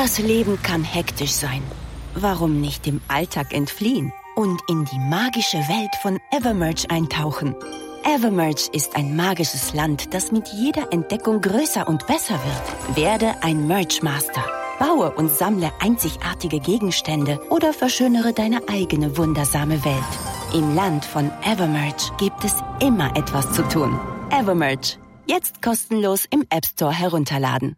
Das Leben kann hektisch sein. Warum nicht dem Alltag entfliehen und in die magische Welt von Evermerge eintauchen? Evermerge ist ein magisches Land, das mit jeder Entdeckung größer und besser wird. Werde ein Merge Master. Baue und sammle einzigartige Gegenstände oder verschönere deine eigene wundersame Welt. Im Land von Evermerge gibt es immer etwas zu tun. Evermerge. Jetzt kostenlos im App Store herunterladen.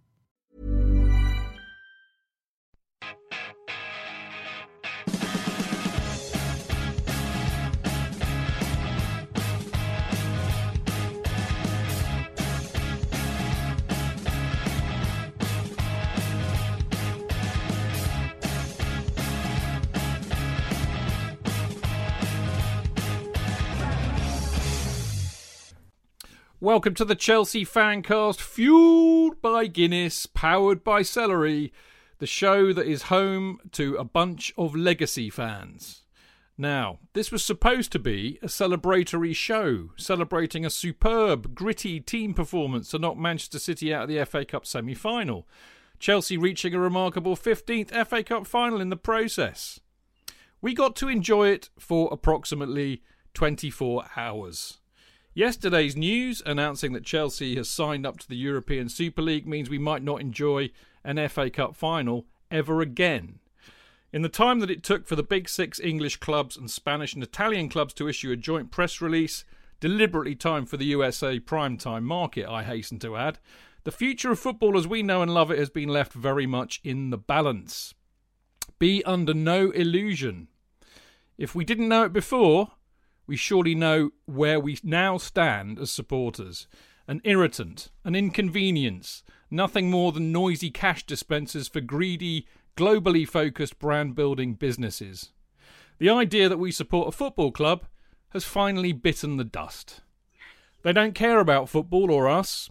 Welcome to the Chelsea Fancast, fueled by Guinness, powered by celery, the show that is home to a bunch of legacy fans. Now, this was supposed to be a celebratory show, celebrating a superb, gritty team performance to knock Manchester City out of the FA Cup semi-final, Chelsea reaching a remarkable 15th FA Cup final in the process. We got to enjoy it for approximately 24 hours. Yesterday's news announcing that Chelsea has signed up to the European Super League means we might not enjoy an FA Cup final ever again. In the time that it took for the big six English clubs and Spanish and Italian clubs to issue a joint press release, deliberately timed for the USA primetime market, I hasten to add, the future of football as we know and love it has been left very much in the balance. Be under no illusion. If we didn't know it before, we surely know where we now stand as supporters. An irritant, an inconvenience, nothing more than noisy cash dispensers for greedy, globally focused brand-building businesses. The idea that we support a football club has finally bitten the dust. They don't care about football or us.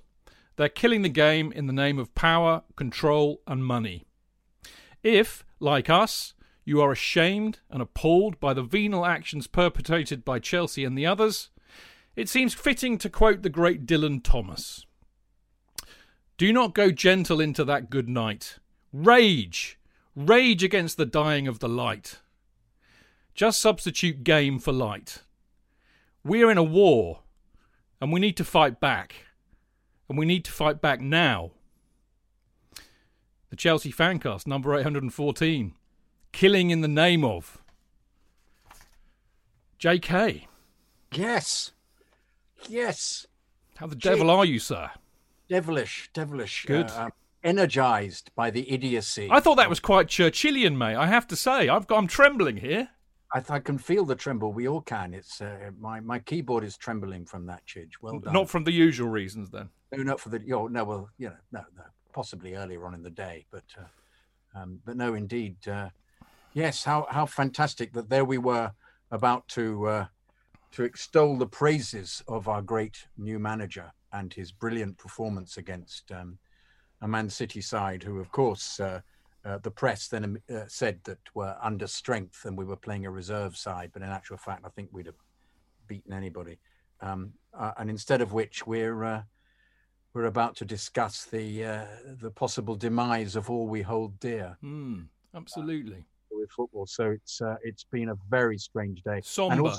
They're killing the game in the name of power, control and money. If, like us, you are ashamed and appalled by the venal actions perpetrated by Chelsea and the others, it seems fitting to quote the great Dylan Thomas. Do not go gentle into that good night. Rage! Rage against the dying of the light. Just substitute game for light. We are in a war, and we need to fight back. And we need to fight back now. The Chelsea Fancast, number 814. Killing in the name of JK. Yes. How the devil are you, sir? Devilish. Good. Energised by the idiocy. I thought that was quite Churchillian, mate. I have to say, I'm trembling here. I can feel the tremble. We all can. It's my keyboard is trembling from that, Chidge. Well done. Not from the usual reasons, then. No, not for the. No. Possibly earlier on in the day, but no, indeed. Yes, how fantastic that there we were about to extol the praises of our great new manager and his brilliant performance against a Man City side who, of course, the press then said that were under strength and we were playing a reserve side. But in actual fact, I think we'd have beaten anybody. And instead of which we're about to discuss the possible demise of all we hold dear. Absolutely. With football, so it's been a very strange day. Somber.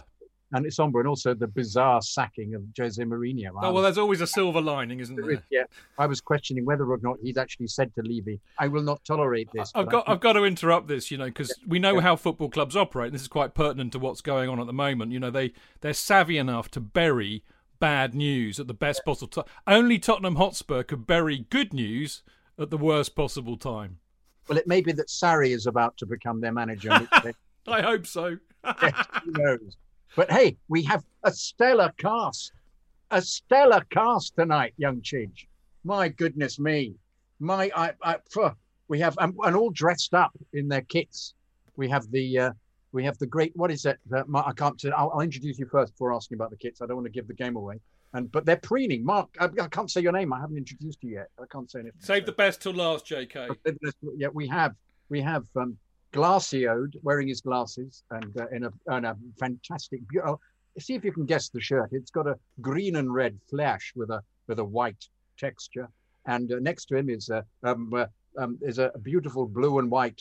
And it's somber, and also the bizarre sacking of Jose Mourinho. Well, there's always a silver lining, isn't there? Yeah, I was questioning whether or not he'd actually said to Levy, "I will not tolerate this." I've got to interrupt this, because we know how football clubs operate, and this is quite pertinent to what's going on at the moment. They're savvy enough to bury bad news at the best possible time. Only Tottenham Hotspur could bury good news at the worst possible time. Well, it may be that Sarri is about to become their manager. I hope so. Yes, who knows? But hey, we have a stellar cast tonight, young Chidge. My goodness me. We have, and all dressed up in their kits. We have the great, what is it? I can't, I'll introduce you first before asking about the kits. I don't want to give the game away. But they're preening. Mark, I can't say your name. I haven't introduced you yet. I can't say anything. Save the best till last, JK. Yeah, we have Glacio wearing his glasses and in a fantastic. See if you can guess the shirt. It's got a green and red flash with a white texture. And next to him is is a beautiful blue and white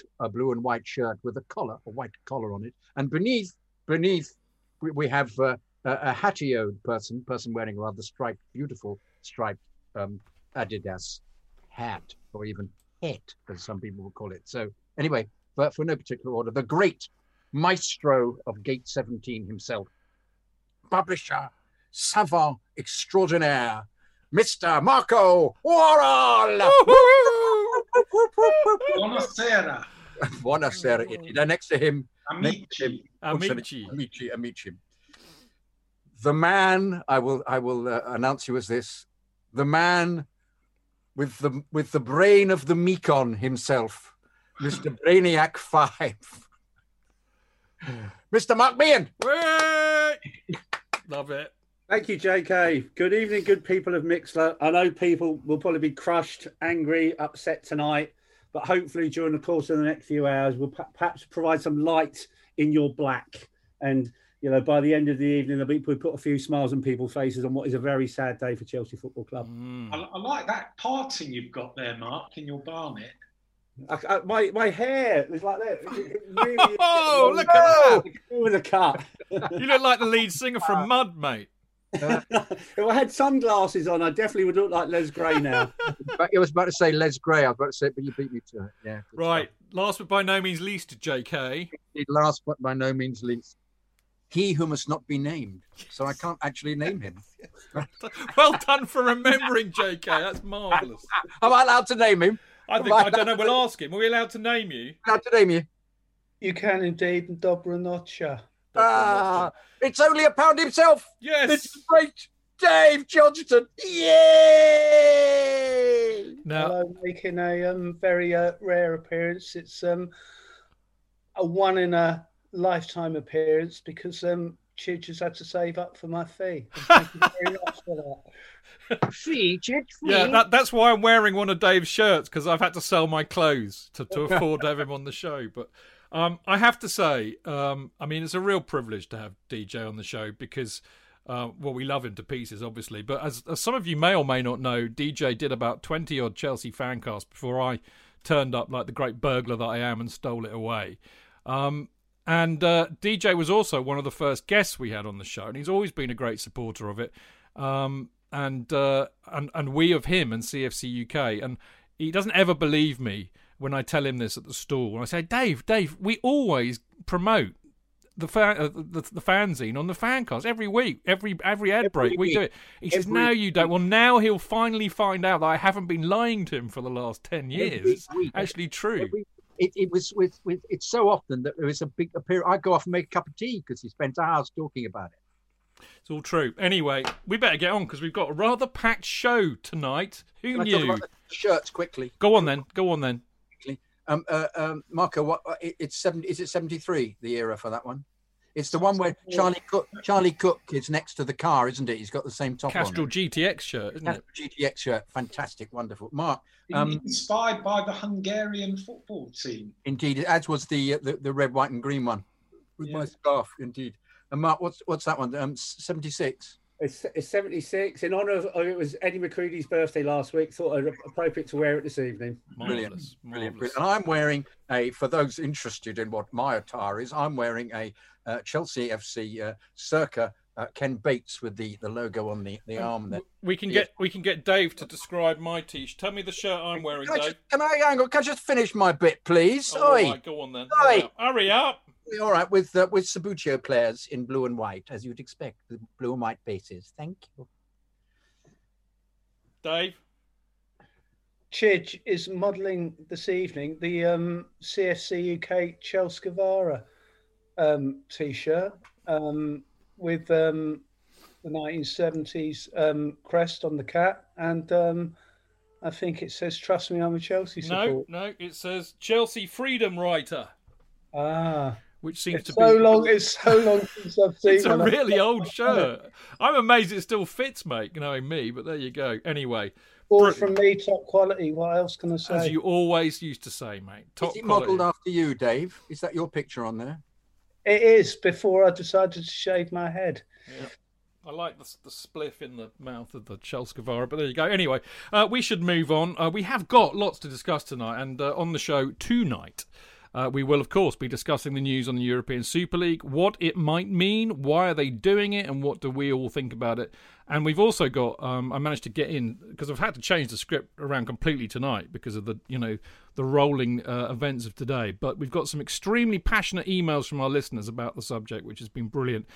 shirt with a white collar on it, and beneath we have a hatty-oed person wearing a rather beautiful striped Adidas hat, or even head, as some people will call it. So anyway, but for no particular order, the great maestro of Gate 17 himself, publisher, savant extraordinaire, Mr. Marco Warhol. Buonasera. Buonasera, indeed. And next to him, Amici. The man, I will announce you as this, the man with the brain of the Mekon himself, Mr. Brainiac 5. Mr. Mark Meehan. Love it. Thank you, JK. Good evening, good people of Mixler. I know people will probably be crushed, angry, upset tonight, but hopefully during the course of the next few hours, we'll perhaps provide some light in your black. And, you know, by the end of the evening, we put a few smiles on people's faces on what is a very sad day for Chelsea Football Club. Mm. I like that parting you've got there, Mark, in your barnet. My hair is like that. It really oh, look at that. With a cut. You look like the lead singer from Mud, mate. If I had sunglasses on, I definitely would look like Les Gray now. I was about to say Les Gray. I was about to say it, but you beat me to it. Yeah. Right. Stuff. Last but by no means least, JK. Last but by no means least. He who must not be named. So I can't actually name him. Well done for remembering, JK. That's marvellous. Am I allowed to name him? I don't know. We'll ask him. Are we allowed to name you? Allowed to name you? You can indeed, in Dobra Noccia. It's only a pound himself. Yes. It's the great Dave Johnston. Yay! Now, hello, making a very rare appearance. It's a one in a lifetime appearance because Chidge has had to save up for my fee. Thank you very much for that. Fee, Chidge? Yeah, that's why I'm wearing one of Dave's shirts, because I've had to sell my clothes to afford to have him on the show, but... I have to say, I mean, it's a real privilege to have DJ on the show because, well, we love him to pieces, obviously. But as some of you may or may not know, DJ did about 20-odd Chelsea Fancasts before I turned up like the great burglar that I am and stole it away. And DJ was also one of the first guests we had on the show, and he's always been a great supporter of it. And we of him and CFC UK. And he doesn't ever believe me when I tell him this at the stall, and I say, Dave, we always promote the fanzine on the Fancast every week, every ad break, we do it. He says, no, you don't. Well, now he'll finally find out that I haven't been lying to him for the last 10 years. It's actually true. It was with it's so often that there was a big appearance. I go off and make a cup of tea because he spent hours talking about it. It's all true. Anyway, we better get on because we've got a rather packed show tonight. Who Can knew? I talk about the shirts quickly. Go on then. Marco, is it 73, the era for that one? It's the one where Charlie Cook is next to the car, isn't it? He's got the same top Castrol on. GTX shirt, isn't it? GTX shirt, fantastic, wonderful. Mark, inspired by the Hungarian football team, indeed, as was the red, white, and green one with my scarf, indeed. And Mark, what's that one? 76. It's 76. In honour of it was Eddie McCready's birthday last week. Thought it was appropriate to wear it this evening. Brilliant. And I'm wearing for those interested in what my attire is, I'm wearing a Chelsea FC circa Ken Bates with the logo on the arm there. We can get Dave to describe my t-shirt. Tell me the shirt I'm wearing, Dave. Can I just finish my bit, please? Oh, all right, go on then. Hurry up. All right, with Sabuccio players in blue and white, as you'd expect, the blue and white bases. Thank you. Dave? Chidge is modelling this evening the CFC UK Chelskavara T-shirt with the 1970s crest on the cat, and I think it says, trust me, I'm a Chelsea supporter. No, it says Chelsea Freedom Writer. Which seems to be so long since I've seen it. It's a really old shirt. I'm amazed it still fits, mate, knowing me, but there you go. Anyway. All from me, top quality. What else can I say? As you always used to say, mate. Top quality. Is it modelled after you, Dave? Is that your picture on there? It is, before I decided to shave my head. Yeah. I like the spliff in the mouth of the Chelskavara, but there you go. Anyway, we should move on. We have got lots to discuss tonight, and on the show tonight, we will, of course, be discussing the news on the European Super League, what it might mean, why are they doing it, and what do we all think about it. And we've also got, I managed to get in, because I've had to change the script around completely tonight because of the rolling events of today. But we've got some extremely passionate emails from our listeners about the subject, which has been brilliant.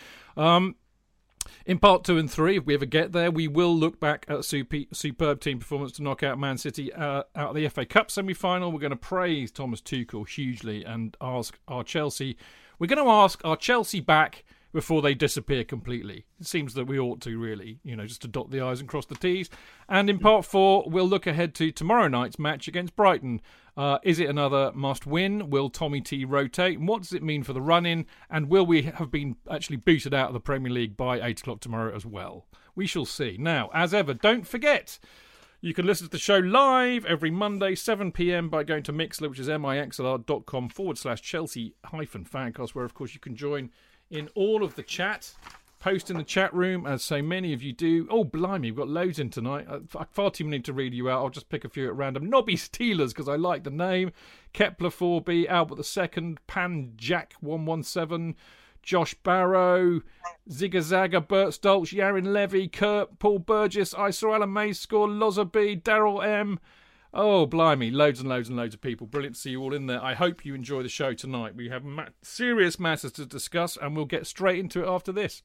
In part 2 and 3, if we ever get there, we will look back at superb team performance to knock out Man City out of the FA Cup semi-final. We're going to praise Thomas Tuchel hugely and ask our Chelsea... We're going to ask our Chelsea back before they disappear completely. It seems that we ought to, really, just to dot the I's and cross the T's. And in part 4, we'll look ahead to tomorrow night's match against Brighton. Is it another must-win? Will Tommy T rotate? And what does it mean for the run-in? And will we have been actually booted out of the Premier League by 8 o'clock tomorrow as well? We shall see. Now, as ever, don't forget, you can listen to the show live every Monday, 7pm, by going to Mixlr, which is mixlr.com/Chelsea-Fancast, where, of course, you can join in all of the chat. Post in the chat room, as so many of you do. Oh, blimey, we've got loads in tonight. Far too many to read you out. I'll just pick a few at random. Nobby Steelers, because I like the name. Kepler4B, Albert II, Panjack117, Josh Barrow, Zigazagger, Bert Stoltz, Yarin Levy, Kurt, Paul Burgess, I saw Alan May score, Loza B, Daryl M. Oh, blimey, loads and loads and loads of people. Brilliant to see you all in there. I hope you enjoy the show tonight. We have serious matters to discuss, and we'll get straight into it after this.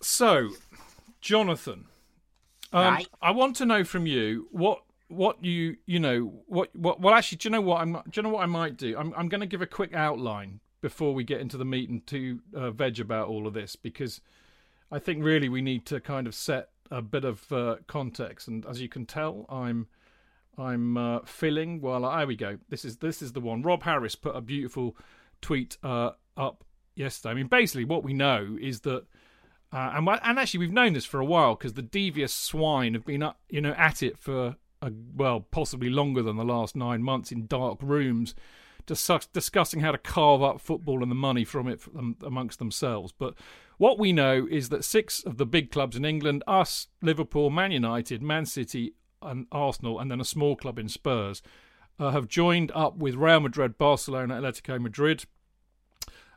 So, Jonathan, I want to know from you what you, well, actually, do you know what I might do? I'm going to give a quick outline before we get into the meat and to veg about all of this, because I think really we need to kind of set a bit of context. And as you can tell, I'm filling. Well, here we go. This is the one. Rob Harris put a beautiful tweet up yesterday. I mean, basically, what we know is that. And actually, we've known this for a while because the devious swine have been up, at it for possibly longer than the last 9 months in dark rooms, discussing how to carve up football and the money from it amongst themselves. But what we know is that 6 of the big clubs in England, us, Liverpool, Man United, Man City, and Arsenal, and then a small club in Spurs, have joined up with Real Madrid, Barcelona, Atletico Madrid,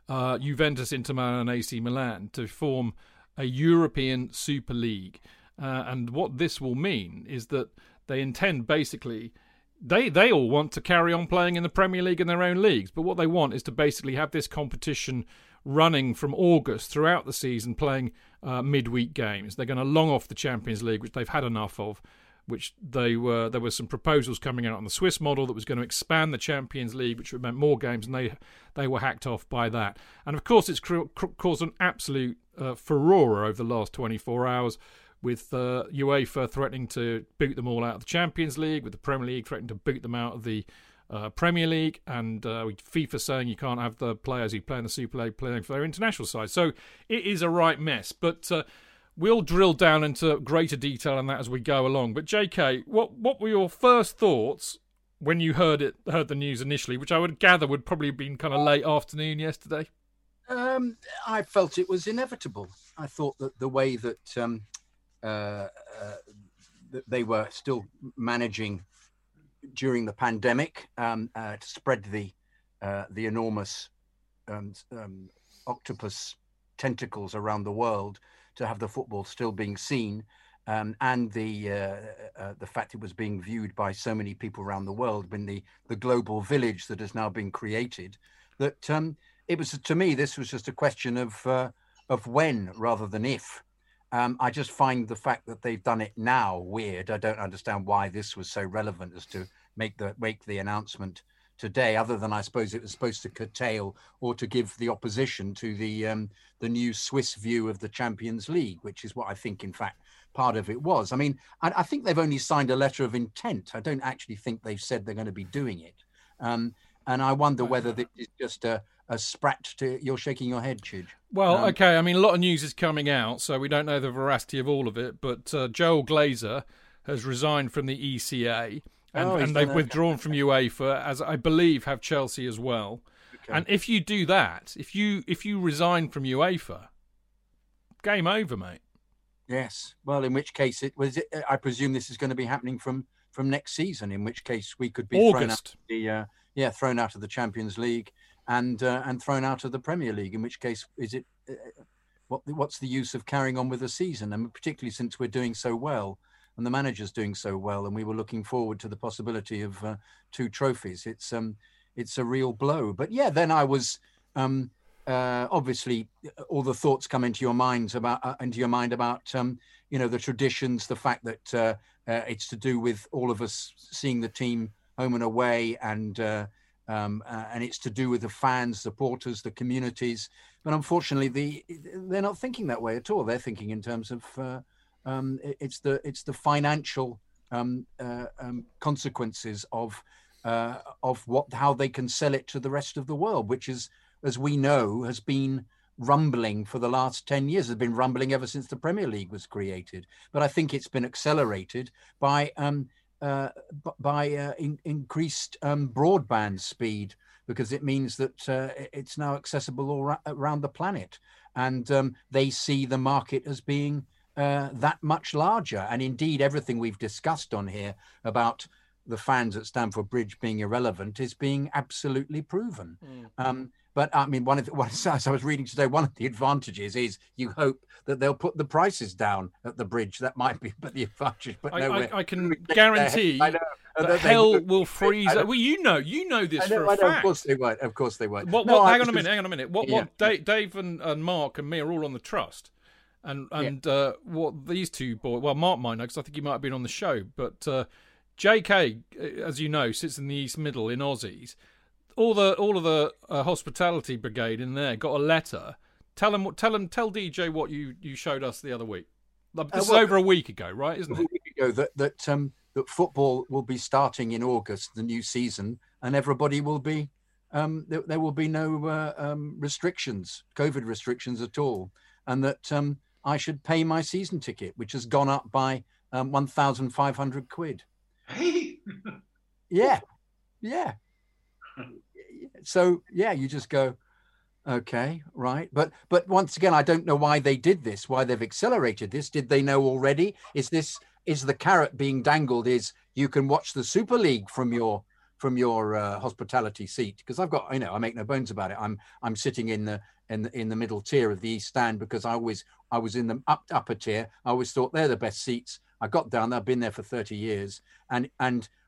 Juventus, Inter Milan, and AC Milan to form a European Super League. And what this will mean is that they intend basically... They all want to carry on playing in the Premier League in their own leagues, but what they want is to basically have this competition running from August throughout the season, playing midweek games. They're going to long off the Champions League, which they've had enough of, which there were some proposals coming out on the Swiss model that was going to expand the Champions League, which meant more games, and they were hacked off by that. And, of course, it's caused an absolute furore over the last 24 hours with UEFA threatening to boot them all out of the Champions League, with the Premier League threatening to boot them out of the Premier League, and FIFA saying you can't have the players who play in the Super League playing for their international side. So it is a right mess. But... we'll drill down into greater detail on that as we go along. But JK, what were your first thoughts when you heard the news initially, which I would gather would probably have been kind of late afternoon yesterday? I felt it was inevitable. I thought that the way that they were still managing during the pandemic to spread the enormous octopus tentacles around the world, to have the football still being seen, and the fact it was being viewed by so many people around the world, when the global village that has now been created, that it was, to me, this was just a question of when rather than if. I just find the fact that they've done it now weird. I don't understand why this was so relevant as to make the announcement today, other than I suppose it was supposed to curtail or to give the opposition to the new Swiss view of the Champions League, which is what I think, in fact, part of it was. I mean, I think they've only signed a letter of intent. I don't actually think they've said they're going to be doing it. And I wonder whether this is just a sprat to... You're shaking your head, Chidge. Well, OK, I mean, a lot of news is coming out, so we don't know the veracity of all of it, but Joel Glazer has resigned from the ECA, and they've withdrawn from UEFA, as I believe have Chelsea as well. Okay. And if you do that, if you resign from UEFA, game over, mate. Yes. Well, in which case, I presume this is going to be happening from next season, in which case we could be thrown out of the Champions League and thrown out of the Premier League, in which case is it what's the use of carrying on with the season? And particularly since we're doing so well and the manager's doing so well and we were looking forward to the possibility of 2 trophies. It's a real blow. But yeah, then I was obviously all the thoughts come into your mind about the traditions, the fact that it's to do with all of us seeing the team home and away, and it's to do with the fans, supporters, the communities. But unfortunately, they're not thinking that way at all. They're thinking in terms of it's the financial consequences of how they can sell it to the rest of the world, which is, as we know, has been rumbling for the last 10 years. It's been rumbling ever since the Premier League was created. But I think it's been accelerated by increased broadband speed, because it means that it's now accessible all around the planet, and they see the market as being that much larger. And indeed, everything we've discussed on here about the fans at Stamford Bridge being irrelevant is being absolutely proven. Mm. But I mean, as I was reading today, one of the advantages is you hope that they'll put the prices down at the bridge. That might be the advantage. But I can guarantee that hell will freeze. Well, you know this for a fact. Of course they won't. Hang on a minute. What? Dave and Mark and me are all on the trust, and what these two boys? Well, Mark might know because I think he might have been on the show. But JK, as you know, sits in the East Middle in Aussies. All of the hospitality brigade in there got a letter. Tell DJ what you showed us the other week. This is over a week ago, right? Isn't it? A week ago that football will be starting in August, the new season, and everybody will be there will be no restrictions, COVID restrictions at all, and that I should pay my season ticket, which has gone up by 1,500 £1,500. Yeah, yeah. So yeah, you just go, okay, right. But once again, I don't know why they did this, why they've accelerated this. Did they know already? Is the carrot being dangled? Is you can watch the Super League from your hospitality seat? Because I've got, I make no bones about it. I'm sitting in the middle tier of the East Stand because I was in the upper tier. I always thought they're the best seats. I got down there. I've been there for 30 years, and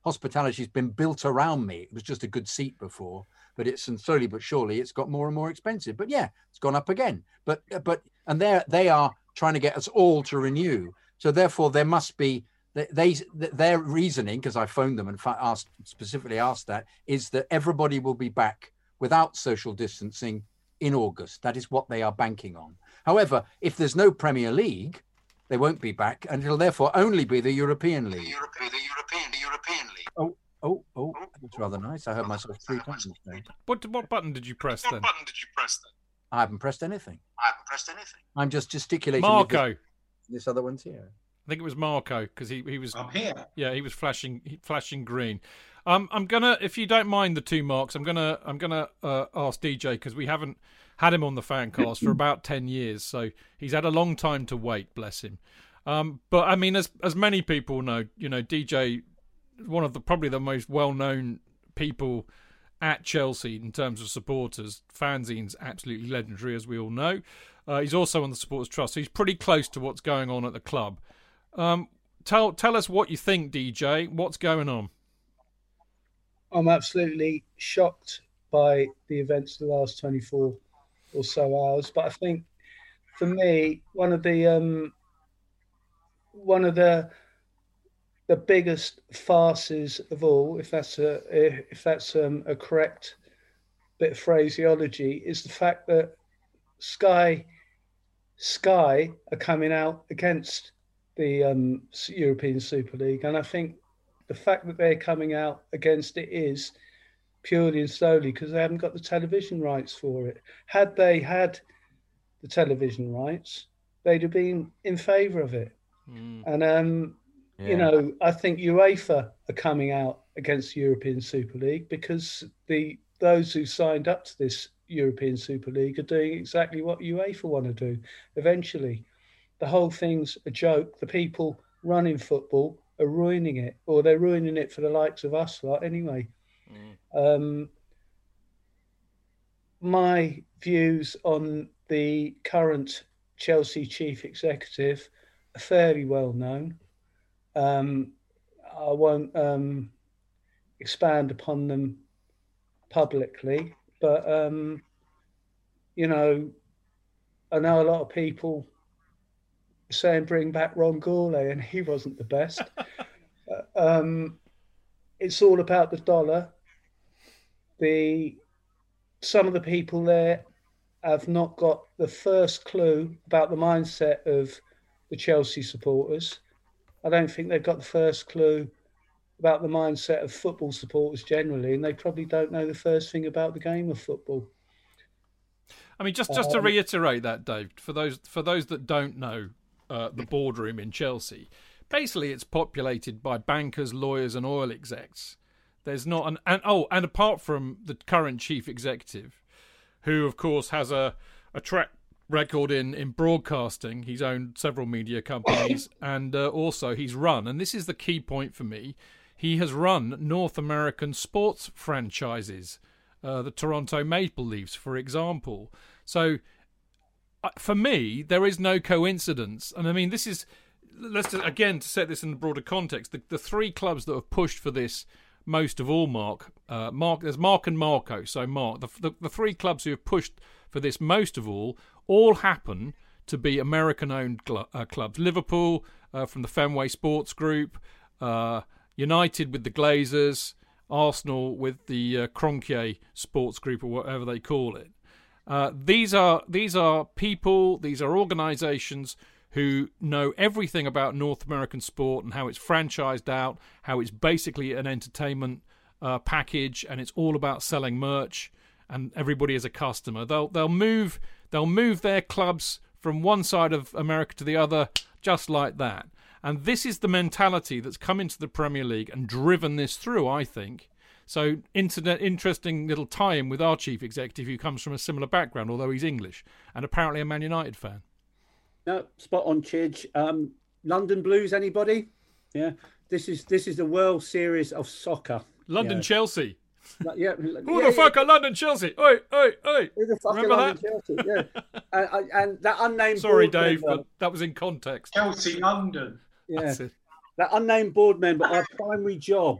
hospitality has been built around me. It was just a good seat before, but slowly but surely it's got more and more expensive. But yeah, it's gone up again. But and they are trying to get us all to renew. So therefore, there must be their reasoning, because I phoned them and specifically asked that, is that everybody will be back without social distancing in August. That is what they are banking on. However, if there's no Premier League, they won't be back, and it'll therefore only be the European League. The European League. Oh, that's rather nice. I heard myself 3 times. What button did you press then? I haven't pressed anything. I'm just gesticulating. Marco. This other one's here. I think it was Marco because he was. I'm here. Yeah, he was flashing green. I'm gonna, if you don't mind the 2 marks, I'm gonna ask DJ because we haven't had him on the Fancast for about 10 years, so he's had a long time to wait, bless him. But I mean, as many people know, DJ, one of the probably the most well-known people at Chelsea in terms of supporters, fanzine's absolutely legendary, as we all know. He's also on the Supporters Trust, so he's pretty close to what's going on at the club. Tell us what you think, DJ. What's going on? I'm absolutely shocked by the events of the last 24 or so hours, but I think for me, one of the the biggest farces of all, if that's a correct bit of phraseology, is the fact that Sky are coming out against the European Super League. And I think the fact that they're coming out against it is purely and solely because they haven't got the television rights for it. Had they had the television rights, they'd have been in favour of it. Mm. And, you know, I think UEFA are coming out against the European Super League because those who signed up to this European Super League are doing exactly what UEFA want to do. Eventually, the whole thing's a joke. The people running football are ruining it, or they're ruining it for the likes of us lot anyway. Mm. My views on the current Chelsea chief executive are fairly well known. I won't expand upon them publicly, but, you know, I know a lot of people saying bring back Ron Gourlay, and he wasn't the best. It's all about the dollar. Some of the people there have not got the first clue about the mindset of the Chelsea supporters. I don't think they've got the first clue about the mindset of football supporters generally, and they probably don't know the first thing about the game of football. I mean, just to reiterate that, Dave, for those that don't know the boardroom in Chelsea, basically it's populated by bankers, lawyers, and oil execs. There's not and apart from the current chief executive, who of course has a track record in broadcasting. He's owned several media companies, and also he's run, and this is the key point for me, he has run North American sports franchises, the Toronto Maple Leafs, for example. So for me, there is no coincidence. And I mean, this is, let's just, again, to set this in the broader context, the three clubs that have pushed for this most of all, Mark, there's Mark and Marco. So Mark, the three clubs who have pushed for this most of all happen to be American-owned clubs. Liverpool from the Fenway Sports Group, United with the Glazers, Arsenal with the Cronkier Sports Group, or whatever they call it. These are people, these are organisations who know everything about North American sport and how it's franchised out, how it's basically an entertainment package, and it's all about selling merch, and everybody is a customer. They'll move their clubs from one side of America to the other, just like that. And this is the mentality that's come into the Premier League and driven this through, I think. So, interesting little tie-in with our chief executive, who comes from a similar background, although he's English, and apparently a Man United fan. No, spot on, Chidge. London Blues, anybody? Yeah, this is the World Series of Soccer. London Chelsea. Who the fuck are London Chelsea? Oi! Who the fuck remember are London that? Chelsea? Yeah, and that unnamed. Sorry, Dave, but that was in context. Chelsea, London. Yeah, that's it. That unnamed board member. Our primary job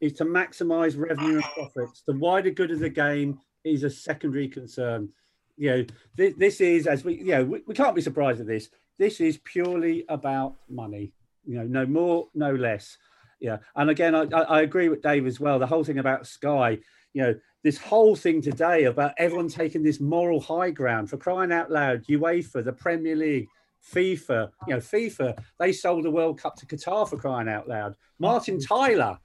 is to maximise revenue and profits. The wider good of the game is a secondary concern. You know, this is, as we can't be surprised at this. This is purely about money. You know, no more, no less. Yeah, and again, I agree with Dave as well. The whole thing about Sky, you know, this whole thing today about everyone taking this moral high ground, for crying out loud, UEFA, the Premier League, FIFA. You know, FIFA, they sold the World Cup to Qatar, for crying out loud. Martin Tyler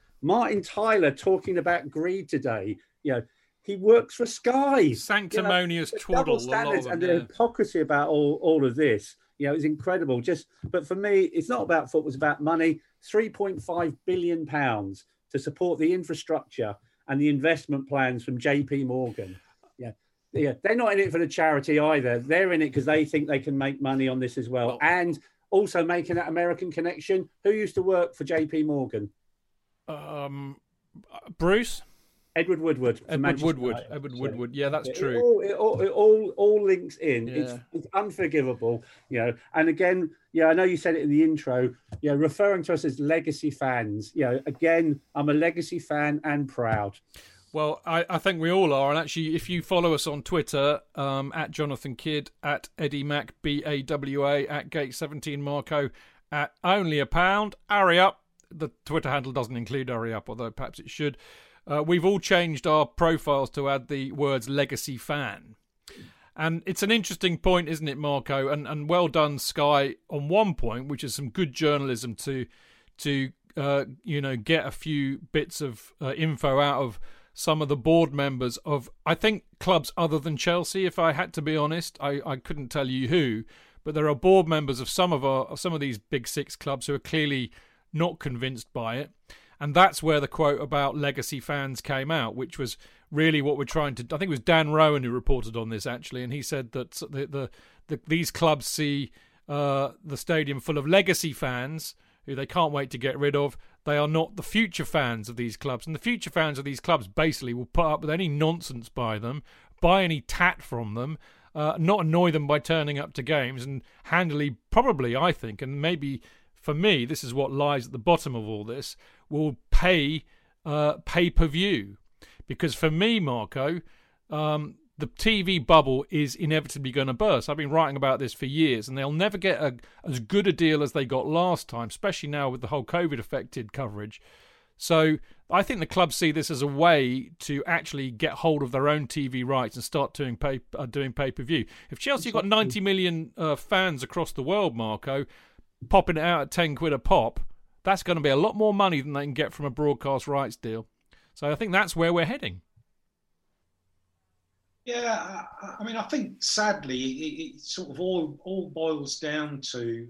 talking about greed today. You know, he works for Sky. Sanctimonious, you know, twaddle. Standards and the hypocrisy about all of this. You know, it's incredible. But for me, it's not about football, it's about money. £3.5 billion to support the infrastructure and the investment plans from JP Morgan. Yeah, they're not in it for the charity either. They're in it because they think they can make money on this as well. Oh. And also making that American connection. Who used to work for JP Morgan? Bruce? Edward Woodward. Edward Woodward. Yeah, that's true. It all links in. Yeah. It's unforgivable, you know. And again, I know you said it in the intro, referring to us as legacy fans. You know, again, I'm a legacy fan and proud. Well, I think we all are. And actually, if you follow us on Twitter, at Jonathan Kidd, at Eddie Mac, BAWA, at Gate17 Marco, at Only a Pound, hurry up. the Twitter handle doesn't include hurry up, although perhaps it should. We've all changed our profiles to add the words legacy fan. And it's an interesting point, isn't it, Marco? And well done, Sky, on one point, which is some good journalism to get a few bits of info out of some of the board members of, I think, clubs other than Chelsea. If I had to be honest, I couldn't tell you who, but there are board members of some of these big six clubs who are clearly not convinced by it. And that's where the quote about legacy fans came out, which was really what we're trying to... I think it was Dan Rowan who reported on this, actually, and he said that these clubs see the stadium full of legacy fans who they can't wait to get rid of. They are not the future fans of these clubs. And the future fans of these clubs basically will put up with any nonsense by them, buy any tat from them, not annoy them by turning up to games, and handily, probably, I think, and maybe... For me, this is what lies at the bottom of all this, will pay pay-per-view. Because for me, Marco, the TV bubble is inevitably going to burst. I've been writing about this for years, and they'll never get as good a deal as they got last time, especially now with the whole COVID-affected coverage. So I think the clubs see this as a way to actually get hold of their own TV rights and start doing pay-per-view. If Chelsea got 90 million fans across the world, Marco... popping it out at 10 quid a pop, that's going to be a lot more money than they can get from a broadcast rights deal. So I think that's where we're heading. Yeah, I mean, I think sadly it sort of all boils down to,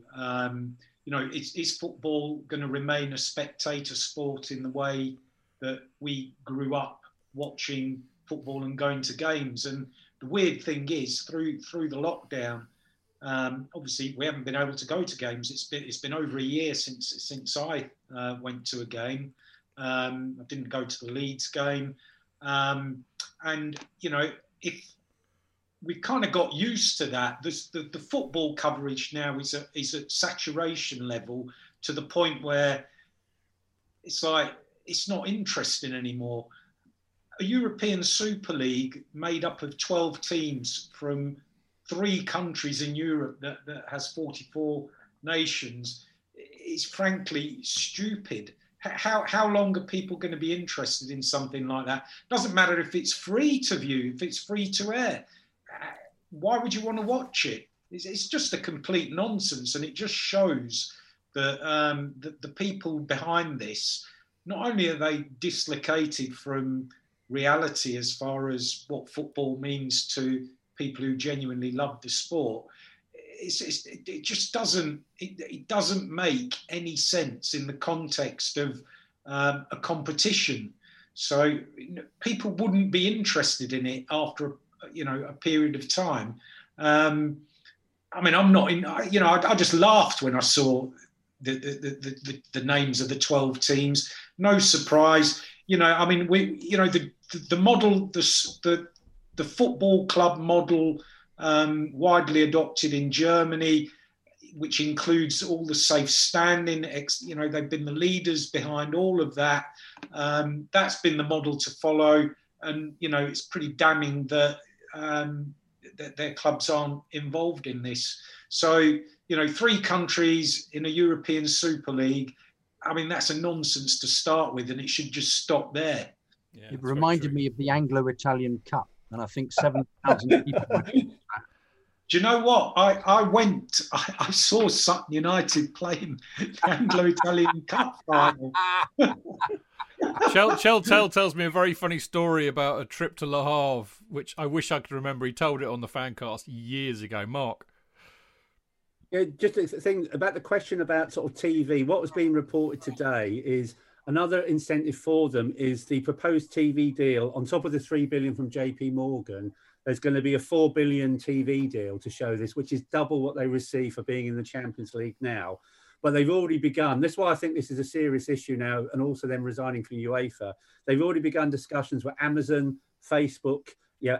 is football going to remain a spectator sport in the way that we grew up watching football and going to games? And the weird thing is, through the lockdown, obviously, we haven't been able to go to games. It's been over a year since I went to a game. I didn't go to the Leeds game, if we've kind of got used to that, the football coverage now is at saturation level to the point where it's like it's not interesting anymore. A European Super League made up of 12 teams from 3 countries in Europe that has 44 nations is frankly stupid. How long are people going to be interested in something like that? Doesn't matter if it's free to view, if it's free to air. Why would you want to watch it? It's just a complete nonsense, and it just shows that the people behind this, not only are they dislocated from reality as far as what football means to people who genuinely love the sport, it just doesn't make any sense in the context of a competition. So people wouldn't be interested in it after a period of time. I just laughed when I saw the names of the 12 teams. No surprise, the model, the football club model widely adopted in Germany, which includes all the safe standing, they've been the leaders behind all of that. That's been the model to follow. And, it's pretty damning that their clubs aren't involved in this. So, 3 countries in a European Super League, I mean, that's a nonsense to start with, and it should just stop there. Yeah, it reminded me of the Anglo-Italian Cup. And I think 7,000 people. Do you know what? I saw Sutton United playing the Anglo-Italian Cup final. Chel tells me a very funny story about a trip to Le Havre, which I wish I could remember. He told it on the Fancast years ago. Mark. Yeah, just a thing about the question about sort of TV. What was being reported today is... another incentive for them is the proposed TV deal. On top of the $3 billion from JP Morgan, there's going to be a $4 billion TV deal to show this, which is double what they receive for being in the Champions League now. But they've already begun. That's why I think this is a serious issue now, and also them resigning from UEFA. They've already begun discussions with Amazon, Facebook,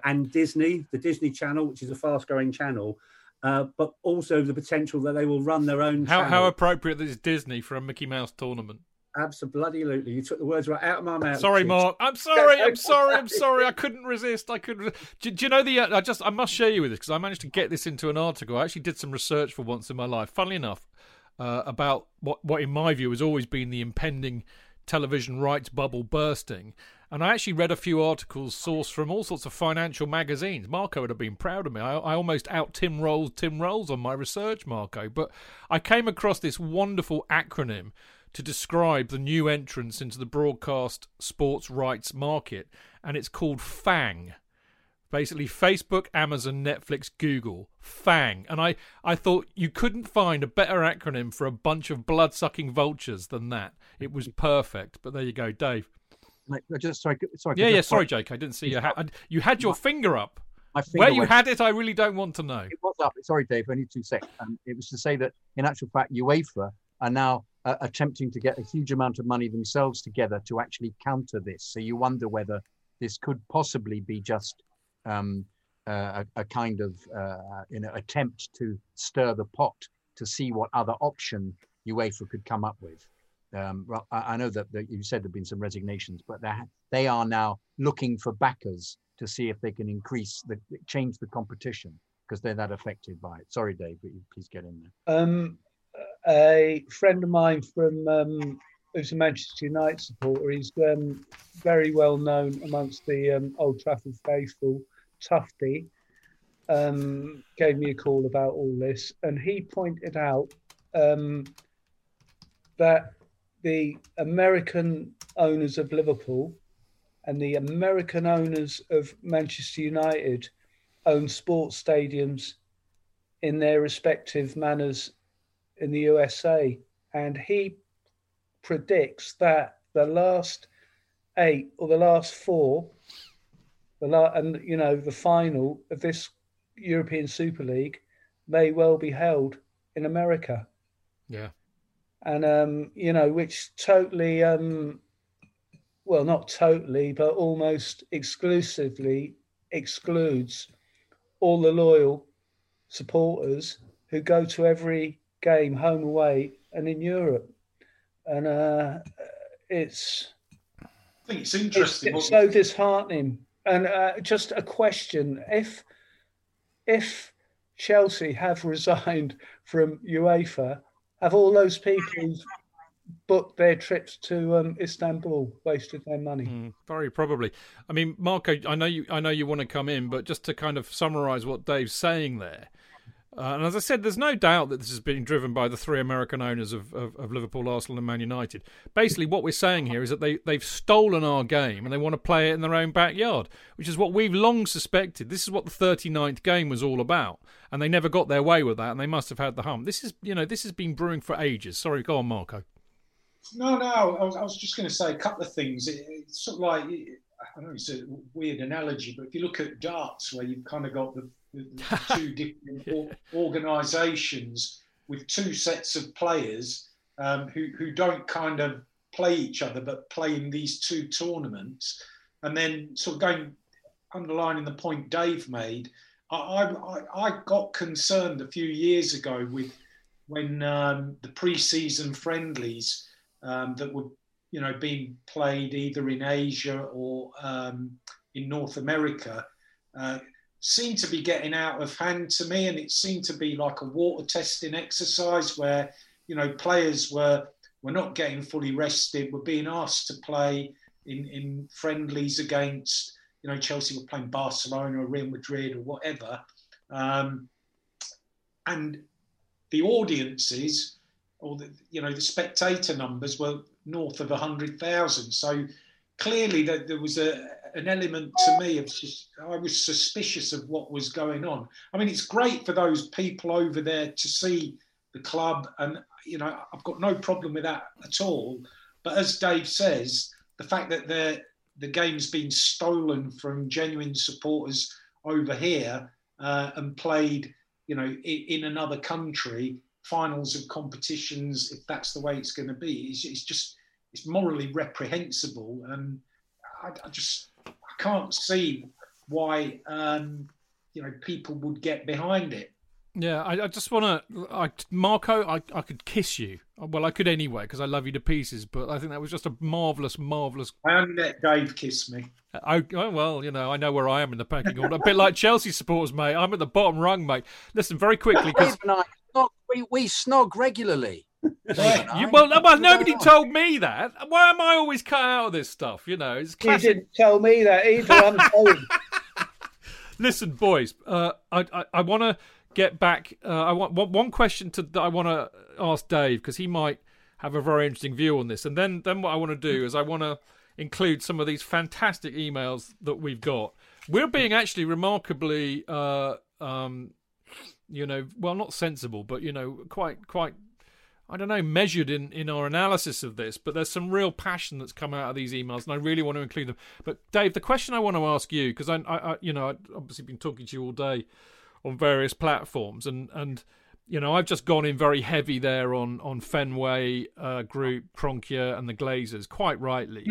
and Disney, the Disney Channel, which is a fast-growing channel, but also the potential that they will run their own channel. How appropriate is Disney for a Mickey Mouse tournament? Absolutely. You took the words right out of my mouth. Sorry, Mark. I'm sorry. I couldn't resist. Do you know the... I must share you with this because I managed to get this into an article. I actually did some research for once in my life. Funnily enough, about what in my view has always been the impending television rights bubble bursting. And I actually read a few articles sourced from all sorts of financial magazines. Marco would have been proud of me. I almost out Tim Rolls on my research, Marco. But I came across this wonderful acronym to describe the new entrance into the broadcast sports rights market, and it's called FANG. Basically, Facebook, Amazon, Netflix, Google. FANG. And I thought you couldn't find a better acronym for a bunch of blood-sucking vultures than that. It was perfect. But there you go, Dave. Sorry, Jake. I didn't see you. You had your finger up. Where you had it, I really don't want to know. It was up. Sorry, Dave. Only 2 seconds. It was to say that, in actual fact, UEFA are now attempting to get a huge amount of money themselves together to actually counter this. So you wonder whether this could possibly be just a kind of attempt to stir the pot to see what other option UEFA could come up with. I know that you said there have been some resignations, but they are now looking for backers to see if they can change the competition, because they're that affected by it. Sorry, Dave, but please get in there. A friend of mine from who's a Manchester United supporter, he's very well known amongst the Old Trafford faithful, Tufty, gave me a call about all this, and he pointed out that the American owners of Liverpool and the American owners of Manchester United own sports stadiums in their respective manners in the USA. And he predicts that the last eight or the last four, the final of this European Super League may well be held in America. Yeah. And, which totally, not totally, but almost exclusively excludes all the loyal supporters who go to every game, home, away, and in Europe. And I think it's interesting. It's so disheartening. And just a question, if Chelsea have resigned from UEFA, have all those people booked their trips to Istanbul, wasted their money? Very probably. I mean, Marco, I know you want to come in, but just to kind of summarise what Dave's saying there, and as I said, there's no doubt that this is being driven by the three American owners of Liverpool, Arsenal and Man United. Basically, what we're saying here is that they've stolen our game and they want to play it in their own backyard, which is what we've long suspected. This is what the 39th game was all about. And they never got their way with that, and they must have had the hump. This has been brewing for ages. Sorry, go on, Marco. No, I was just going to say a couple of things. It's sort of like, I don't know, it's a weird analogy, but if you look at darts, where you've kind of got the two different organisations with two sets of players who don't kind of play each other, but play in these two tournaments, and then sort of underlining the point Dave made. I got concerned a few years ago when the pre-season friendlies that were being played either in Asia or in North America seemed to be getting out of hand to me, and it seemed to be like a water testing exercise where players were not getting fully rested, were being asked to play in friendlies against. Chelsea were playing Barcelona or Real Madrid or whatever. And the audiences or the spectator numbers were north of 100,000. So clearly there was an element to me of I was suspicious of what was going on. I mean, it's great for those people over there to see the club. And, I've got no problem with that at all. But as Dave says, the fact that the game's been stolen from genuine supporters over here and played, in another country, finals of competitions, if that's the way it's going to be, it's morally reprehensible. And I can't see why, people would get behind it. Yeah, I just want to... Marco, I could kiss you. Well, I could anyway, because I love you to pieces, but I think that was just a marvellous, marvellous... I only let Dave kiss me. I know where I am in the packing order. A bit like Chelsea supporters, mate. I'm at the bottom rung, mate. Listen, very quickly, because... We snog regularly. Well, nobody told me that. Why am I always cut out of this stuff? You know, it's classic. You didn't tell me that either. I'm sorry. Listen, boys, I want to get back. I want one question that I want to ask Dave, because he might have a very interesting view on this. And then what I want to do is I want to include some of these fantastic emails that we've got. We're being actually remarkably, not sensible, but, you know, quite. I don't know, measured in our analysis of this, but there's some real passion that's come out of these emails, and I really want to include them. But Dave, the question I want to ask you, because I've obviously been talking to you all day on various platforms, and you know, I've just gone in very heavy there on Fenway, Group, Cronkier, and the Glazers, quite rightly.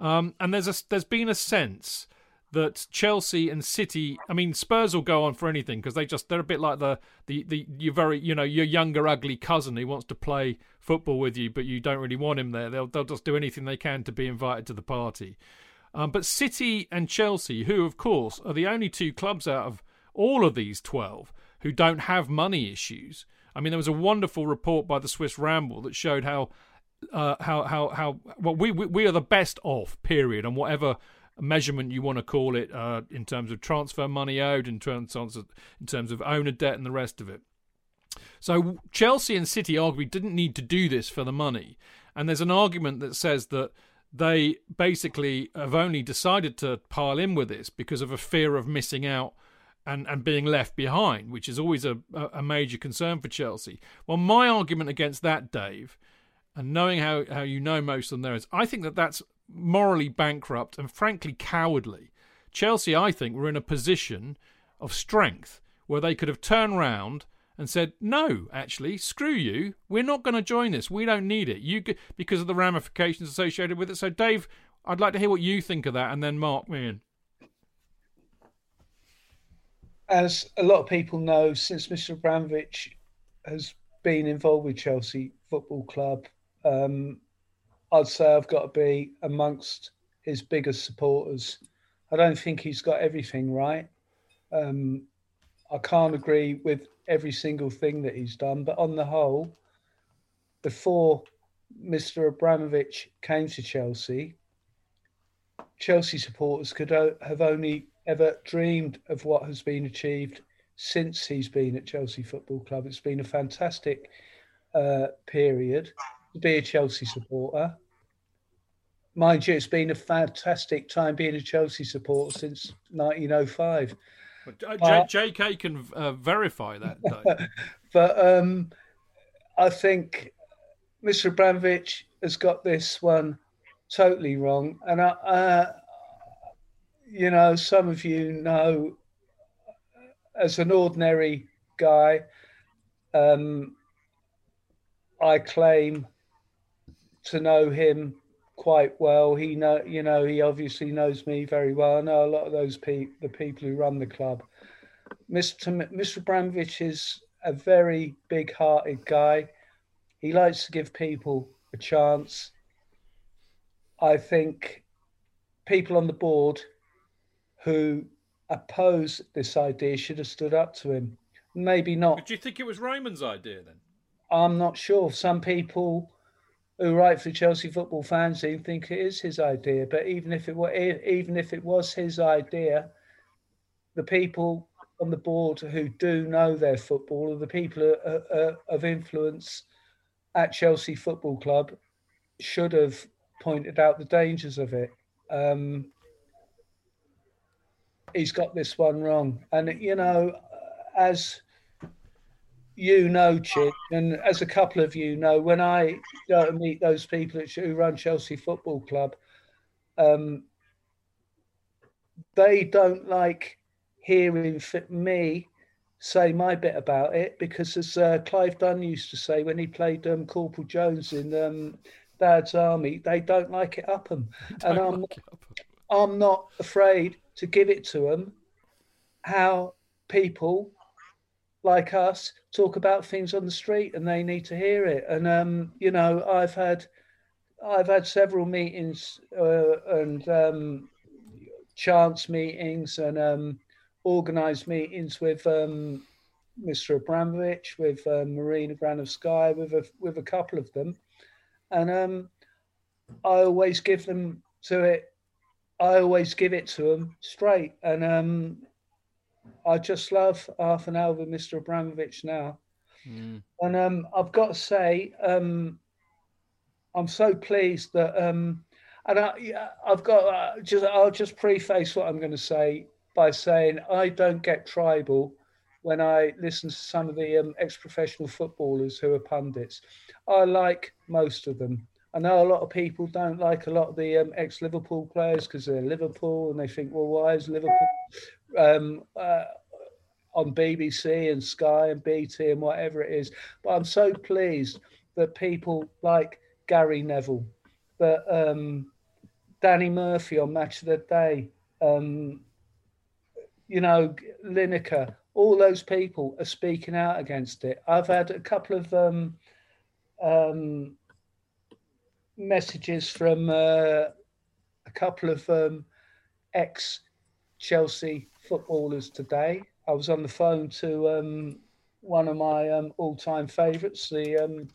And there's been a sense that Chelsea and City, I mean, Spurs will go on for anything because they're a bit like your younger ugly cousin who wants to play football with you, but you don't really want him there. They'll just do anything they can to be invited to the party. But City and Chelsea, who of course are the only two clubs out of all of these 12 who don't have money issues. I mean, there was a wonderful report by the Swiss Ramble that showed how well we are the best off, period, on whatever measurement you want to call it, in terms of transfer money owed, in terms of owner debt and the rest of it. So Chelsea and City arguably didn't need to do this for the money. And there's an argument that says that they basically have only decided to pile in with this because of a fear of missing out and being left behind, which is always a major concern for Chelsea. Well, my argument against that, Dave, and knowing how you know most of them there is, I think that's morally bankrupt and frankly cowardly. Chelsea, I think, were in a position of strength where they could have turned round and said, no, actually, screw you. We're not going to join this. We don't need it. Because of the ramifications associated with it. So, Dave, I'd like to hear what you think of that, and then Mark me in. As a lot of people know, since Mr. Abramovich has been involved with Chelsea Football Club, I'd say I've got to be amongst his biggest supporters. I don't think he's got everything right. I can't agree with every single thing that he's done, but on the whole, before Mr. Abramovich came to Chelsea, Chelsea supporters could have only ever dreamed of what has been achieved since he's been at Chelsea Football Club. It's been a fantastic period to be a Chelsea supporter. Mind you, it's been a fantastic time being a Chelsea supporter since 1905. JK can verify that, though. But I think Mr. Abramovich has got this one totally wrong. And, some of you know, as an ordinary guy, I claim to know him quite well. He obviously knows me very well. I know a lot of those the people who run the club. Mr. Abramovich is a very big-hearted guy. He likes to give people a chance. I think people on the board who oppose this idea should have stood up to him. Maybe not. But do you think it was Raymond's idea then? I'm not sure. Some people who write for Chelsea Football Fans even think it is his idea. But even if it was his idea, the people on the board who do know their football, or the people of influence at Chelsea Football Club, should have pointed out the dangers of it. He's got this one wrong. And, you know, as... you know, Chip, and as a couple of you know, when I go to meet those people who run Chelsea Football Club, they don't like hearing me say my bit about it, because as Clive Dunn used to say when he played Corporal Jones in Dad's Army, they don't like it up them. And I'm not afraid to give it to them how people like us talk about things on the street, and they need to hear it. And I've had several meetings and chance meetings and organised meetings with Mr. Abramovich, with Marina Granovskaya, with a couple of them. And I always give them to it. I always give it to them straight. And I just love half an hour with Mr. Abramovich now. Mm. And I've got to say, I'm so pleased that, and I'll just preface what I'm going to say by saying I don't get tribal when I listen to some of the ex-professional footballers who are pundits. I like most of them. I know a lot of people don't like a lot of the ex-Liverpool players because they're Liverpool and they think, well, why is Liverpool on BBC and Sky and BT and whatever it is? But I'm so pleased that people like Gary Neville, that Danny Murphy on Match of the Day, Lineker, all those people are speaking out against it. I've had a couple of messages from a couple of ex-Chelsea footballers today. I was on the phone to one of my all-time favourites, the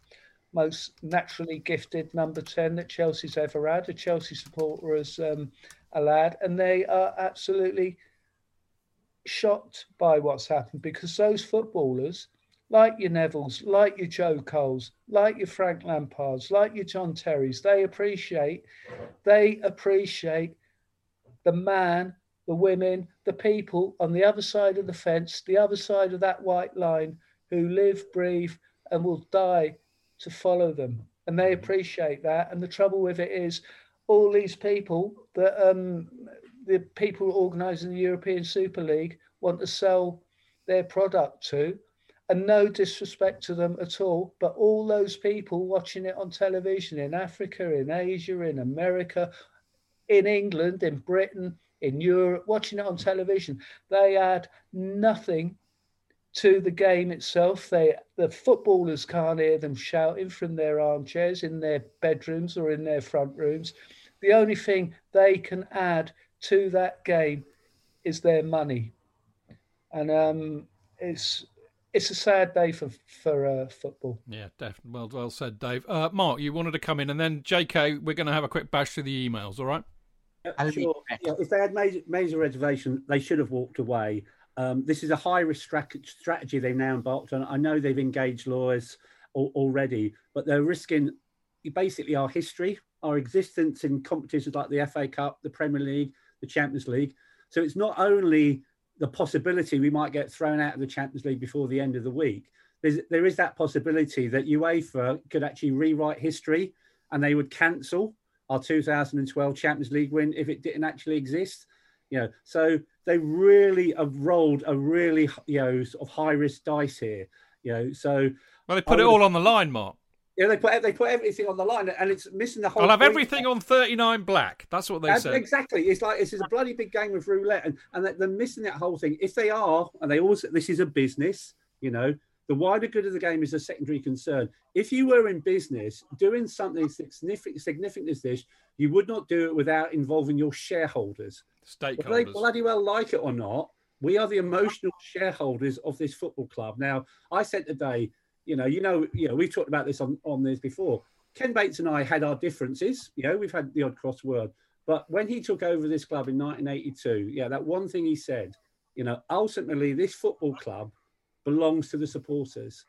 most naturally gifted number 10 that Chelsea's ever had, a Chelsea supporter as a lad, and they are absolutely shocked by what's happened, because those footballers, like your Nevilles, like your Joe Coles, like your Frank Lampards, like your John Terrys, they appreciate the man, the women, the people on the other side of the fence, the other side of that white line, who live, breathe, and will die to follow them. And they appreciate that. And the trouble with it is, all these people that the people organising the European Super League want to sell their product to, and no disrespect to them at all, but all those people watching it on television in Africa, in Asia, in America, in England, in Britain, in Europe, watching it on television, they add nothing to the game itself. The footballers can't hear them shouting from their armchairs in their bedrooms or in their front rooms. The only thing they can add to that game is their money. And it's a sad day for football. Yeah, definitely. Well said, Dave. Mark, you wanted to come in, and then JK, we're going to have a quick bash through the emails, all right? Sure. Yeah, if they had major reservation, they should have walked away. This is a high-risk strategy they've now embarked on. I know they've engaged lawyers already, but they're risking basically our history, our existence in competitions like the FA Cup, the Premier League, the Champions League. So it's not only the possibility we might get thrown out of the Champions League before the end of the week. There is that possibility that UEFA could actually rewrite history, and they would cancel our 2012 Champions League win if it didn't actually exist. So they really have rolled a really sort of high risk dice here. So well, they put it all on the line, Mark. Yeah, they put everything on the line, and it's missing the whole. I'll have everything on 39 black. That's what they said. Exactly. It's like this is a bloody big game of roulette, and they're missing that whole thing. If they are, and they also, this is a business. The wider good of the game is a secondary concern. If you were in business doing something significant as this, you would not do it without involving your shareholders. Stakeholders. Whether they bloody well like it or not, we are the emotional shareholders of this football club. Now, I said today, we've talked about this on this before. Ken Bates and I had our differences. We've had the odd crossword. But when he took over this club in 1982, that one thing he said, ultimately this football club belongs to the supporters.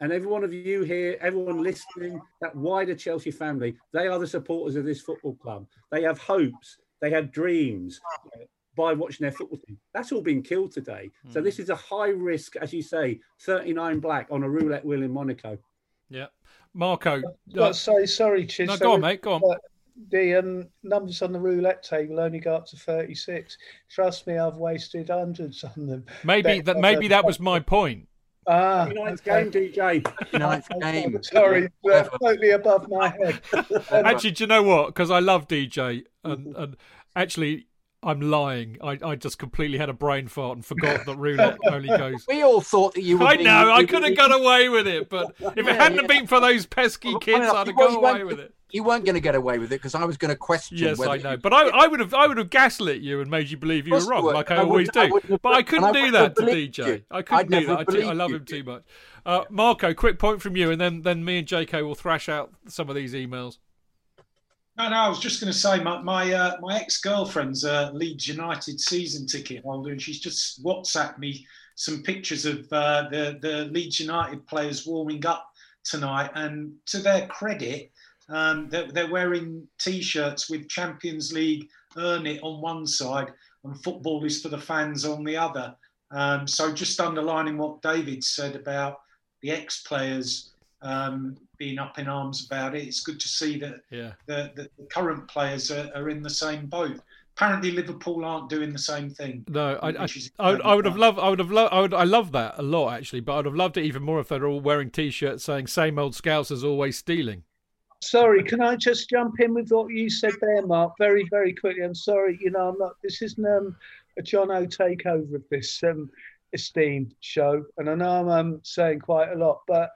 And every one of you here, everyone listening, that wider Chelsea family, they are the supporters of this football club. They have hopes, they have dreams by watching their football team. That's all been killed today. Mm. So this is a high risk, as you say, 39 black on a roulette wheel in Monaco. Yeah. Marco. Sorry, Chis. No, go on, mate, go on. The numbers on the roulette table only go up to 36. Trust me, I've wasted hundreds on them. Maybe that was my point. Ninth game, DJ. Ninth game. Sorry, totally above my head. Actually, do you know what? Because I love DJ, and actually, I'm lying. I just completely had a brain fart and forgot that Roulette only goes. We all thought that you were. I could have got away with it, but if it hadn't been for those pesky kids, I'd have got away with it. You weren't going to get away with it because I was going to question. Yes, I know, but I would have gaslit you and made you believe you were wrong, like I always do. But I couldn't do that to DJ. I couldn't do that. I love him too much. Marco, quick point from you, and then me and JK will thrash out some of these emails. No, I was just going to say my ex-girlfriend's Leeds United season ticket holder, and she's just WhatsApped me some pictures of the Leeds United players warming up tonight. And to their credit, they're wearing T-shirts with Champions League Earn It on one side and Football is for the Fans on the other. So just underlining what David said about the ex-players being up in arms about it. It's good to see that the current players are in the same boat. Apparently, Liverpool aren't doing the same thing. No, I love that a lot actually, but I'd have loved it even more if they're all wearing T-shirts saying "Same old Scousers always stealing." Sorry, can I just jump in with what you said there, Mark? Very, very quickly. I'm sorry, I'm not. This isn't a John O takeover of this esteemed show, and I know I'm saying quite a lot, but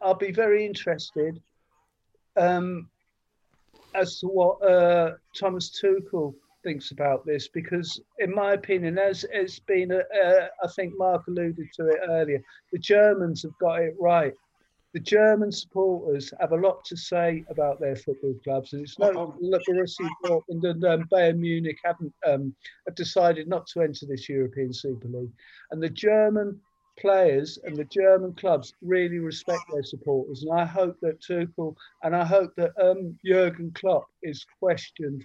I'll be very interested as to what Thomas Tuchel thinks about this, because in my opinion, as it's been, I think Mark alluded to it earlier, the Germans have got it right. The German supporters have a lot to say about their football clubs, and it's not like Borussia Dortmund and Bayern Munich have decided not to enter this European Super League, and the German players and the German clubs really respect their supporters, and I hope that Tuchel and I hope that Jurgen Klopp is questioned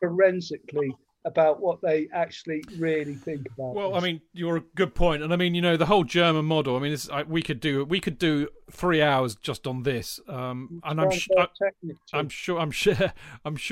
forensically about what they actually really think about. Well, this. I mean, you're a good point, and I mean, the whole German model. I mean, we could do 3 hours just on this, and I'm sure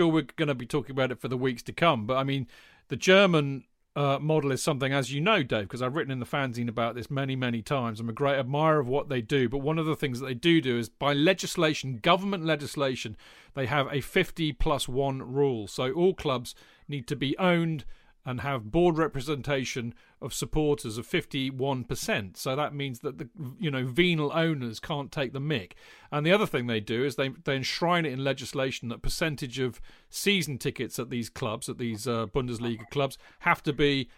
we're going to be talking about it for the weeks to come. But I mean, the German model is something, as you know, Dave, because I've written in the fanzine about this many, many times. I'm a great admirer of what they do, but one of the things that they do is by legislation, government legislation, they have a 50+1 rule. So all clubs need to be owned and have board representation of supporters of 51%. So that means that the venal owners can't take the mick. And the other thing they do is they enshrine it in legislation that percentage of season tickets at these clubs, at these Bundesliga clubs, have to be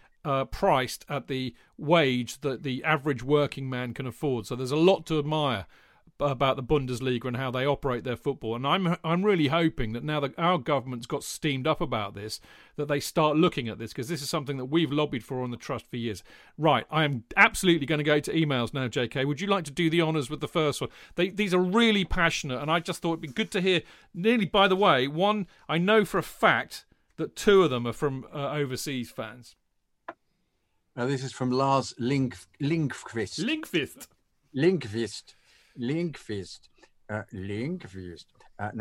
priced at the wage that the average working man can afford. So there's a lot to admire about the Bundesliga and how they operate their football, and I'm really hoping that now that our government's got steamed up about this, that they start looking at this, because this is something that we've lobbied for on the Trust for years. Right, I am absolutely going to go to emails now, JK. Would you like to do the honours with the first one? These are really passionate, and I just thought it'd be good to hear. Nearly, by the way, one, I know for a fact that two of them are from overseas fans. Now, this is from Lars Linkvist. No,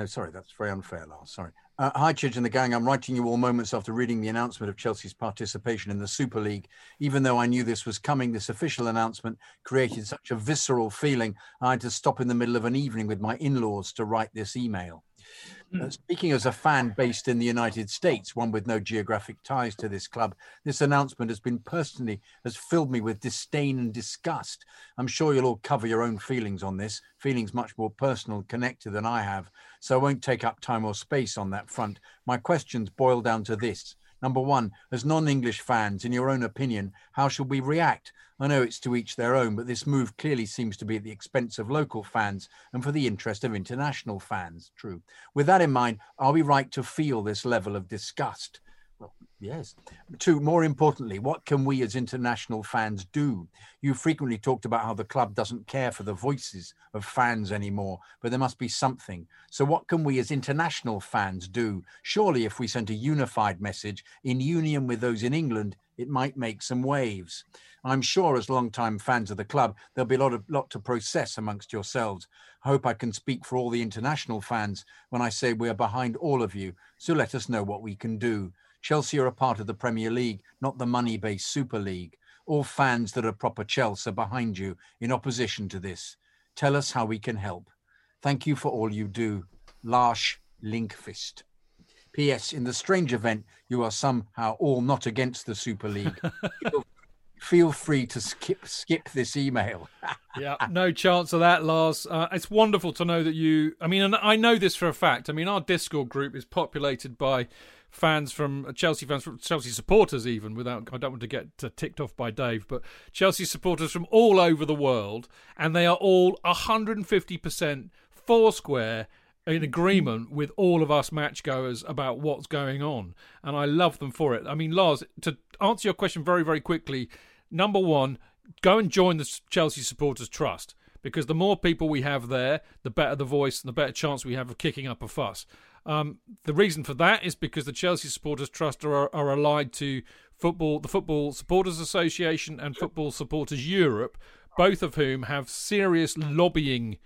sorry, that's very unfair, Lars. Sorry. Hi, Chidge and the gang. I'm writing you all moments after reading the announcement of Chelsea's participation in the Super League. Even though I knew this was coming, this official announcement created such a visceral feeling, I had to stop in the middle of an evening with my in-laws to write this email. Speaking as a fan based in the United States, one with no geographic ties to this club, this announcement has filled me with disdain and disgust. I'm sure you'll all cover your own feelings on this, feelings much more personal and connected than I have, so I won't take up time or space on that front. My questions boil down to this. Number one, as non-English fans, in your own opinion, how should we react? I know it's to each their own, but this move clearly seems to be at the expense of local fans and for the interest of international fans. True. With that in mind, are we right to feel this level of disgust? Well, yes. Two, more importantly, what can we as international fans do? You frequently talked about how the club doesn't care for the voices of fans anymore, but there must be something. So what can we as international fans do? Surely if we sent a unified message in union with those in England, it might make some waves. I'm sure as long-time fans of the club, there'll be a lot to process amongst yourselves. I hope I can speak for all the international fans when I say we are behind all of you. So let us know what we can do. Chelsea are a part of the Premier League, not the money-based Super League. All fans that are proper Chelsea are behind you in opposition to this. Tell us how we can help. Thank you for all you do. Lars Linkvist. P.S. In the strange event you are somehow all not against the Super League, feel free to skip this email. Yeah, no chance of that, Lars. It's wonderful to know that you... I mean, and I know this for a fact. I mean, our Discord group is populated by fans from Chelsea supporters, even without... I don't want to get ticked off by Dave, but Chelsea supporters from all over the world, and they are all 150% foursquare in agreement with all of us matchgoers about what's going on, and I love them for it. I mean, Lars, to answer your question very, very quickly, number one, go and join the Chelsea Supporters Trust, because the more people we have there, the better the voice and the better chance we have of kicking up a fuss. The reason for that is because the Chelsea Supporters Trust are allied to football, the Football Supporters Association and Football Supporters Europe, both of whom have serious lobbying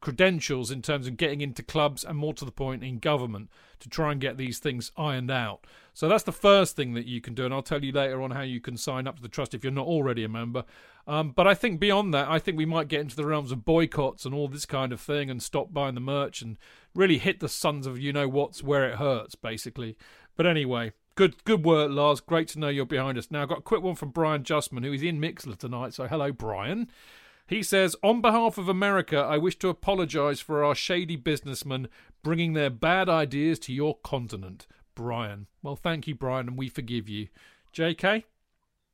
credentials in terms of getting into clubs and, more to the point, in government to try and get these things ironed out. So that's the first thing that you can do, and I'll tell you later on how you can sign up to the trust if you're not already a member. But I think beyond that, I think we might get into the realms of boycotts and all this kind of thing, and stop buying the merch and really hit the sons of you-know-whats where it hurts, basically. But anyway, good work, Lars. Great to know you're behind us. Now, I've got a quick one from Brian Justman, who is in Mixler tonight, so hello, Brian. He says, on behalf of America, I wish to apologise for our shady businessmen bringing their bad ideas to your continent, Brian. Well, thank you, Brian, and we forgive you. JK?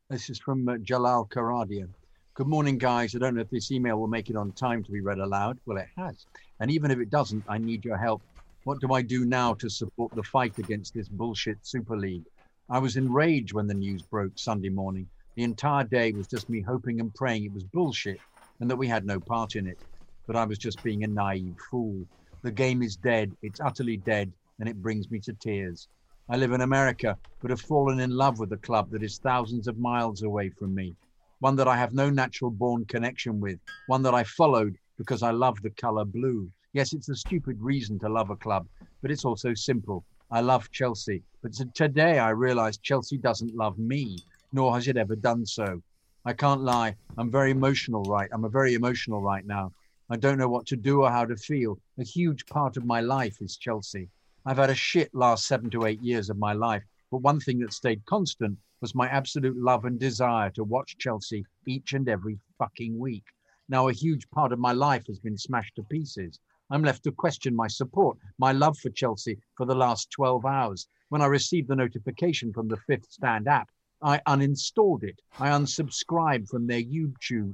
This is from Jalal Karadia. Good morning, guys. I don't know if this email will make it on time to be read aloud. Well, it has. And even if it doesn't, I need your help. What do I do now to support the fight against this bullshit Super League? I was enraged when the news broke Sunday morning. The entire day was just me hoping and praying it was bullshit and that we had no part in it, but I was just being a naive fool. The game is dead, it's utterly dead, and it brings me to tears. I live in America, but have fallen in love with a club that is thousands of miles away from me, one that I have no natural-born connection with, one that I followed because I love the colour blue. Yes, it's a stupid reason to love a club, but it's also simple. I love Chelsea, but today I realised Chelsea doesn't love me, nor has it ever done so. I can't lie. I'm very emotional right now. I don't know what to do or how to feel. A huge part of my life is Chelsea. I've had a shit last 7 to 8 years of my life, but one thing that stayed constant was my absolute love and desire to watch Chelsea each and every fucking week. Now a huge part of my life has been smashed to pieces. I'm left to question my support, my love for Chelsea for the last 12 hours. When I received the notification from the Fifth Stand app, I uninstalled it. I unsubscribed from their YouTube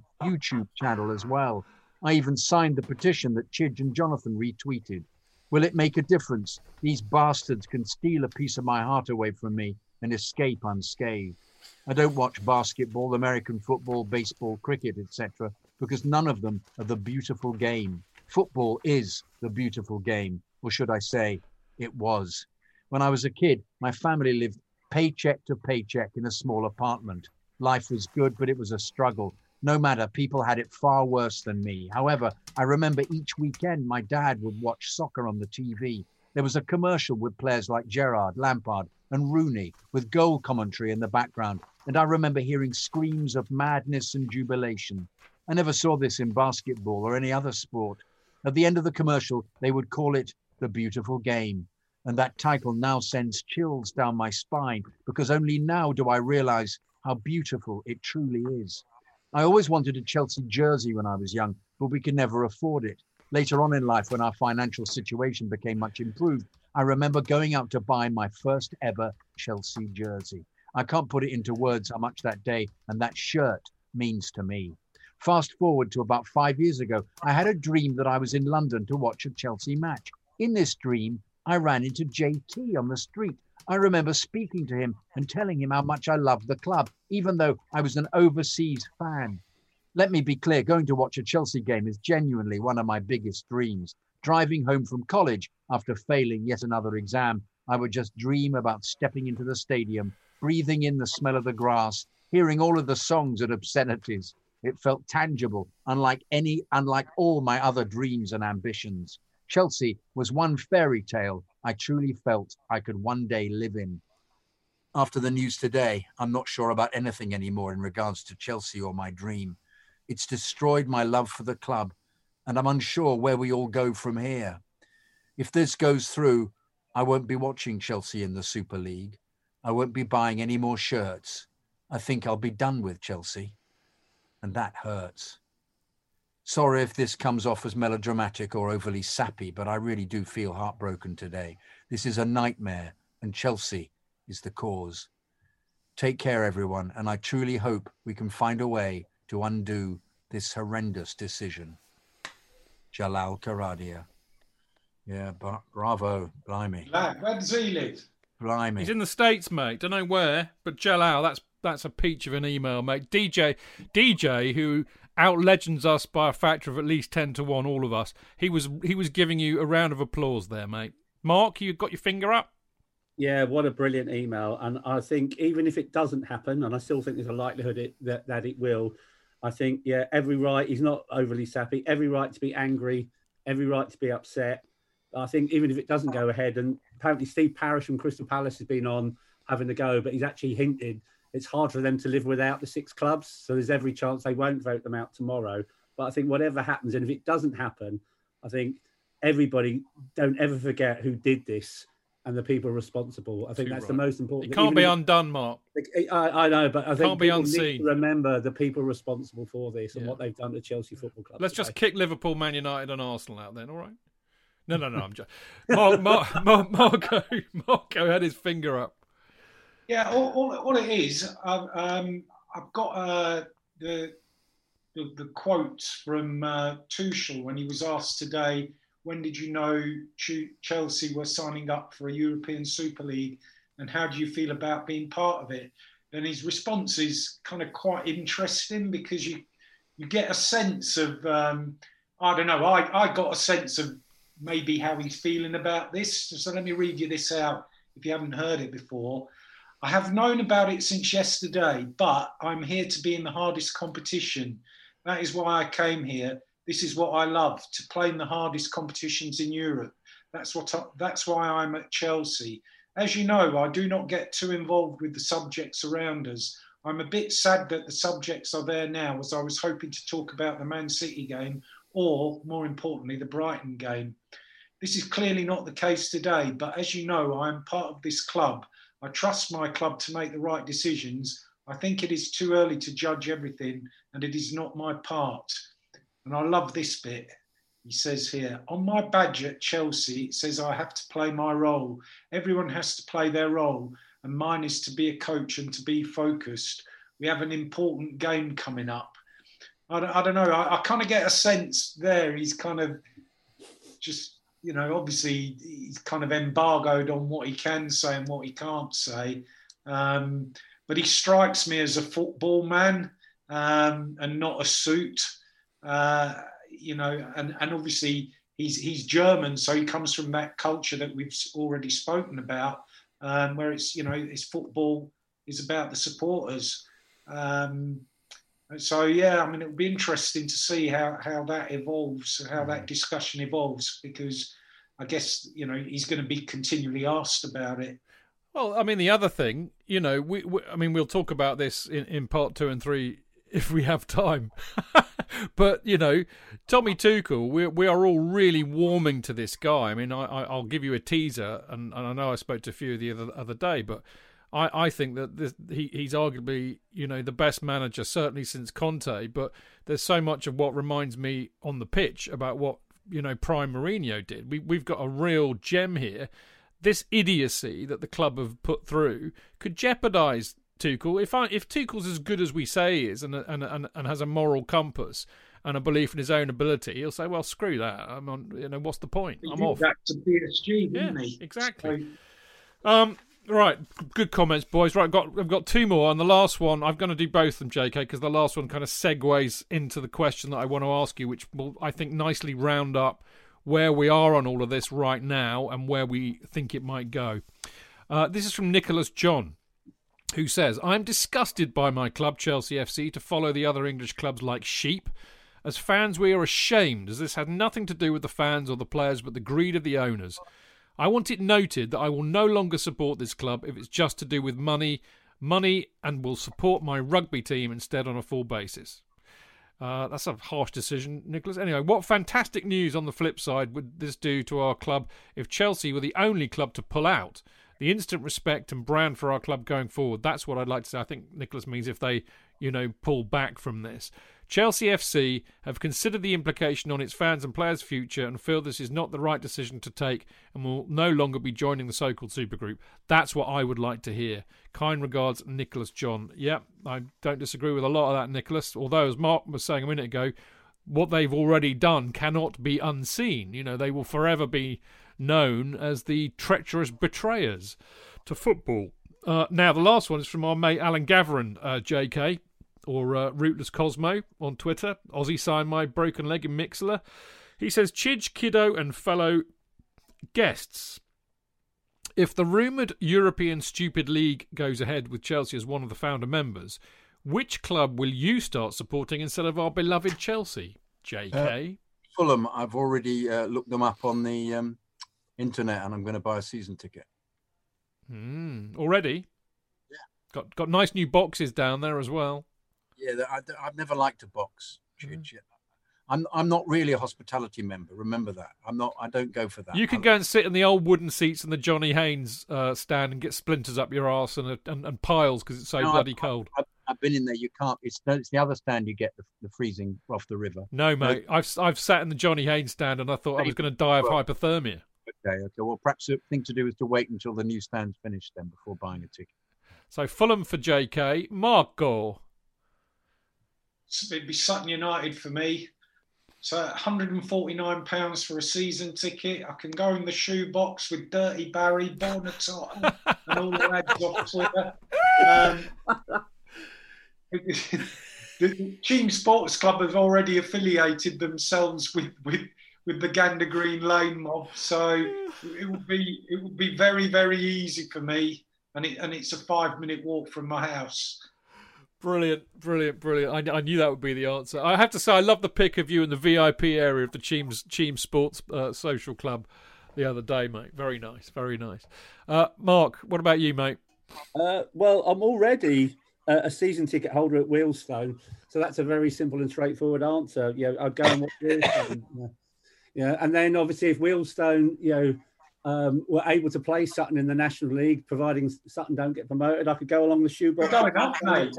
channel as well. I even signed the petition that Chidge and Jonathan retweeted. Will it make a difference? These bastards can steal a piece of my heart away from me and escape unscathed. I don't watch basketball, American football, baseball, cricket, etc., because none of them are the beautiful game. Football is the beautiful game, or should I say, it was. When I was a kid, my family lived paycheck to paycheck in a small apartment. Life was good, but it was a struggle. No matter, people had it far worse than me. However, I remember each weekend my dad would watch soccer on the TV. There was a commercial with players like Gerrard, Lampard and Rooney with goal commentary in the background. And I remember hearing screams of madness and jubilation. I never saw this in basketball or any other sport. At the end of the commercial, they would call it the beautiful game. And that title now sends chills down my spine because only now do I realise how beautiful it truly is. I always wanted a Chelsea jersey when I was young, but we could never afford it. Later on in life, when our financial situation became much improved, I remember going out to buy my first ever Chelsea jersey. I can't put it into words how much that day and that shirt means to me. Fast forward to about 5 years ago, I had a dream that I was in London to watch a Chelsea match. In this dream, I ran into JT on the street. I remember speaking to him and telling him how much I loved the club, even though I was an overseas fan. Let me be clear, going to watch a Chelsea game is genuinely one of my biggest dreams. Driving home from college after failing yet another exam, I would just dream about stepping into the stadium, breathing in the smell of the grass, hearing all of the songs and obscenities. It felt tangible, unlike all my other dreams and ambitions. Chelsea was one fairy tale I truly felt I could one day live in. After the news today, I'm not sure about anything anymore in regards to Chelsea or my dream. It's destroyed my love for the club, and I'm unsure where we all go from here. If this goes through, I won't be watching Chelsea in the Super League. I won't be buying any more shirts. I think I'll be done with Chelsea. And that hurts. Sorry if this comes off as melodramatic or overly sappy, but I really do feel heartbroken today. This is a nightmare, and Chelsea is the cause. Take care, everyone, and I truly hope we can find a way to undo this horrendous decision. Jalal Karadia. Yeah, bravo, blimey. Where does he live? Blimey. He's in the States, mate. Don't know where, but Jalal, that's a peach of an email, mate. DJ, who out-legends us by a factor of at least 10 to 1, all of us. He was giving you a round of applause there, mate. Mark, you got your finger up? Yeah, what a brilliant email. And I think even if it doesn't happen, and I still think there's a likelihood that it will, I think, yeah, every right, he's not overly sappy, every right to be angry, every right to be upset. I think even if it doesn't go ahead, and apparently Steve Parish from Crystal Palace has been on having a go, but he's actually hinted it's hard for them to live without the 6 clubs, so there's every chance they won't vote them out tomorrow. But I think whatever happens, and if it doesn't happen, I think everybody, don't ever forget who did this and the people responsible. I think that's right. The most important. It can't be undone, Mark. I know, but I think can't be unseen. Need to remember the people responsible for this and what they've done to Chelsea Football Club. Let's just kick Liverpool, Man United and Arsenal out then, all right? No, I'm just... Marco had his finger up. Yeah, all it is, I've got the quote from Tuchel when he was asked today, when did you know Chelsea were signing up for a European Super League and how do you feel about being part of it? And his response is kind of quite interesting because you get a sense of, I don't know, I got a sense of maybe how he's feeling about this. So let me read you this out if you haven't heard it before. I have known about it since yesterday, but I'm here to be in the hardest competition. That is why I came here. This is what I love, to play in the hardest competitions in Europe. That's why I'm at Chelsea. As you know, I do not get too involved with the subjects around us. I'm a bit sad that the subjects are there now, as I was hoping to talk about the Man City game, or more importantly, the Brighton game. This is clearly not the case today, but as you know, I am part of this club. I trust my club to make the right decisions. I think it is too early to judge everything, and it is not my part. And I love this bit. He says here, on my badge at Chelsea, it says I have to play my role. Everyone has to play their role, and mine is to be a coach and to be focused. We have an important game coming up. I don't know. I kind of get a sense there. He's kind of just... You know, obviously, he's kind of embargoed on what he can say and what he can't say. But he strikes me as a football man and not a suit. You know, and obviously, he's German, so he comes from that culture that we've already spoken about, where it's, you know, his football is about the supporters. So, yeah, I mean, it'll be interesting to see how that evolves, how that discussion evolves, because I guess, you know, he's going to be continually asked about it. Well, I mean, the other thing, you know, we'll talk about this in part 2 and 3 if we have time. But, you know, Tommy Tuchel, we are all really warming to this guy. I mean, I'll give you a teaser, and I know I spoke to a few the other day, but... I think that he's arguably, you know, the best manager, certainly since Conte, but there's so much of what reminds me on the pitch about what, you know, Prime Mourinho did. We've got a real gem here. This idiocy that the club have put through could jeopardise Tuchel. If Tuchel's as good as we say he is and has a moral compass and a belief in his own ability, he'll say, well, screw that. I'm on, you know, what's the point? I'm off. Back to PSG, didn't he? Exactly. So... Right, good comments, boys. Right, I've got 2 more, and the last one, I'm going to do both of them, JK, because the last one kind of segues into the question that I want to ask you, which will, I think, nicely round up where we are on all of this right now and where we think it might go. This is from Nicholas John, who says, I'm disgusted by my club, Chelsea FC, to follow the other English clubs like sheep. As fans, we are ashamed, as this had nothing to do with the fans or the players, but the greed of the owners. I want it noted that I will no longer support this club if it's just to do with money and will support my rugby team instead on a full basis. That's a harsh decision, Nicholas. Anyway, what fantastic news on the flip side would this do to our club if Chelsea were the only club to pull out? The instant respect and brand for our club going forward. That's what I'd like to say. I think Nicholas means if they, pull back from this. Chelsea FC have considered the implication on its fans and players' future and feel this is not the right decision to take and will no longer be joining the so-called supergroup. That's what I would like to hear. Kind regards, Nicholas John. Yeah, I don't disagree with a lot of that, Nicholas. Although, as Mark was saying a minute ago, what they've already done cannot be unseen. They will forever be known as the treacherous betrayers to football. Now, the last one is from our mate Alan Gavran, JK, or Rootless Cosmo on Twitter. Aussie signed my broken leg in Mixler. He says, Chidge, Kiddo and fellow guests, if the rumoured European Stupid League goes ahead with Chelsea as one of the founder members, which club will you start supporting instead of our beloved Chelsea, JK? Fulham. I've already looked them up on the internet and I'm going to buy a season ticket. Already? Yeah. Got nice new boxes down there as well. Yeah, I've never liked a box. Mm-hmm. I'm not really a hospitality member. Remember that. I don't go for that. You can go and sit in the old wooden seats in the Johnny Haynes stand and get splinters up your arse and piles because it's so bloody cold. I've been in there. You can't. It's the other stand. You get the freezing off the river. No, mate. I've sat in the Johnny Haynes stand and I thought I was going to die of hypothermia. Okay. Well, perhaps the thing to do is to wait until the new stand's finished then before buying a ticket. So Fulham for JK. Mark Gore. It'd be Sutton United for me. So £149 for a season ticket. I can go in the shoebox with Dirty Barry, Borna Totten, and all the lads off Twitter. The King Sports Club have already affiliated themselves with the Gander Green Lane mob, so it would be very, very easy for me, and it's a 5-minute walk from my house. Brilliant. I knew that would be the answer. I have to say, I love the pic of you in the VIP area of the Cheam Sports Social Club the other day, mate. Very nice, very nice. Mark, what about you, mate? Well, I'm already a season ticket holder at Wheelstone, so that's a very simple and straightforward answer. I'll go and watch Wheelstone. And then obviously if Wheelstone, were able to play Sutton in the National League, providing Sutton don't get promoted, I could go along the shoebox. Going up, mate.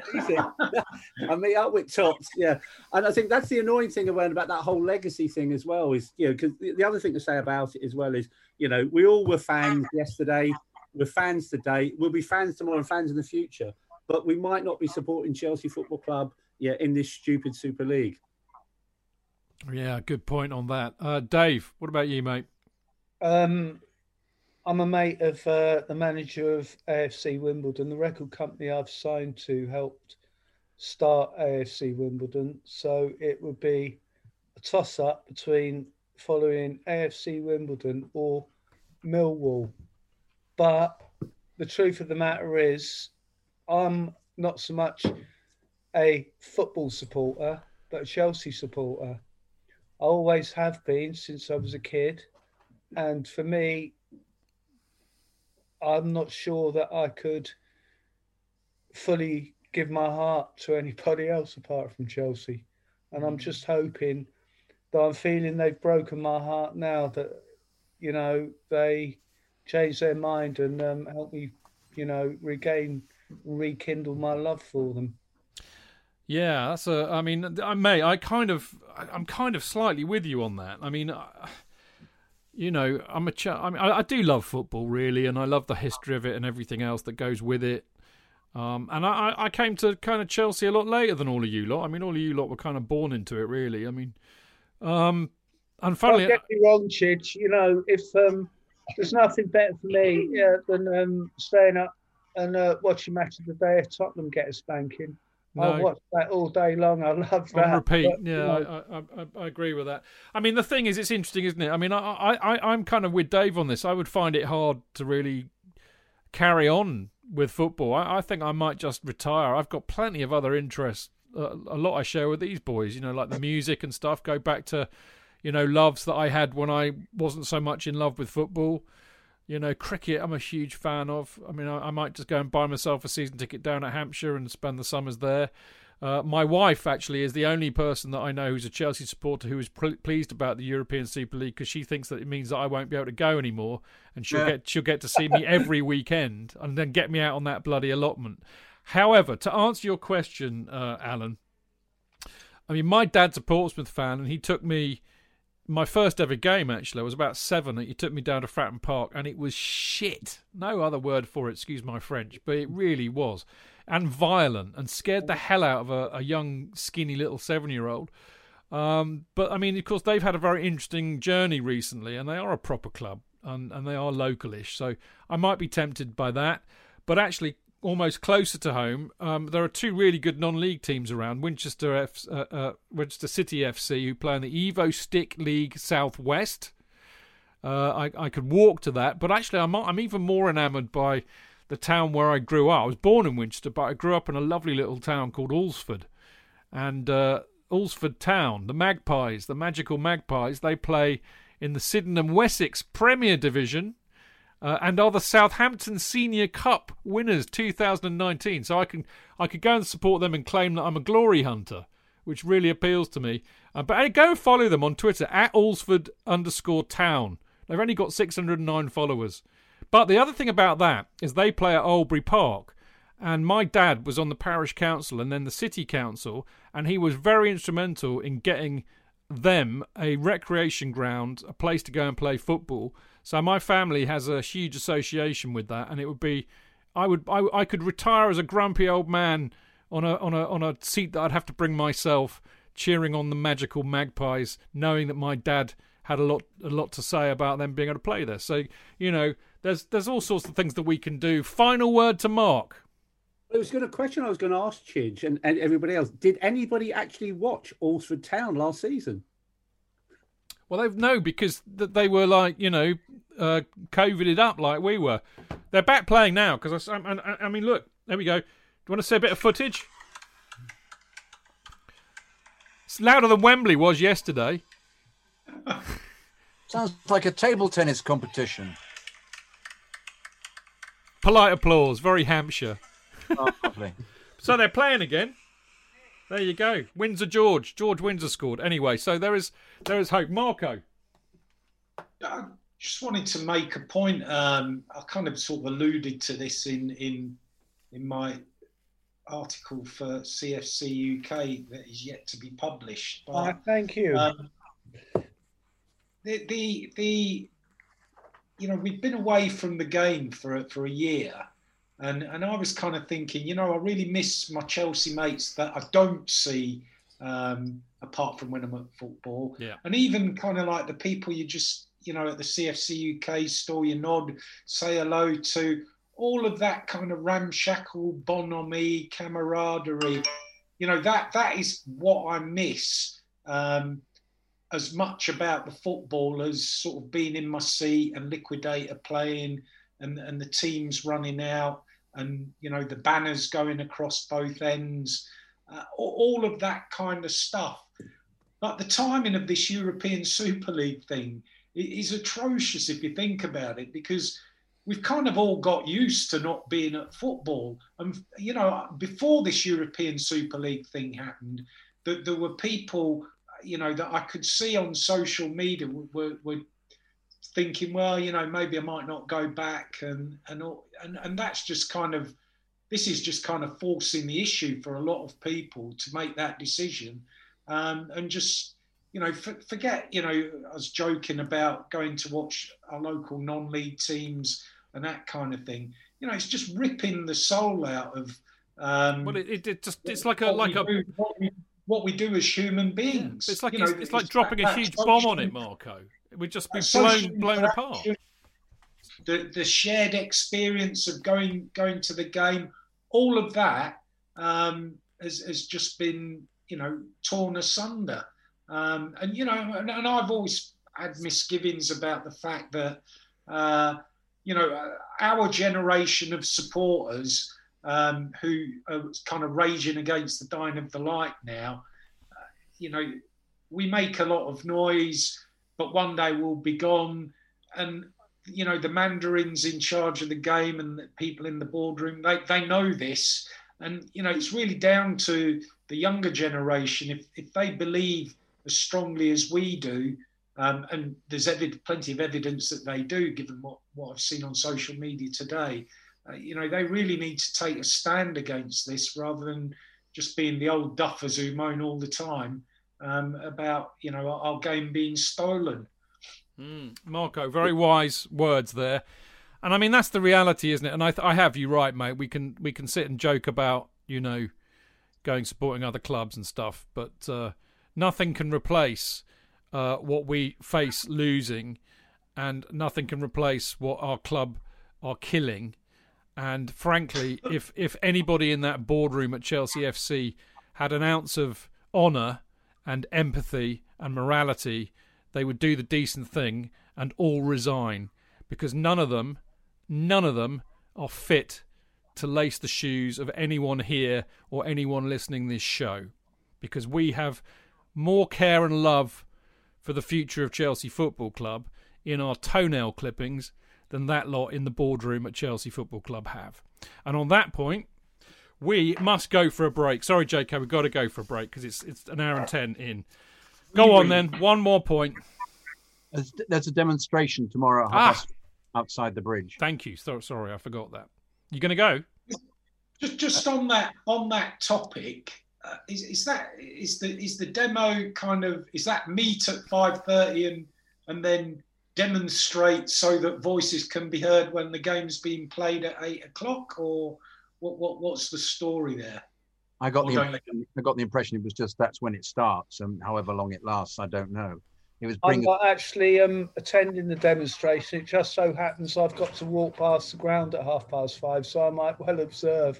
And meet up with Tots, yeah. And I think that's the annoying thing about that whole legacy thing as well is, because the other thing to say about it as well is, we all were fans yesterday, we're fans today, we'll be fans tomorrow and fans in the future, but we might not be supporting Chelsea Football Club in this stupid Super League. Yeah, good point on that. Dave, what about you, mate? I'm a mate of the manager of AFC Wimbledon. The record company I've signed to helped start AFC Wimbledon. So it would be a toss-up between following AFC Wimbledon or Millwall. But the truth of the matter is I'm not so much a football supporter, but a Chelsea supporter. I always have been since I was a kid. And for me, I'm not sure that I could fully give my heart to anybody else apart from Chelsea. And I'm just hoping that I'm feeling they've broken my heart now that, they change their mind and help me, rekindle my love for them. Yeah, I'm kind of slightly with you on that. I mean... I do love football really, and I love the history of it and everything else that goes with it. And I came to kind of Chelsea a lot later than all of you lot. I mean, all of you lot were kind of born into it, really. I mean, and finally, don't get me wrong, Chidge. If there's nothing better for me than staying up and watching Match of the Day if Tottenham get a spanking. No. I watch that all day long. I love that. On repeat. But, I agree with that. I mean, the thing is, it's interesting, isn't it? I mean, I'm kind of with Dave on this. I would find it hard to really carry on with football. I think I might just retire. I've got plenty of other interests. A lot I share with these boys, like the music and stuff. Go back to, loves that I had when I wasn't so much in love with football. Cricket, I'm a huge fan of. I mean, I might just go and buy myself a season ticket down at Hampshire and spend the summers there. My wife, actually, is the only person that I know who's a Chelsea supporter who is pleased about the European Super League, because she thinks that it means that I won't be able to go anymore, and she'll get to see me every weekend and then get me out on that bloody allotment. However, to answer your question, Alan, I mean, my dad's a Portsmouth fan, and he took me... My first ever game, actually, I was about 7. He took me down to Fratton Park, and it was shit. No other word for it, excuse my French, but it really was. And violent, and scared the hell out of a young, skinny little 7-year-old. But, I mean, of course, they've had a very interesting journey recently, and they are a proper club, and they are localish. So I might be tempted by that. But actually, almost closer to home, there are two really good non-league teams around, Winchester City FC, who play in the Evo Stick League Southwest. I could walk to that, but actually I'm even more enamoured by the town where I grew up. I was born in Winchester, but I grew up in a lovely little town called Alresford. And Alresford Town, the Magpies, the magical Magpies, they play in the Sydenham and Wessex Premier Division, and are the Southampton Senior Cup winners 2019. So I could go and support them and claim that I'm a glory hunter, which really appeals to me. But hey, go follow them on Twitter, at @Alresford_town. They've only got 609 followers. But the other thing about that is they play at Oldbury Park. And my dad was on the parish council and then the city council, and he was very instrumental in getting them a recreation ground, a place to go and play football. So my family has a huge association with that, and it would be, I could retire as a grumpy old man on a seat that I'd have to bring myself, cheering on the magical Magpies, knowing that my dad had a lot to say about them being able to play there. So, you know, there's all sorts of things that we can do. Final word to Mark. It was a question I was going to ask Chidge and everybody else. Did anybody actually watch Alresford Town last season? Well, no, because they were like, you know, COVIDed up like we were. They're back playing now because, I mean, look, there we go. Do you want to see a bit of footage? It's louder than Wembley was yesterday. Sounds like a table tennis competition. Polite applause, very Hampshire. Oh, lovely. So they're playing again. There you go. Windsor George Windsor scored. Anyway, so there is hope. Marco, I just wanted to make a point. I kind of sort of alluded to this in my article for CFC UK that is yet to be published. But, thank you. The you know, we've been away from the game for a year. And I was kind of thinking, you know, I really miss my Chelsea mates that I don't see apart from when I'm at football. Yeah. And even kind of like the people you just, you know, at the CFC UK store, you nod, say hello to, all of that kind of ramshackle, bonhomie, camaraderie. You know, that is what I miss as much about the football as sort of being in my seat and Liquidator playing and the teams running out. And, you know, the banners going across both ends, all of that kind of stuff. But the timing of this European Super League thing is atrocious if you think about it, because we've kind of all got used to not being at football. And, you know, before this European Super League thing happened, there were people, you know, that I could see on social media were thinking, well, you know, maybe I might not go back and that's just kind of, this is just kind of forcing the issue for a lot of people to make that decision. And just, you know, forget, you know, I was joking about going to watch our local non-league teams and that kind of thing. You know, it's just ripping the soul out of... what we do as human beings. Yeah, it's like dropping a huge bomb on it, Marco. It would just be blown apart. The shared experience of going to the game, all of that has just been, you know, torn asunder. And, you know, and I've always had misgivings about the fact that, you know, our generation of supporters who are kind of raging against the dying of the light now, you know, we make a lot of noise, but one day we'll be gone. And, you know, the mandarins in charge of the game and the people in the boardroom, they know this. And, you know, it's really down to the younger generation, if they believe as strongly as we do, and there's plenty of evidence that they do, given what I've seen on social media today, you know, they really need to take a stand against this rather than just being the old duffers who moan all the time about, you know, our game being stolen. Marco, very wise words there. And I mean, that's the reality, isn't it? And I have you right, mate. We can sit and joke about, you know, going supporting other clubs and stuff, but nothing can replace what we face losing, and nothing can replace what our club are killing. And frankly, if anybody in that boardroom at Chelsea FC had an ounce of honour and empathy and morality, they would do the decent thing and all resign, because none of them are fit to lace the shoes of anyone here or anyone listening this show, because we have more care and love for the future of Chelsea Football Club in our toenail clippings than that lot in the boardroom at Chelsea Football Club have. And on that point, we must go for a break. Sorry, JK, we've got to go for a break because it's 1:10 in. Go on then, one more point. There's a demonstration tomorrow outside the bridge. Thank you. Sorry, I forgot that. You going to go? Just on that topic, is the demo kind of, is that meet at 5:30 and then demonstrate so that voices can be heard when the game's being played at 8 o'clock, or what's the story there? I got the impression it was just that's when it starts, and however long it lasts, I don't know. I'm not actually attending the demonstration. It just so happens I've got to walk past the ground at 5:30, so I might well observe.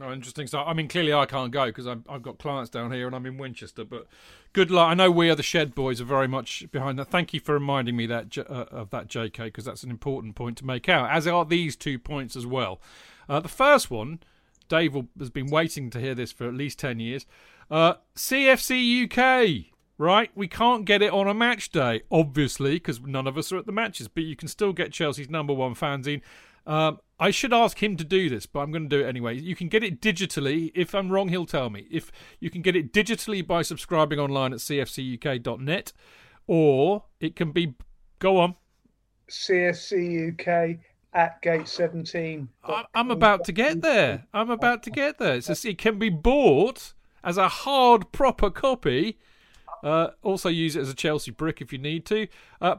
Oh, interesting. So, I mean, clearly I can't go because I've got clients down here and I'm in Winchester, but good luck. I know we are the Shed Boys are very much behind that. Thank you for reminding me of that, JK, because that's an important point to make out, as are these 2 points as well. The first one, Dave has been waiting to hear this for at least 10 years. CFC UK, right? We can't get it on a match day, obviously, because none of us are at the matches, but you can still get Chelsea's #1 fanzine. I should ask him to do this, but I'm going to do it anyway. You can get it digitally. If I'm wrong, he'll tell me. If you can get it digitally by subscribing online at cfcuk.net, or it can be, go on, CFC UK at gate17. I'm about to get there. So it can be bought as a hard, proper copy. Also use it as a Chelsea brick if you need to.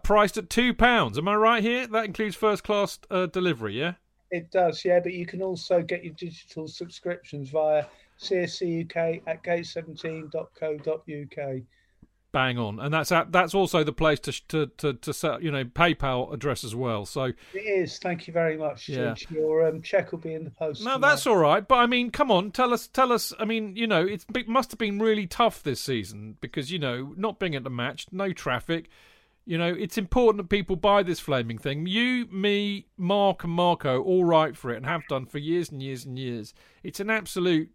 Priced at £2. Am I right here? That includes first-class delivery, yeah? It does, yeah, but you can also get your digital subscriptions via cscuk at gate17.co.uk. Bang on. And that's also the place to set, you know, PayPal address as well. So it is. Thank you very much. Yeah. Your cheque will be in the post. No, that's all right. But, I mean, come on, tell us. I mean, you know, it must have been really tough this season because, you know, not being at the match, no traffic. You know, it's important that people buy this flaming thing. You, me, Mark and Marco all write for it and have done for years and years and years. It's an absolute,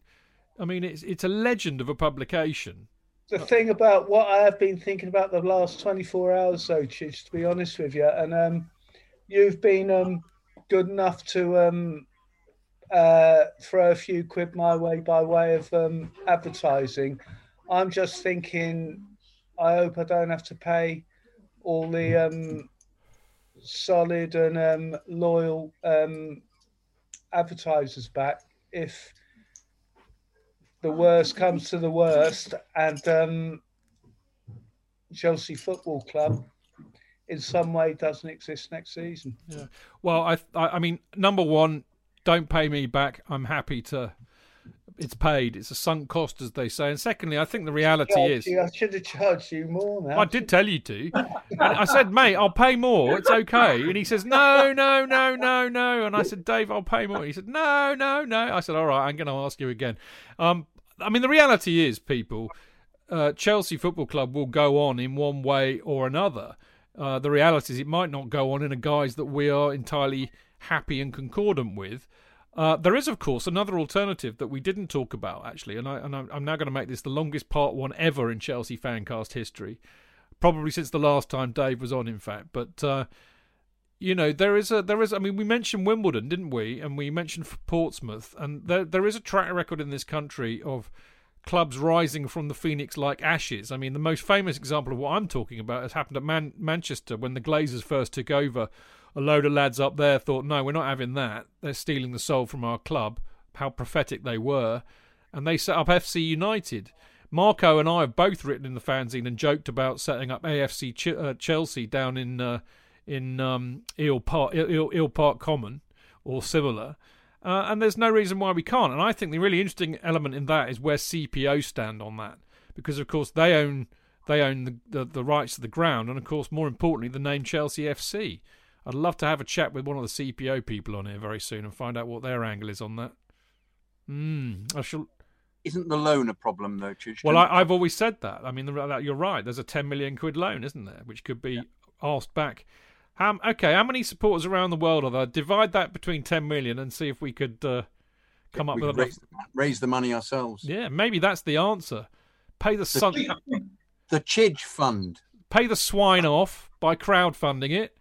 I mean, it's a legend of a publication. The thing about what I have been thinking about the last 24 hours, though, Chiefs, to be honest with you, and you've been good enough to throw a few quid my way by way of advertising. I'm just thinking, I hope I don't have to pay all the solid and loyal advertisers back if the worst comes to the worst, and Chelsea Football Club in some way doesn't exist next season. Yeah. Well, I mean, number one, don't pay me back. I'm happy to. It's paid. It's a sunk cost, as they say. And secondly, I think the reality is I should have charged you more. Now. I did tell you to. I said, mate, I'll pay more. It's okay. And he says, no. And I said, Dave, I'll pay more. He said, no. I said, all right, I'm going to ask you again. I mean, the reality is, people, Chelsea Football Club will go on in one way or another. The reality is it might not go on in a guise that we are entirely happy and concordant with. There is, of course, another alternative that we didn't talk about, actually, and I'm now going to make this the longest part one ever in Chelsea Fancast history, probably since the last time Dave was on, in fact. But, you know, there is. I mean, we mentioned Wimbledon, didn't we? And we mentioned Portsmouth. And there is a track record in this country of clubs rising from the phoenix like ashes. I mean, the most famous example of what I'm talking about has happened at Manchester when the Glazers first took over. A load of lads up there thought, no, we're not having that. They're stealing the soul from our club. How prophetic they were. And they set up FC United. Marco and I have both written in the fanzine and joked about setting up AFC Chelsea down in Eel Park Common or similar. And there's no reason why we can't. And I think the really interesting element in that is where CPO stand on that. Because, of course, they own the rights to the ground. And, of course, more importantly, the name Chelsea FC. I'd love to have a chat with one of the CPO people on here very soon and find out what their angle is on that. I shall... Isn't the loan a problem, though, Chidge? Well, I've always said that. I mean, you're right. There's a £10 million loan, isn't there, which could be asked back. How many supporters around the world are there? Divide that between 10 million and see if we could come up with... Raise the money ourselves. Yeah, maybe that's the answer. Pay the Chidge Fund. Pay the swine off by crowdfunding it,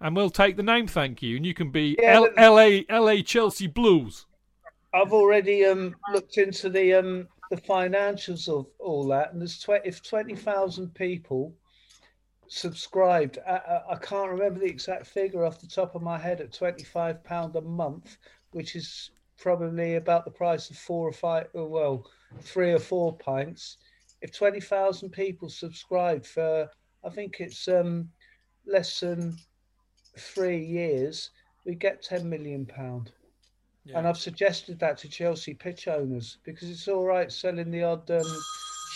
and we'll take the name, thank you, and you can be LA Chelsea Blues. I've already looked into the financials of all that, and there's 20,000 people subscribed. I can't remember the exact figure off the top of my head at £25 a month, which is probably about the price of 3 or 4 pints. If 20,000 people subscribe for, I think it's less than 3 years, we get £10 million. Yeah. And I've suggested that to Chelsea Pitch Owners, because it's all right selling the odd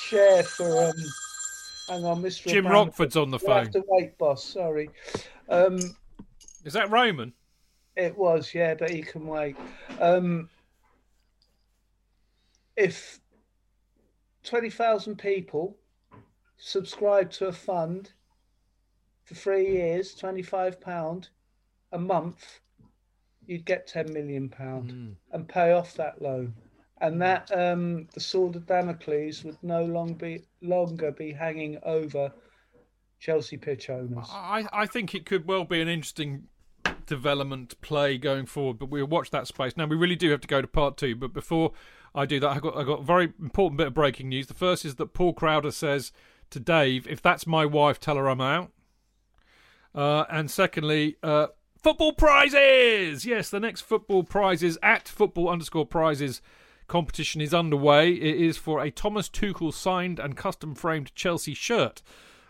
share for. Hang on, Mr. Jim Obama. Rockford's on the phone. I have to wait, boss. Sorry. Is that Roman? It was, yeah, but he can wait. If 20,000 people subscribe to a fund for 3 years, £25 a month, you'd get £10 million and pay off that loan. And that the sword of Damocles would no longer be hanging over Chelsea Pitch Owners. I think it could well be an interesting development play going forward, but we'll watch that space. Now, we really do have to go to part two, but before I do that, I got a very important bit of breaking news. The first is that Paul Crowder says to Dave, if that's my wife, tell her I'm out. And secondly... football prizes! Yes, the next football prizes at @football_prizes competition is underway. It is for a Thomas Tuchel signed and custom framed Chelsea shirt.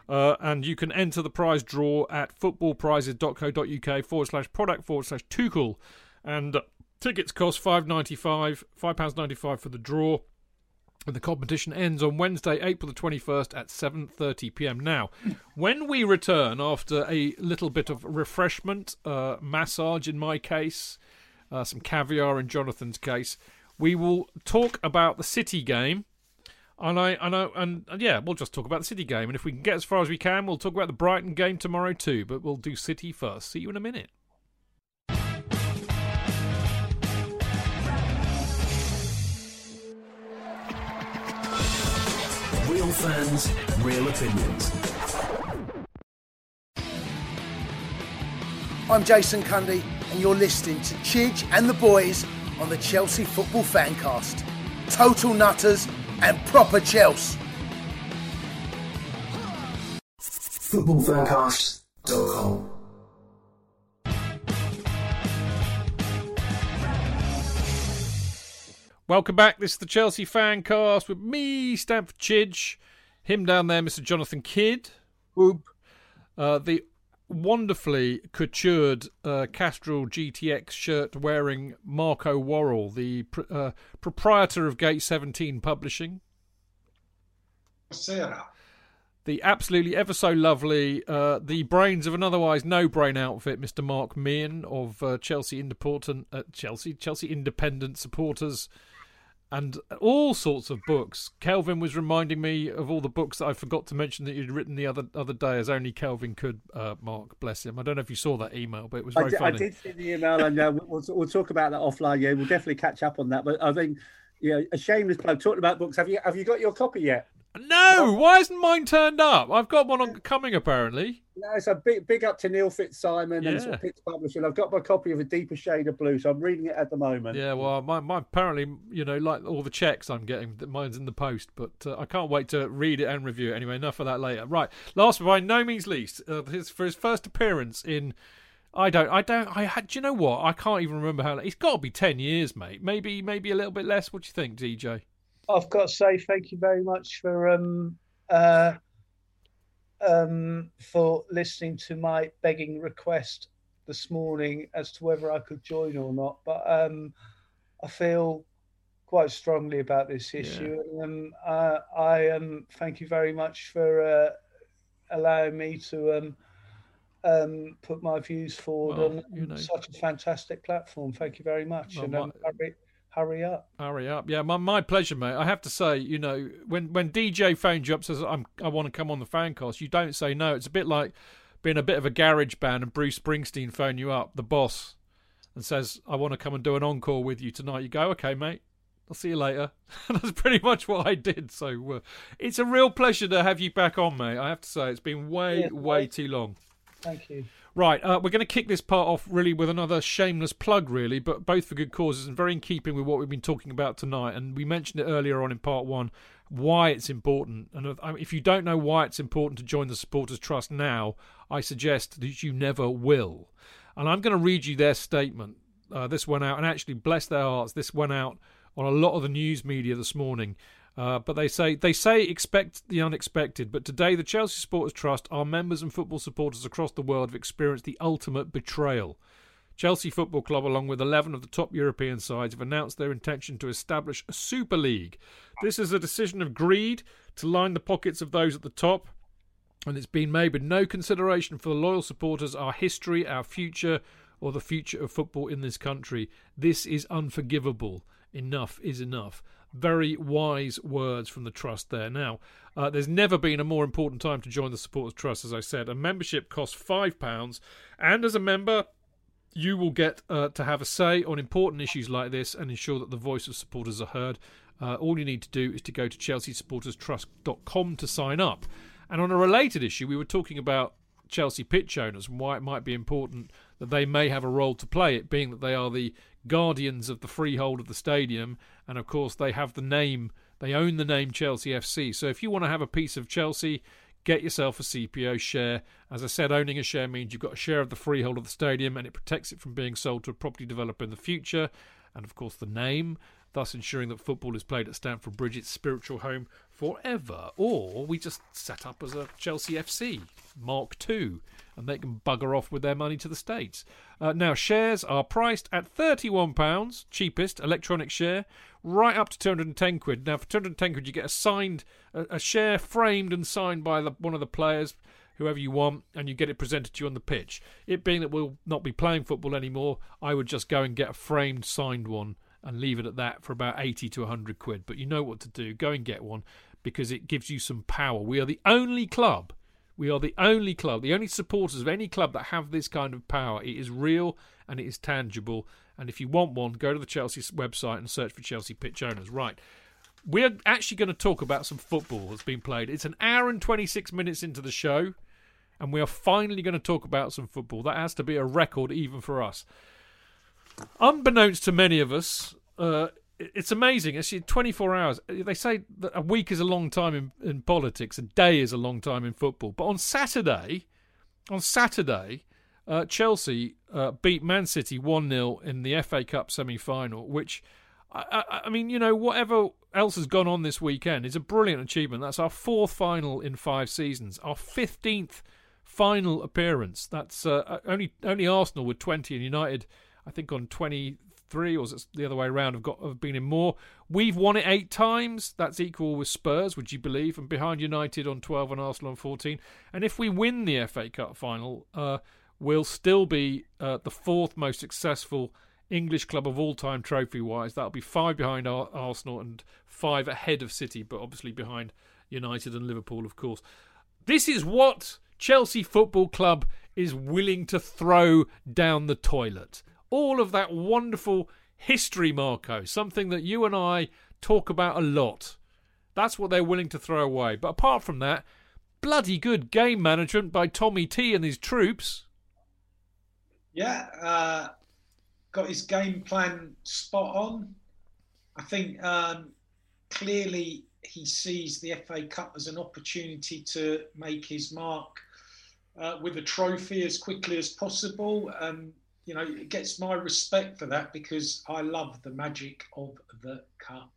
And you can enter the prize draw at footballprizes.co.uk /product/Tuchel. And tickets cost £5.95, £5.95 for the draw. And the competition ends on Wednesday, April the 21st at 7:30pm. Now, when we return after a little bit of refreshment, massage in my case, some caviar in Jonathan's case, we will talk about the City game. And we'll just talk about the City game. And if we can get as far as we can, we'll talk about the Brighton game tomorrow too. But we'll do City first. See you in a minute. Real fans, real opinions. I'm Jason Cundy, and you're listening to Chidge and the Boys on the Chelsea Football Fancast. Total nutters and proper Chelsea. Footballfancast.com. Welcome back. This is the Chelsea Fancast with me, Stamford Chidge, him down there, Mr. Jonathan Kidd, the wonderfully coutured Castrol GTX shirt-wearing Marco Worrell, the proprietor of Gate 17 Publishing, Sarah, the absolutely ever-so-lovely, the brains of an otherwise no-brain outfit, Mr. Mark Meehan of Chelsea Independent Supporters, and all sorts of books. Kelvin was reminding me of all the books that I forgot to mention that you'd written the other day, as only Kelvin could, Mark, bless him. I don't know if you saw that email, but it was very funny. I did see the email, and we'll talk about that offline. Yeah, we'll definitely catch up on that. But I think, a shameless bloke talking about books. Have you got your copy yet? No, why isn't mine turned up? I've got one on coming, apparently. No, it's a big up to Neil Fitzsimon and sort of Pitts Publishing. I've got my copy of A Deeper Shade of Blue, so I'm reading it at the moment. Yeah, well, my apparently, you know, like all the checks I'm getting, mine's in the post, but I can't wait to read it and review it. Anyway, enough of that later. Right, last but by no means least, for his first appearance in... I had. Do you know what? I can't even remember how long. It's got to be 10 years, mate. Maybe a little bit less. What do you think, DJ? I've got to say thank you very much for listening to my begging request this morning as to whether I could join or not. But I feel quite strongly about this issue. Yeah. I thank you very much for allowing me to. Put my views forward on such a fantastic platform. Thank you very much. Well, and hurry up. Hurry up. Yeah, my pleasure, mate. I have to say, you know, when DJ phones you up and says, I want to come on the Fancast, you don't say no. It's a bit like being a bit of a garage band and Bruce Springsteen phone you up, the boss, and says, I want to come and do an encore with you tonight. You go, okay, mate. I'll see you later. That's pretty much what I did. So it's a real pleasure to have you back on, mate. I have to say, it's been way too long. Thank you. Right, we're going to kick this part off really with another shameless plug, really, but both for good causes and very in keeping with what we've been talking about tonight. And we mentioned it earlier on in part one, why it's important. And if you don't know why it's important to join the Supporters Trust now, I suggest that you never will. And I'm going to read you their statement. This went out, and actually, bless their hearts, this went out on a lot of the news media this morning. But they say expect the unexpected. But today, the Chelsea Supporters Trust, our members and football supporters across the world, have experienced the ultimate betrayal. Chelsea Football Club, along with 11 of the top European sides, have announced their intention to establish a Super League. This is a decision of greed to line the pockets of those at the top, and it's been made with no consideration for the loyal supporters, our history, our future, or the future of football in this country. This is unforgivable. Enough is enough. Very wise words from the Trust there. Now, there's never been a more important time to join the Supporters Trust, as I said. A membership costs £5, and as a member, you will get to have a say on important issues like this and ensure that the voice of supporters are heard. All you need to do is to go to chelseasupporterstrust.com to sign up. And on a related issue, we were talking about Chelsea Pitch Owners and why it might be important that they may have a role to play, it being that they are the guardians of the freehold of the stadium, and of course they have the name, they own the name Chelsea FC. So if you want to have a piece of Chelsea, get yourself a CPO share. As I said, owning a share means you've got a share of the freehold of the stadium, and it protects it from being sold to a property developer in the future, and of course the name, thus ensuring that football is played at Stamford Bridge, its spiritual home, forever. Or we just set up as a Chelsea FC Mark II, and they can bugger off with their money to the States. Now, shares are priced at £31, cheapest electronic share, right up to £210. Now, for £210, you get a share framed and signed by one of the players, whoever you want, and you get it presented to you on the pitch. It being that we'll not be playing football anymore, I would just go and get a framed, signed one and leave it at that for about 80 to £100. But you know what to do. Go and get one, because it gives you some power. We are the only club, the only supporters of any club that have this kind of power. It is real and it is tangible. And if you want one, go to the Chelsea website and search for Chelsea Pitch Owners. Right. We're actually going to talk about some football that's been played. It's an hour and 26 minutes into the show, and we are finally going to talk about some football. That has to be a record even for us. Unbeknownst to many of us, it's amazing. Actually, 24 hours. They say that a week is a long time in politics. A day is a long time in football. But on Saturday, Chelsea beat Man City 1-0 in the FA Cup semi-final, which, I mean, you know, whatever else has gone on this weekend is a brilliant achievement. That's our fourth final in 5 seasons, our 15th final appearance. That's only Arsenal with 20 and United, I think, on 23, or is it the other way around, have been in more. We've won it 8 times. That's equal with Spurs, would you believe, and behind United on 12 and Arsenal on 14. And if we win the FA Cup final, we'll still be the fourth most successful English club of all time trophy-wise. That'll be 5 behind Arsenal and 5 ahead of City, but obviously behind United and Liverpool, of course. This is what Chelsea Football Club is willing to throw down the toilet. All of that wonderful history, Marco, something that you and I talk about a lot. That's what they're willing to throw away. But apart from that, bloody good game management by Tommy T and his troops. Yeah, got his game plan spot on. I think clearly he sees the FA Cup as an opportunity to make his mark with a trophy as quickly as possible. You know, it gets my respect for that because I love the magic of the cup.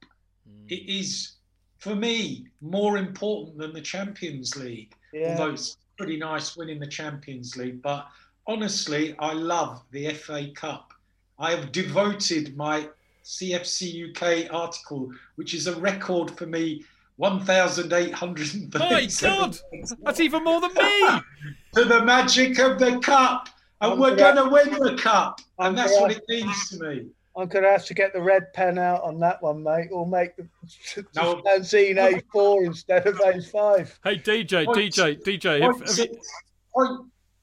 Mm. It is, for me, more important than the Champions League. Yeah. Although it's pretty nice winning the Champions League. But honestly, I love the FA Cup. I have devoted my CFC UK article, which is a record for me, 1,837. My God, that's even more than me. To the magic of the cup. And we're going to win the cup. And that's what it means to me. I'm going to have to get the red pen out on that one, mate. Or make the fanzine A4 instead of A5. Hey, DJ, DJ. Point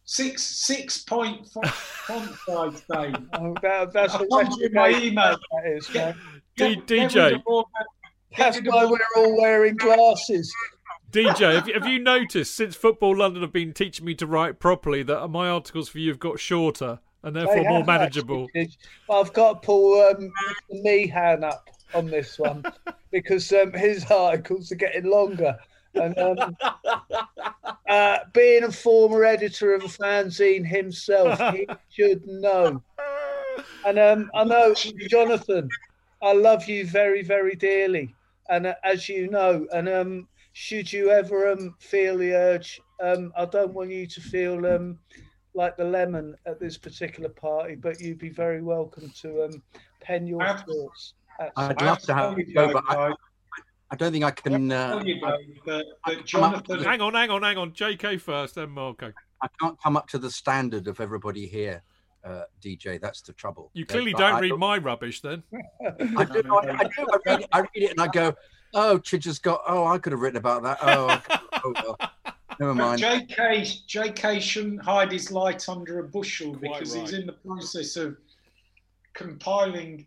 six, font size thing. Oh, that's the question. My email. That is, DJ. That's why we're all wearing glasses. DJ, have you noticed since Football London have been teaching me to write properly that my articles for you have got shorter and therefore more manageable? Well, I've got to pull Mr. Meehan up on this one because his articles are getting longer. And being a former editor of a fanzine himself, he should know. And I know, Jonathan, I love you very, very dearly. And as you know, and should you ever feel the urge, I don't want you to feel like the lemon at this particular party, but you'd be very welcome to pen your thoughts. I'd love to have you go, but I don't think I can. Jonathan, hang on. JK first, then Marco. I can't come up to the standard of everybody here, DJ. That's the trouble. You clearly don't read my rubbish, then. I do. I read it, and I go, oh, Chidge's got. Oh, I could have written about that. Never mind. JK shouldn't hide his light under a bushel because he's in the process of compiling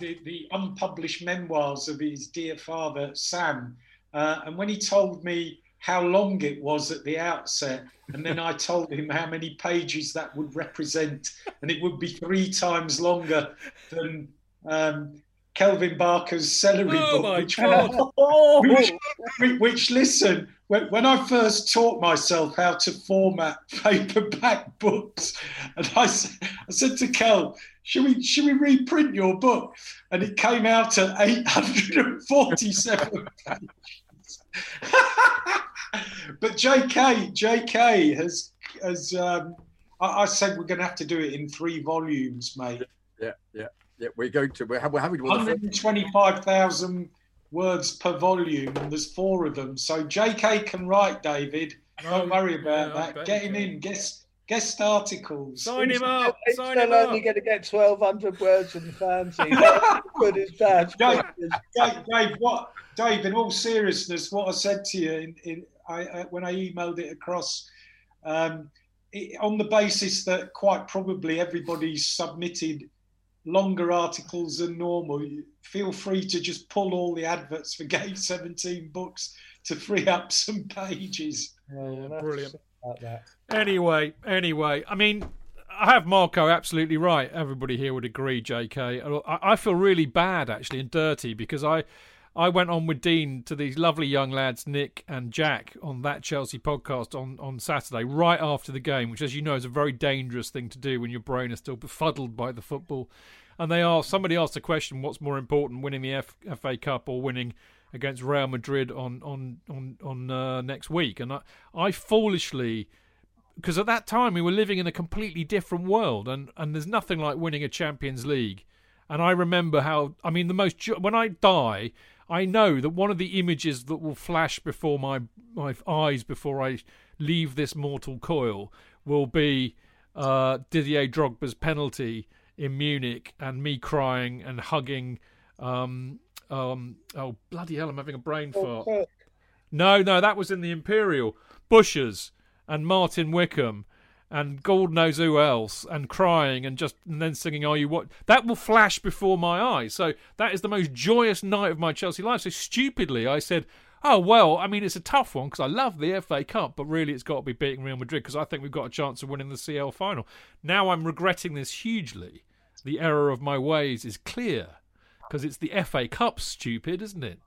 the unpublished memoirs of his dear father, Sam. And when he told me how long it was at the outset, and then I told him how many pages that would represent, and it would be 3 times longer than Kelvin Barker's celery book. Which, listen, when I first taught myself how to format paperback books, and I said to Kel, should we reprint your book? And it came out at 847 pages. But JK has I said we're going to have to do it in 3 volumes, mate. Yeah. Yeah, we're having 125,000 words per volume, and there's 4 of them. So JK can write, David. Don't worry about that. Get him in. Guest articles. Sign him up. He's only going to get 1,200 words in the fancy. Good as bad. Dave, Dave, in all seriousness, what I said to you when I emailed it across. On the basis that quite probably everybody submitted longer articles than normal, feel free to just pull all the adverts for Game 17 books to free up some pages. Brilliant. Like that. Anyway, I mean, I have Marco absolutely right. Everybody here would agree, JK. I feel really bad, actually, and dirty because I went on with Dean to these lovely young lads, Nick and Jack, on that Chelsea podcast on Saturday, right after the game, which, as you know, is a very dangerous thing to do when your brain is still befuddled by the football. And somebody asked the question, what's more important, winning the FA Cup or winning against Real Madrid on next week? And I foolishly, because at that time we were living in a completely different world, and there's nothing like winning a Champions League. And I remember when I die, I know that one of the images that will flash before my eyes before I leave this mortal coil will be Didier Drogba's penalty in Munich and me crying and hugging. Oh, bloody hell, I'm having a brain fart. No, that was in the Imperial. Bushers and Martin Wickham and God knows who else, and crying and then singing "Are You What?" That will flash before my eyes. So that is the most joyous night of my Chelsea life. So stupidly, I said, oh, well, I mean, it's a tough one because I love the FA Cup, but really it's got to be beating Real Madrid because I think we've got a chance of winning the CL final. Now I'm regretting this hugely. The error of my ways is clear because it's the FA Cup, stupid, isn't it?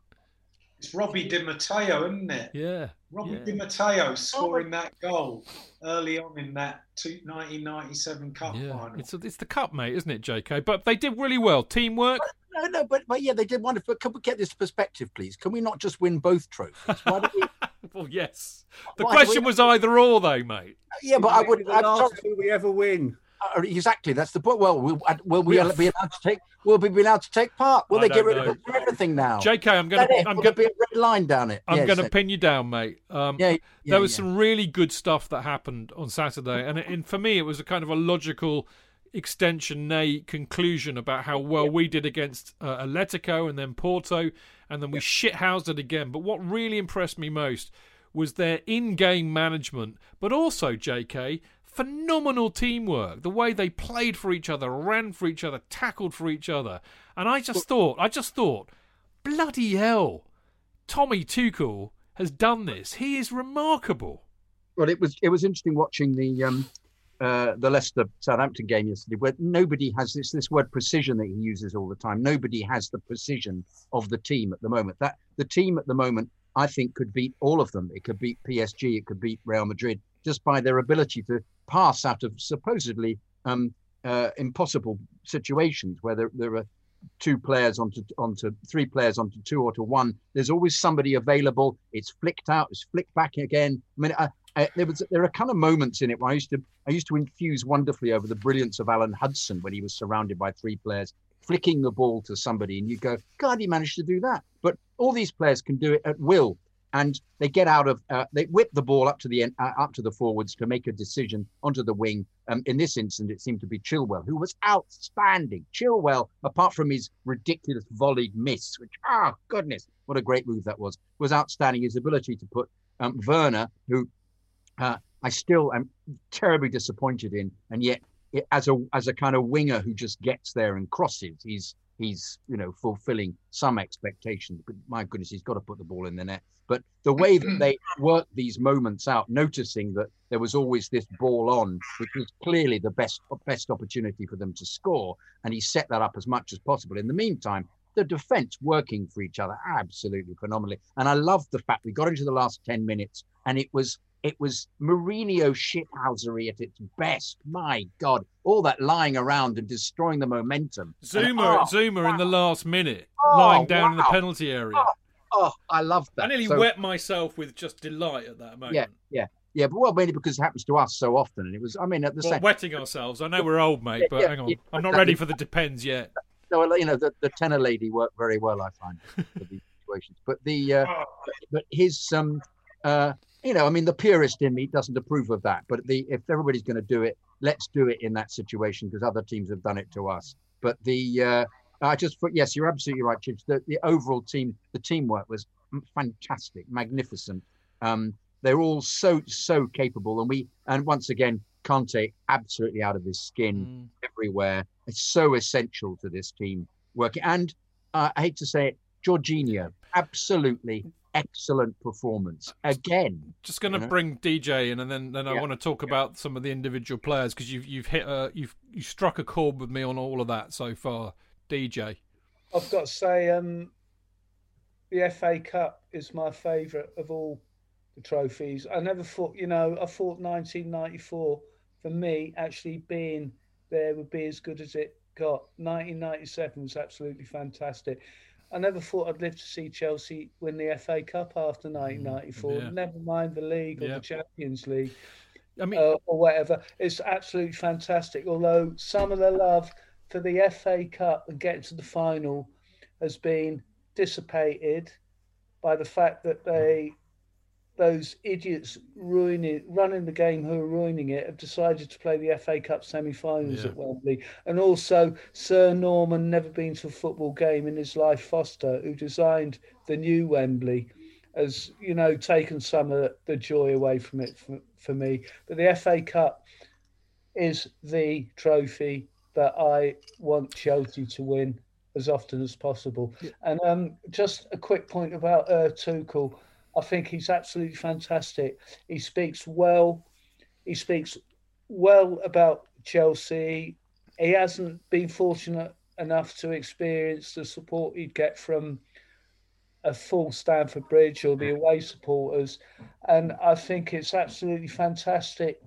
It's Robbie Di Matteo, isn't it? Yeah. Robbie Di Matteo scoring that goal early on in that 1997 Cup final. It's the Cup, mate, isn't it, JK? But they did really well. Teamwork. But yeah, they did wonderful. Can we get this perspective, please? Can we not just win both trophies? Why don't we... Well, yes. The question was either or, though, mate. Yeah, but I wouldn't. Will we ever win? Exactly, that's the point. Well, will we be allowed to take part? Will they get rid of everything now? JK, I'm going to be a red line down it. I'm going to pin you down, mate. There was some really good stuff that happened on Saturday, and for me, it was a kind of a logical extension, conclusion about how well we did against Atletico and then Porto, and then we shithoused it again. But what really impressed me most was their in-game management, but also JK. Phenomenal teamwork, the way they played for each other, ran for each other, tackled for each other. And I just thought, bloody hell, Tommy Tuchel has done this. He is remarkable. Well, it was interesting watching the Leicester Southampton game yesterday, where nobody has this word precision that he uses all the time. Nobody has the precision of the team at the moment. That the team at the moment, I think, could beat all of them. It could beat PSG, it could beat Real Madrid, just by their ability to pass out of supposedly impossible situations where there are two players onto three players onto two or to one. There's always somebody available. It's flicked out. It's flicked back again. I mean, there are kind of moments in it where I used to infuse wonderfully over the brilliance of Alan Hudson when he was surrounded by three players, flicking the ball to somebody. And you go, God, he managed to do that. But all these players can do it at will. And they get out of, they whip the ball up to the end, up to the forwards to make a decision onto the wing. In this instance, it seemed to be Chilwell, who was outstanding. Chilwell, apart from his ridiculous volleyed miss, which, goodness, what a great move that was outstanding. His ability to put Werner, who I still am terribly disappointed in, and yet as a kind of winger who just gets there and crosses, he's fulfilling some expectations. But my goodness, he's got to put the ball in the net. But the way that they work these moments out, noticing that there was always this ball on, which was clearly the best opportunity for them to score, and he set that up as much as possible. In the meantime, the defence working for each other absolutely phenomenally. And I love the fact we got into the last 10 minutes, and it was Mourinho shithousery at its best. My God, all that lying around and destroying the momentum. Zuma in the last minute, lying down in the penalty area. Oh, I love that. I nearly wet myself with just delight at that moment. Yeah. But mainly because it happens to us so often. And it was, wetting ourselves. I know we're old, mate, but hang on. I'm not ready for the depends yet. No, the tenor lady worked very well, I find, for these situations. But the purist in me doesn't approve of that. But if everybody's going to do it, let's do it in that situation because other teams have done it to us. But yes, you're absolutely right, Chibs. The overall team, the teamwork was fantastic, magnificent. They're all so capable, and once again, Kante absolutely out of his skin everywhere. It's so essential to this team working. And I hate to say it, Jorginho, absolutely excellent performance again. Just going to bring DJ in, and then I want to talk about some of the individual players because you've struck a chord with me on all of that so far. DJ, I've got to say, the FA Cup is my favourite of all the trophies. I thought 1994 for me actually being there would be as good as it got. 1997 was absolutely fantastic. I never thought I'd live to see Chelsea win the FA Cup after 1994. Yeah. Never mind the league or the Champions League, or whatever. It's absolutely fantastic. Although some of the love for the FA Cup and getting to the final has been dissipated by the fact that those idiots running the game who are ruining it have decided to play the FA Cup semi-finals at Wembley. And also Sir Norman, never been to a football game in his life, Foster, who designed the new Wembley, has taken some of the joy away from it for me. But the FA Cup is the trophy that I want Chelsea to win as often as possible. Yeah. And just a quick point about Tuchel. I think he's absolutely fantastic. He speaks well. He speaks well about Chelsea. He hasn't been fortunate enough to experience the support he'd get from a full Stamford Bridge or the away supporters. And I think it's absolutely fantastic.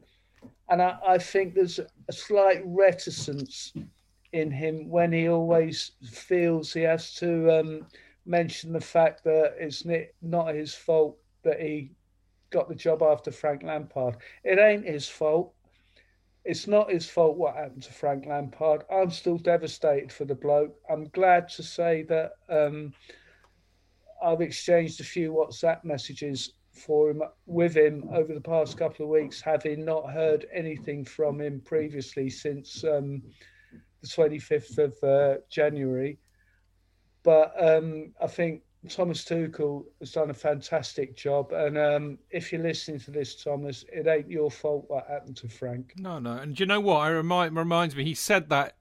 And I think there's a slight reticence in him when he always feels he has to mention the fact that it's not his fault that he got the job after Frank Lampard. It ain't his fault. It's not his fault what happened to Frank Lampard. I'm still devastated for the bloke. I'm glad to say that I've exchanged a few WhatsApp messages with him over the past couple of weeks, having not heard anything from him previously since the 25th of January. But I think Thomas Tuchel has done a fantastic job. And if you're listening to this, Thomas, it ain't your fault what happened to Frank. No. And do you know what? It reminds me, he said that.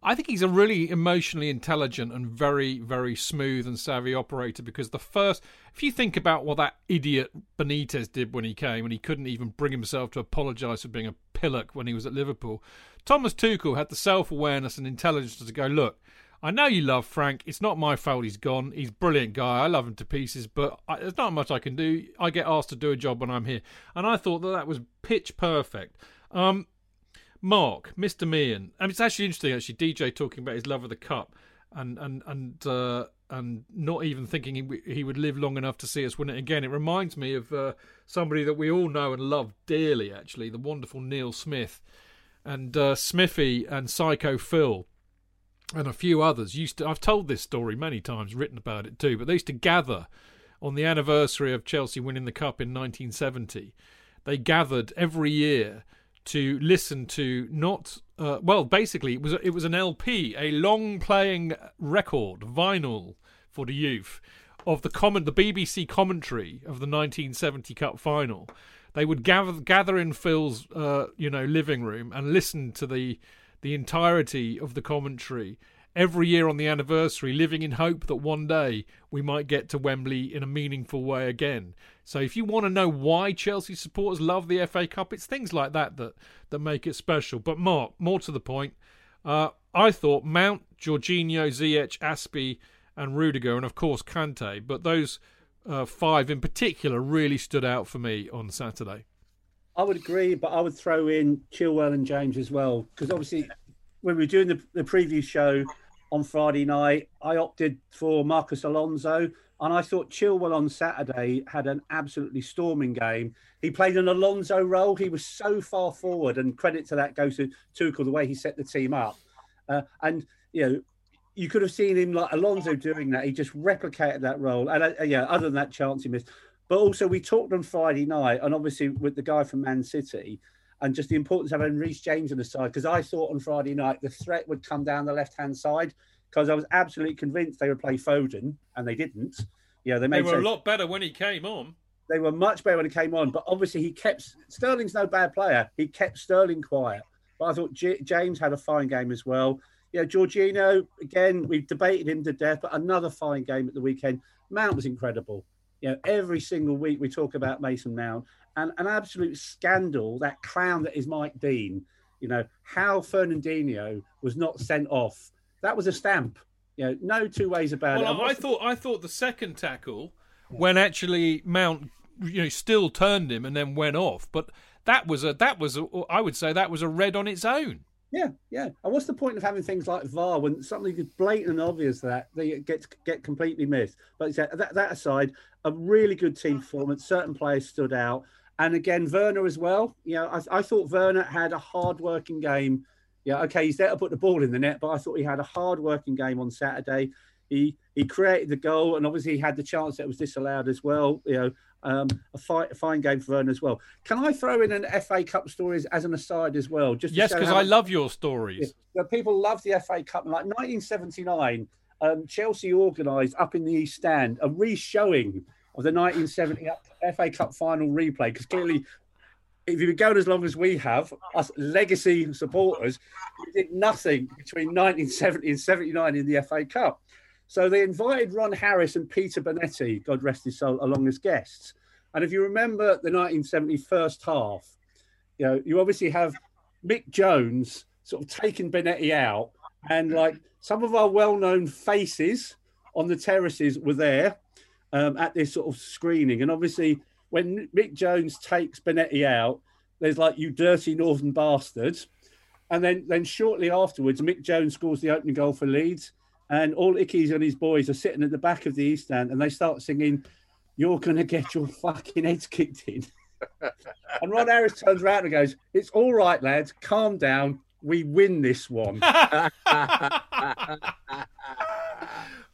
I think he's a really emotionally intelligent and very, very smooth and savvy operator, because if you think about what that idiot Benitez did when he came, and he couldn't even bring himself to apologise for being a pillock when he was at Liverpool, Thomas Tuchel had the self-awareness and intelligence to go, look, I know you love Frank. It's not my fault he's gone. He's a brilliant guy. I love him to pieces, but there's not much I can do. I get asked to do a job when I'm here. And I thought that was pitch perfect. Mark, Mr. Meehan. I mean, it's actually interesting, DJ talking about his love of the cup and not even thinking he would live long enough to see us win it again. It reminds me of somebody that we all know and love dearly, actually, the wonderful Neil Smith. And Smithy and Psycho Phil and a few others I've told this story many times, written about it too, but they used to gather on the anniversary of Chelsea winning the cup in 1970. They gathered every year to listen to basically it was an LP, a long-playing record, vinyl for the youth, of the BBC commentary of the 1970 Cup final. They would gather in Phil's living room and listen to the entirety of the commentary every year on the anniversary, living in hope that one day we might get to Wembley in a meaningful way again. So if you want to know why Chelsea supporters love the FA Cup, it's things like that make it special. But Mark, more to the point, I thought Mount, Jorginho, Ziyech, Aspi and Rudiger, and of course Kante, but those five in particular really stood out for me on Saturday. I would agree, but I would throw in Chilwell and James as well, because obviously when we were doing the preview show on Friday night, I opted for Marcus Alonso, and I thought Chilwell on Saturday had an absolutely storming game. He played an Alonso role. He was so far forward, and credit to that goes to Tuchel, the way he set the team up. You could have seen him like Alonso doing that. He just replicated that role. And other than that chance he missed. But also we talked on Friday night, and obviously with the guy from Man City, and just the importance of having Reece James on the side, because I thought on Friday night the threat would come down the left-hand side, because I was absolutely convinced they would play Foden, and they didn't. They were a lot better when he came on. They were much better when he came on, but obviously Sterling's no bad player. He kept Sterling quiet. But I thought James had a fine game as well. Jorginho, again, we've debated him to death, but another fine game at the weekend. Mount was incredible. Every single week we talk about Mason Mount. And an absolute scandal, that clown that is Mike Dean. How Fernandinho was not sent off. That was a stamp. No two ways about it. I thought the second tackle, when actually Mount, still turned him and then went off. But I would say that was a red on its own. Yeah. And what's the point of having things like VAR when something is blatant and obvious that they get completely missed? But that aside, a really good team performance. Certain players stood out. And again, Werner as well. I thought Werner had a hard-working game. He's there to put the ball in the net, but I thought he had a hard-working game on Saturday. He created the goal, and obviously he had the chance that was disallowed as well. A fine game for Werner as well. Can I throw in an FA Cup story as an aside as well? Yes, because I love your stories. People love the FA Cup. Like 1979, Chelsea organised up in the East Stand a re-showing of the 1970 FA Cup final replay, because clearly if you've been going as long as we have, us legacy supporters, we did nothing between 1970 and 79 in the FA Cup. So they invited Ron Harris and Peter Bonetti, God rest his soul, along as guests. And if you remember the 1970 first half, you know, you obviously have Mick Jones sort of taking Bonetti out, and like some of our well-known faces on the terraces were there at this sort of screening. And obviously when Mick Jones takes Bonetti out, there's like, you dirty northern bastards. And then shortly afterwards, Mick Jones scores the opening goal for Leeds. And all Icky's and his boys are sitting at the back of the East Stand and they start singing, "You're going to get your fucking heads kicked in." And Ron Harris turns around and goes, "It's all right, lads. Calm down. We win this one."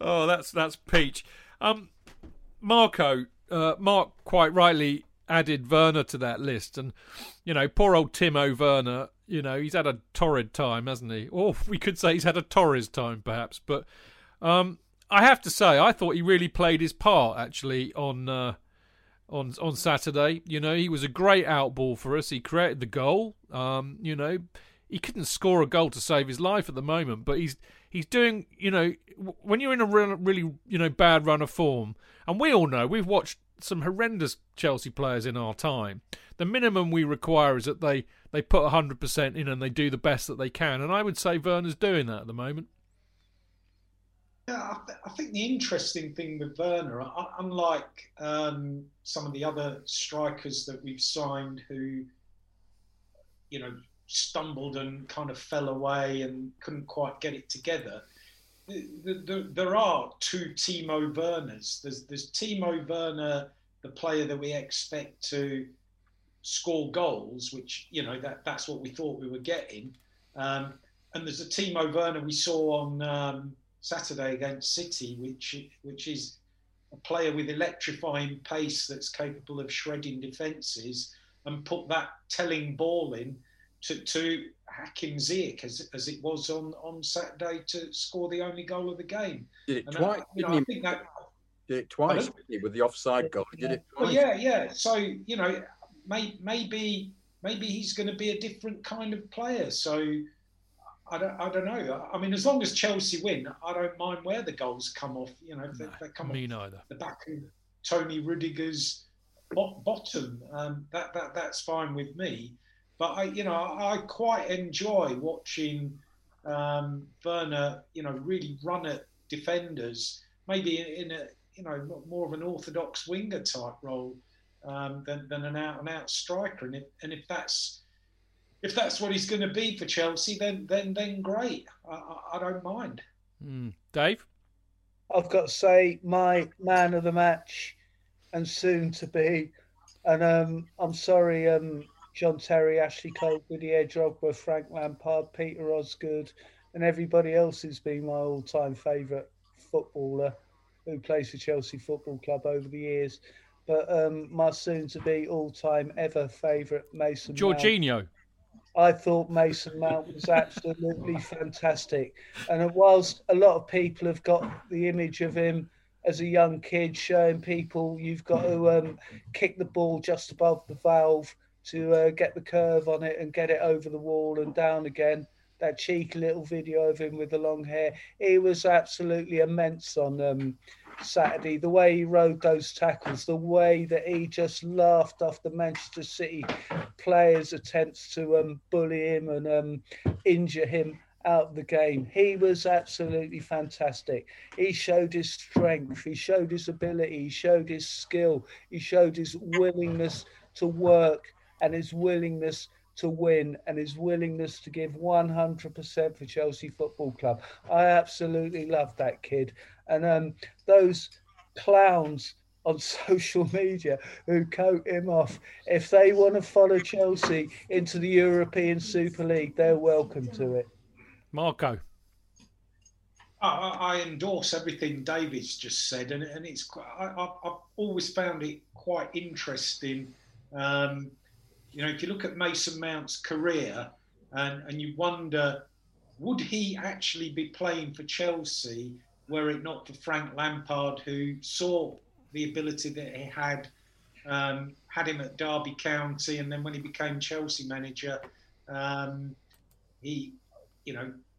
Oh, that's peach. Marco, Mark quite rightly added Werner to that list. And, you know, poor old Timo Werner, you know, he's had a torrid time, hasn't he? Or we could say he's had a Torres time, perhaps. But I have to say, I thought he really played his part, actually, on Saturday. You know, he was a great outball for us. He created the goal. You know, he couldn't score a goal to save his life at the moment, but he's doing, you know, when you're in a really, you know, bad run of form, and we all know, we've watched some horrendous Chelsea players in our time. The minimum we require is that they put 100% in and they do the best that they can. And I would say Werner's doing that at the moment. Yeah, I think the interesting thing with Werner, unlike some of the other strikers that we've signed who, you know, stumbled and kind of fell away and couldn't quite get it together, there are two Timo Werners. There's Timo Werner, the player that we expect to score goals, which, you know, that's what we thought we were getting. And there's a Timo Werner we saw on Saturday against City, which is a player with electrifying pace that's capable of shredding defences and put that telling ball in to Hakim Ziyech, as it was on Saturday, to score the only goal of the game. Did it twice, did it twice with the offside goal. Did it twice? Well, yeah. So, you know, Maybe he's going to be a different kind of player. So I don't know. I mean, as long as Chelsea win, I don't mind where the goals come off. You know, they come off neither. The back of Tony Rudiger's bottom. That's fine with me. But I quite enjoy watching Werner, you know, really run at defenders. Maybe in a, you know, more of an orthodox winger type role. Than an out-and-out striker, and if that's what he's going to be for Chelsea, then great. I don't mind. Dave, I've got to say my man of the match, and soon to be, and I'm sorry, John Terry, Ashley Cole, Didier Drogba, Frank Lampard, Peter Osgood, and everybody else who's been my all-time favourite footballer who plays for Chelsea Football Club over the years. But my soon-to-be all-time ever favourite, Mason Mount. Jorginho. I thought Mason Mount was absolutely fantastic. And whilst a lot of people have got the image of him as a young kid showing people you've got to kick the ball just above the valve to get the curve on it and get it over the wall and down again, that cheeky little video of him with the long hair, he was absolutely immense on Saturday, the way he rode those tackles, the way that he just laughed off the Manchester City players' attempts to bully him and injure him out of the game. He was absolutely fantastic. He showed his strength, he showed his ability, he showed his skill, he showed his willingness to work and his willingness to win and his willingness to give 100% for Chelsea Football Club. I absolutely love that kid. And those clowns on social media who coat him off, if they want to follow Chelsea into the European Super League, they're welcome to it. Marco. I endorse everything David's just said, and it's quite, I've always found it quite interesting. You know, if you look at Mason Mount's career and you wonder, would he actually be playing for Chelsea were it not for Frank Lampard, who saw the ability that he had him at Derby County, and then when he became Chelsea manager, he,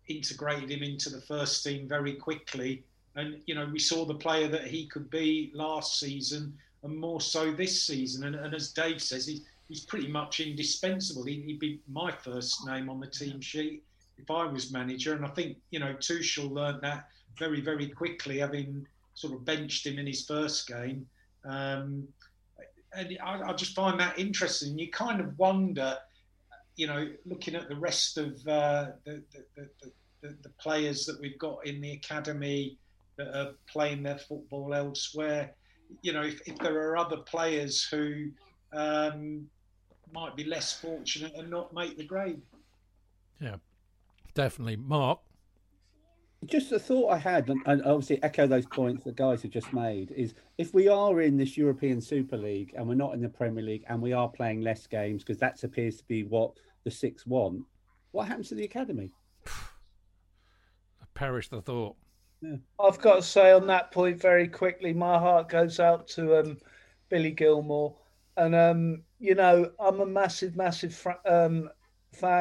integrated him into the first team very quickly. And, we saw the player that he could be last season and more so this season. And as Dave says, he's pretty much indispensable. He'd be my first name on the team sheet if I was manager. And I think, Tuchel learned that very, very quickly, having sort of benched him in his first game. And I just find that interesting. You kind of wonder, looking at the rest of the players that we've got in the academy that are playing their football elsewhere, if there are other players who might be less fortunate and not make the grade. Yeah, definitely. Mark? Just a thought I had, and obviously echo those points the guys have just made, is if we are in this European Super League and we're not in the Premier League and we are playing less games, because that appears to be what the six want, what happens to the academy? I perish the thought. Yeah. I've got to say on that point very quickly, my heart goes out to Billy Gilmore. And, I'm a massive fan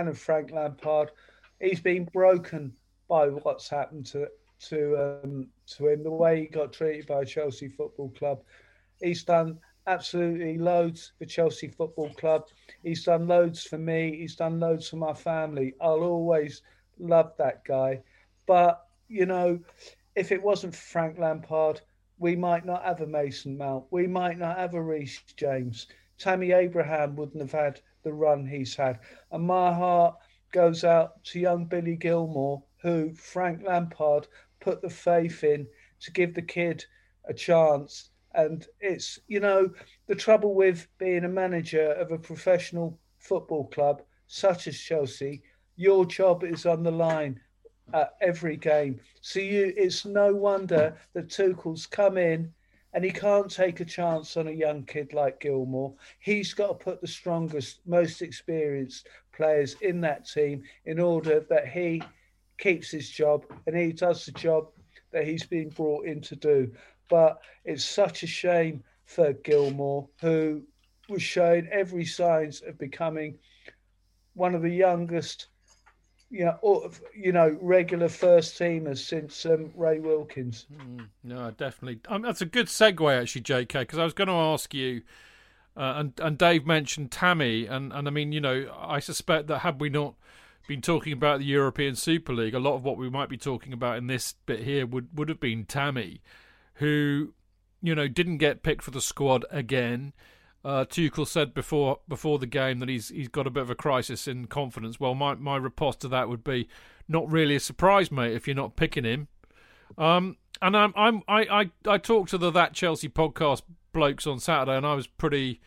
of Frank Lampard. He's been broken by what's happened to him, the way he got treated by Chelsea Football Club. He's done absolutely loads for Chelsea Football Club. He's done loads for me. He's done loads for my family. I'll always love that guy. But, if it wasn't for Frank Lampard, we might not have a Mason Mount. We might not have a Reece James. Tammy Abraham wouldn't have had the run he's had. And my heart goes out to young Billy Gilmore, who Frank Lampard put the faith in to give the kid a chance. And it's, the trouble with being a manager of a professional football club such as Chelsea, your job is on the line at every game. So it's no wonder that Tuchel's come in and he can't take a chance on a young kid like Gilmore. He's got to put the strongest, most experienced players in that team in order that he keeps his job and he does the job that he's been brought in to do. But it's such a shame for Gilmore, who was showing every signs of becoming one of the youngest, regular first teamers since Ray Wilkins. No, definitely. That's a good segue, actually, JK, because I was going to ask you, and Dave mentioned Tammy, and I mean, I suspect that had we not been talking about the European Super League, a lot of what we might be talking about in this bit here would have been Tammy, who, didn't get picked for the squad again. Tuchel said before the game that he's got a bit of a crisis in confidence. Well, my riposte to that would be, not really a surprise, mate, if you're not picking him. And I talked to the That Chelsea podcast blokes on Saturday, and I was pretty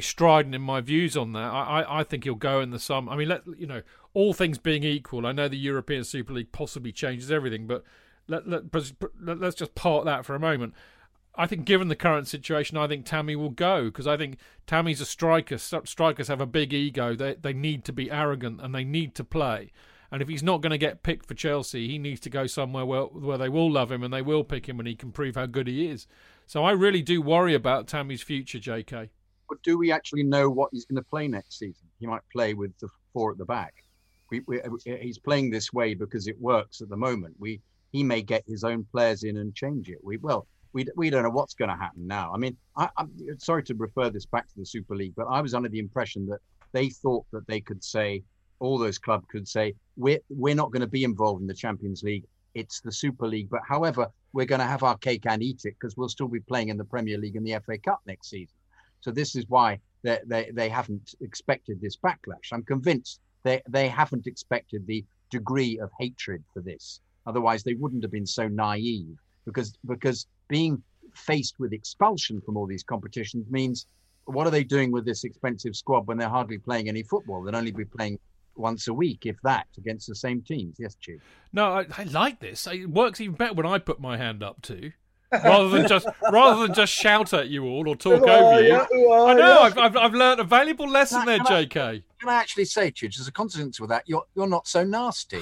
strident in my views on that. I think he'll go in the summer. I mean, all things being equal, I know the European Super League possibly changes everything, but let's just park that for a moment. I think given the current situation, I think Tammy will go, because I think Tammy's a striker. Strikers have a big ego. They need to be arrogant and they need to play. And if he's not going to get picked for Chelsea, he needs to go somewhere where they will love him and they will pick him and he can prove how good he is. So I really do worry about Tammy's future, JK. But do we actually know what he's going to play next season? He might play with the four at the back. He's playing this way because it works at the moment. He may get his own players in and change it. We don't know what's going to happen now. I mean, I'm sorry to refer this back to the Super League, but I was under the impression that they thought that they could say, all those clubs could say, we're not going to be involved in the Champions League. It's the Super League. But however, we're going to have our cake and eat it, because we'll still be playing in the Premier League and the FA Cup next season. So this is why they haven't expected this backlash. I'm convinced they haven't expected the degree of hatred for this. Otherwise, they wouldn't have been so naive, because being faced with expulsion from all these competitions means, what are they doing with this expensive squad when they're hardly playing any football? They'll only be playing once a week, if that, against the same teams. Yes, Chief? No, I like this. It works even better when I put my hand up too. rather than just shout at you all or talk over you. I know. I've learned a valuable lesson there, JK. Can I actually say, Chidge, as a consequence of that, you're not so nasty.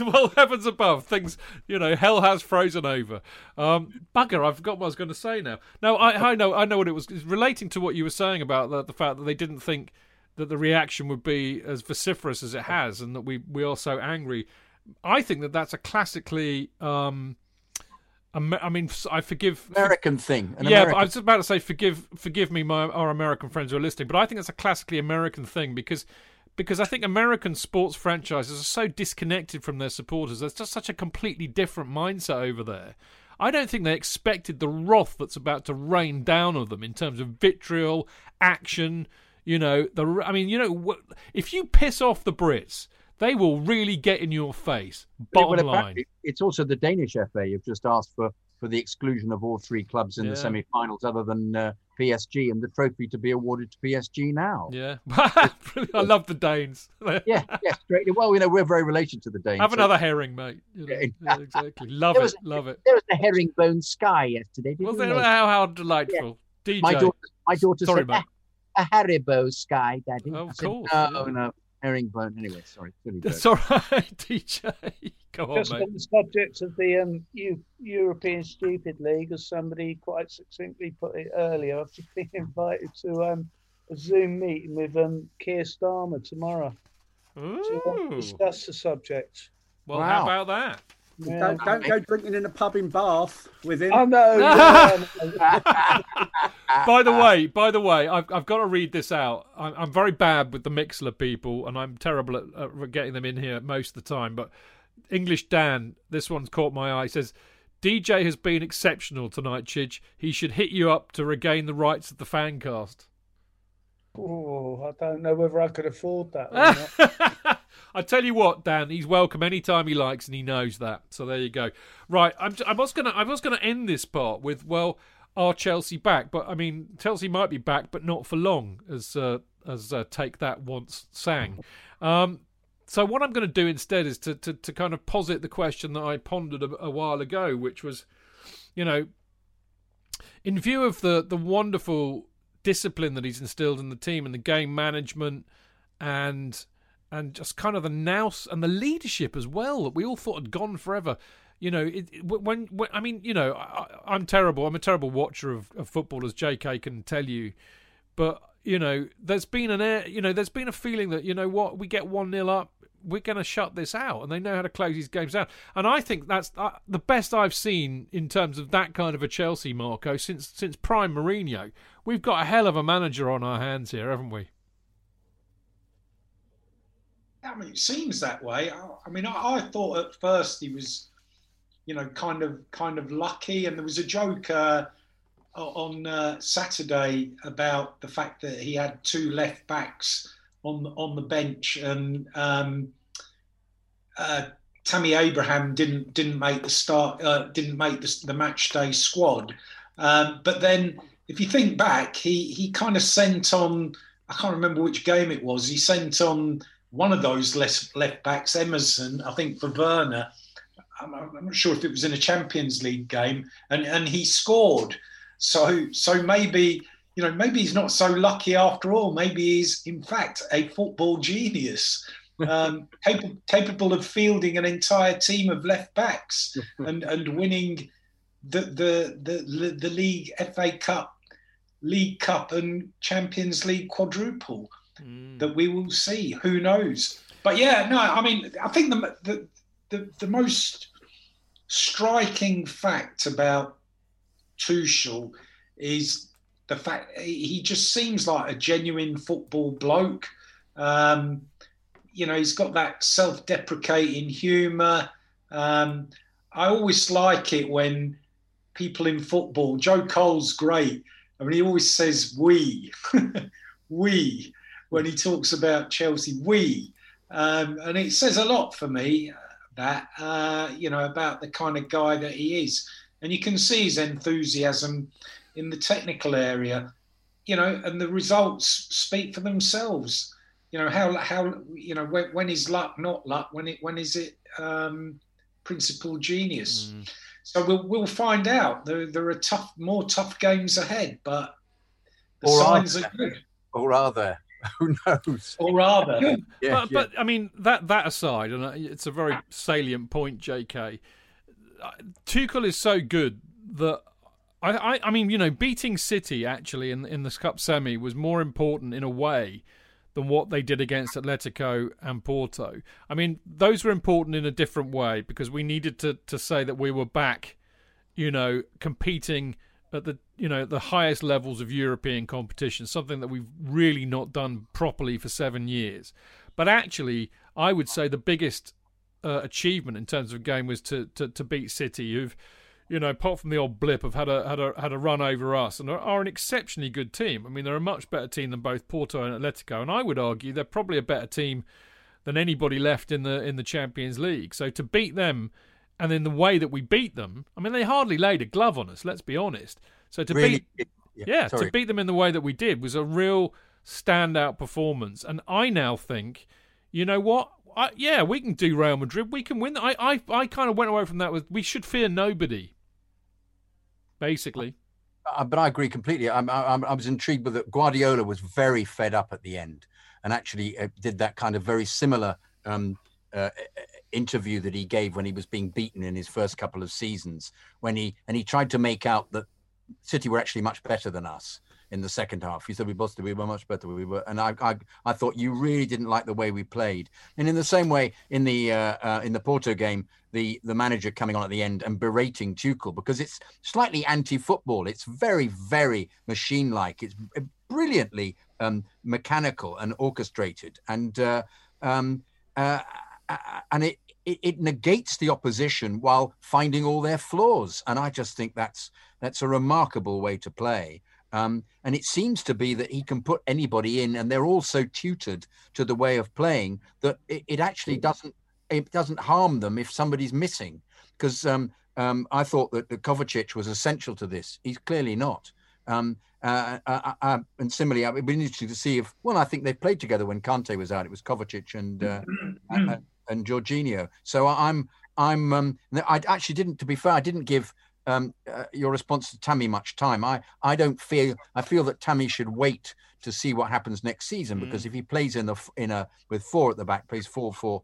Well, heavens above, things, you know, hell has frozen over. Bugger, I forgot what I was going to say now. No, I know what it was. It's relating to what you were saying about the fact that they didn't think that the reaction would be as vociferous as it has, and that we are so angry. I think that that's a classically... I mean, I forgive... American thing. But I was about to say, forgive me, our American friends who are listening, but I think that's a classically American thing, because I think American sports franchises are so disconnected from their supporters. There's just such a completely different mindset over there. I don't think they expected the wrath that's about to rain down on them in terms of vitriol, action, you know. If you piss off the Brits... they will really get in your face, bottom line. It's also the Danish FA have just asked for the exclusion of all three clubs in the semi-finals other than PSG, and the trophy to be awarded to PSG now. Yeah. I love the Danes. yeah, straight. Well, you know, we're very related to the Danes. Have another herring, mate. You know, yeah, exactly. Love it. There was the herringbone sky yesterday, didn't there? How delightful. Yeah. DJ. My daughter said, mate. A Haribo sky, Daddy. Oh, of course. No. Herringbone. Anyway, sorry. That's all right, DJ. Go on, mate. On the subject of the European Stupid League, as somebody quite succinctly put it earlier, I've just been invited to a Zoom meeting with Keir Starmer tomorrow. Ooh. To discuss the subject. Well, wow. How about that? Yeah. Don't go drinking in a pub in Bath with him. I know. By the way, I've got to read this out. I'm very bad with the Mixler people, and I'm terrible at getting them in here most of the time. But English Dan, this one's caught my eye. He says, DJ has been exceptional tonight, Chidge. He should hit you up to regain the rights of the fancast. Oh, I don't know whether I could afford that or not. I tell you what, Dan, he's welcome anytime he likes, and he knows that. So there you go. Right, I was gonna end this part with, well, are Chelsea back? But I mean, Chelsea might be back, but not for long, as Take That once sang. So what I'm going to do instead is to kind of posit the question that I pondered a while ago, which was, you know, in view of the wonderful discipline that he's instilled in the team, and the game management, and just kind of the nous and the leadership as well that we all thought had gone forever. You know, when I mean, you know, I'm terrible. I'm a terrible watcher of football, as JK can tell you. But you know, there's been a feeling that, you know what, we get 1-0 up, we're going to shut this out, and they know how to close these games down. And I think that's the best I've seen in terms of that kind of a Chelsea, Marco, since prime Mourinho. We've got a hell of a manager on our hands here, haven't we? I mean, it seems that way. I mean, I thought at first he was, you know, kind of lucky, and there was a joke on Saturday about the fact that he had two left backs on the bench, and Tammy Abraham didn't make the start, didn't make the match day squad. But then, if you think back, he kind of sent on, I can't remember which game it was, he sent on one of those left backs, Emerson, I think, for Werner. I'm not sure if it was in a Champions League game, and he scored. So maybe, you know, maybe he's not so lucky after all. Maybe he's in fact a football genius, capable of fielding an entire team of left backs and winning the league, FA Cup, League Cup, and Champions League quadruple. That we will see. Who knows? But yeah, no. I mean, I think the most striking fact about Tuchel is the fact he just seems like a genuine football bloke. You know, he's got that self-deprecating humour. I always like it when people in football. Joe Cole's great. I mean, he always says "we," "we." When he talks about Chelsea, we, and it says a lot for me that, you know, about the kind of guy that he is. And you can see his enthusiasm in the technical area, you know, and the results speak for themselves. You know, how you know, when is luck not luck? When is it principal genius? Mm. So we'll find out. There are more tough games ahead, but the signs are good. Or are there? Who knows? Or rather. But I mean, that aside, and it's a very salient point, JK, Tuchel is so good that, I mean, you know, beating City actually in the Cup semi was more important in a way than what they did against Atletico and Porto. I mean, those were important in a different way because we needed to say that we were back, you know, competing at the, you know, the highest levels of European competition, something that we've really not done properly for 7 years. But actually, I would say the biggest achievement in terms of game was to beat City, who've, you know, apart from the old blip, have had a run over us and are an exceptionally good team. I mean, they're a much better team than both Porto and Atletico, and I would argue they're probably a better team than anybody left in the Champions League. So to beat them, and in the way that we beat them, I mean, they hardly laid a glove on us. Let's be honest. So to to beat them in the way that we did was a real standout performance. And I now think, you know what? We can do Real Madrid. We can win. I kind of went away from that with we should fear nobody. Basically, but I agree completely. I was intrigued with that. Guardiola was very fed up at the end, and actually did that kind of very similar interview that he gave when he was being beaten in his first couple of seasons. When he tried to make out that City were actually much better than us in the second half. He said we were much better. We were, and I thought you really didn't like the way we played. And in the same way, in the Porto game, the manager coming on at the end and berating Tuchel because it's slightly anti-football. It's very, very machine-like. It's brilliantly mechanical and orchestrated, and it negates the opposition while finding all their flaws. And I just think that's a remarkable way to play. And it seems to be that he can put anybody in, and they're all so tutored to the way of playing that it actually doesn't. It doesn't harm them if somebody's missing, because I thought that Kovacic was essential to this. He's clearly not. And similarly, it would be interesting to see if, well, I think they played together when Kante was out. It was Kovacic and Jorginho. So I actually didn't, to be fair, I didn't give your response to Tammy much time. I feel that Tammy should wait to see what happens next season, because if he plays with four at the back, plays 4-4-2,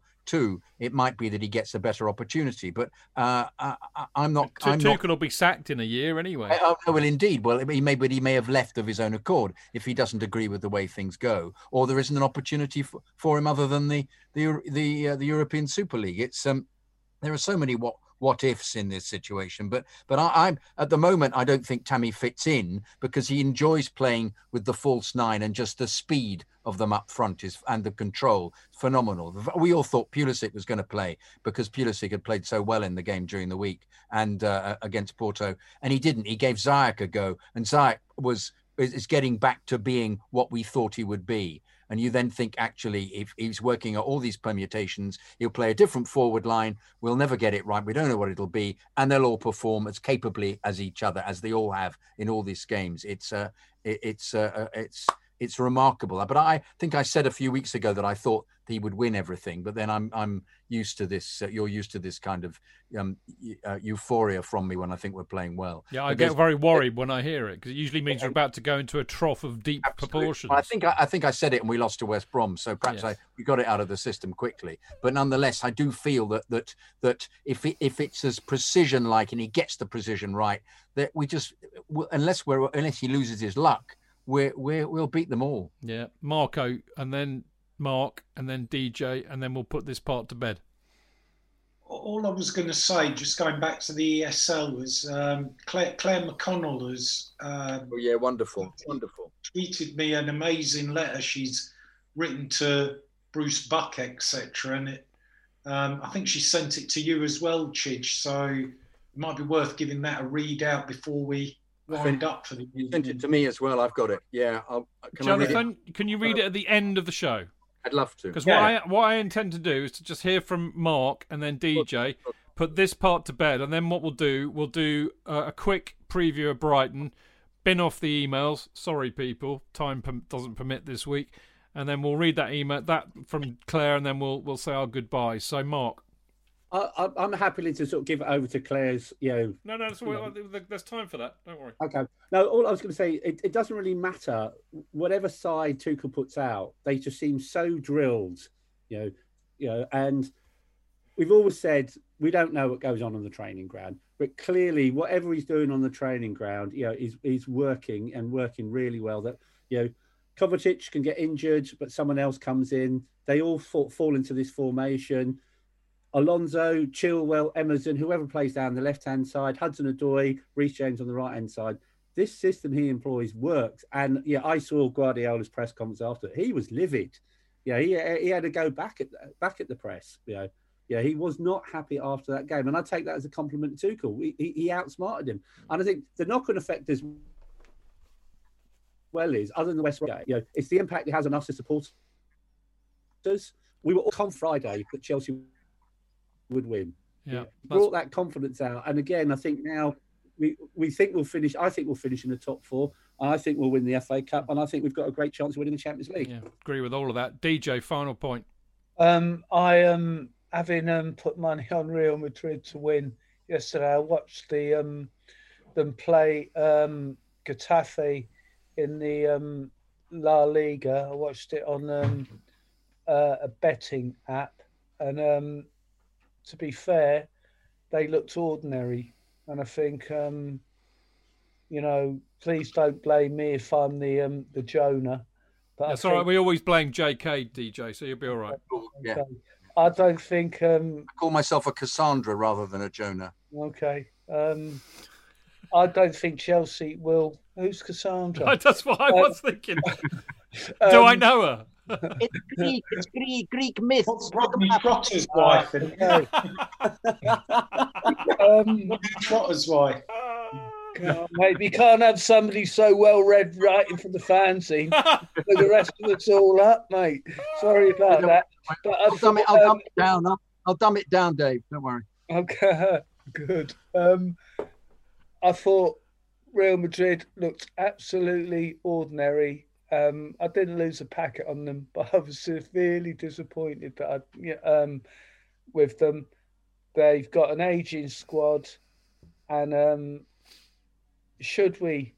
it might be that he gets a better opportunity. But I'm not. Tuchel will be sacked in a year anyway. Well, indeed. Well, he may have left of his own accord if he doesn't agree with the way things go, or there isn't an opportunity for him other than the European Super League. It's there are so many what ifs in this situation, but I'm at the moment I don't think Tammy fits in because he enjoys playing with the false nine, and just the speed of them up front and the control phenomenal. We all thought Pulisic was going to play because Pulisic had played so well in the game during the week and against Porto, and he didn't. He gave Ziyech a go, and Ziyech is getting back to being what we thought he would be. And you then think, actually, if he's working at all these permutations, he'll play a different forward line. We'll never get it right. We don't know what it'll be. And they'll all perform as capably as each other, as they all have in all these games. It's remarkable. But I think I said a few weeks ago that I thought he would win everything. But then I'm used to this. You're used to this kind of euphoria from me when I think we're playing well. Yeah, I get very worried when I hear it, because it usually means we're about to go into a trough of deep proportions. Well, I think I said it, and we lost to West Brom, so perhaps we got it out of the system quickly. But nonetheless, I do feel that if it's as precision-like, and he gets the precision right, that we just unless he loses his luck, we'll beat them all. Yeah, Marco, and then Mark, and then DJ, and then we'll put this part to bed. All I was going to say, just going back to the ESL, was Claire McConnell has wonderful. Tweeted me an amazing letter she's written to Bruce Buck, etc. And it, I think she sent it to you as well, Chidge. So it might be worth giving that a read out before we wind up for the evening. Sent it to me as well. I've got it. Yeah. Jonathan, can you read it at the end of the show? I'd love to. Because what I intend to do is to just hear from Mark and then DJ, put this part to bed, and then what we'll do a quick preview of Brighton, bin off the emails. Sorry, people, time doesn't permit this week, and then we'll read that email from Claire, and then we'll say our goodbyes. So, Mark. I'm happily to sort of give it over to Claire's, you know. No, that's all, there's time for that. Don't worry. Okay. No, all I was going to say, it doesn't really matter. Whatever side Tuchel puts out, they just seem so drilled, you know, and we've always said we don't know what goes on the training ground, but clearly whatever he's doing on the training ground, you know, is working and working really well. That, you know, Kovacic can get injured, but someone else comes in. They all fall into this formation. Alonso, Chilwell, Emerson, whoever plays down the left-hand side, Hudson-Odoi, Reece James on the right-hand side. This system he employs works. And, yeah, I saw Guardiola's press conference after. He was livid. Yeah, he had to go back at the press. You know. Yeah, he was not happy after that game. And I take that as a compliment to Tuchel. He outsmarted him. And I think the knock-on effect as well is, other than the West Ham, you know, it's the impact it has on us as supporters. We were all on Friday that Chelsea would win. Yeah, brought that confidence out. And again, I think now we think we'll finish. I think we'll finish in the top four. And I think we'll win the FA Cup. And I think we've got a great chance of winning the Champions League. Yeah, agree with all of that. DJ, final point. I am having put money on Real Madrid to win yesterday. I watched them play Getafe in the La Liga. I watched it on a betting app, and to be fair, they looked ordinary. And I think, you know, please don't blame me if I'm the Jonah. But that's all right. We always blame JK, DJ, so you'll be all right. Yeah. I don't think... I call myself a Cassandra rather than a Jonah. Okay. I don't think Chelsea will... Who's Cassandra? That's what I was thinking. Do I know her? It's Greek. It's Greek myth. What's Rodney Trotter's wife? Trotter's wife. Mate, we can't have somebody so well read writing for the fanzine. The rest of it's all up, mate. Sorry about that. But I'll dumb it down, Dave. Don't worry. Okay, good. I thought Real Madrid looked absolutely ordinary. I didn't lose a packet on them, but I was severely disappointed that with them. They've got an aging squad, and should we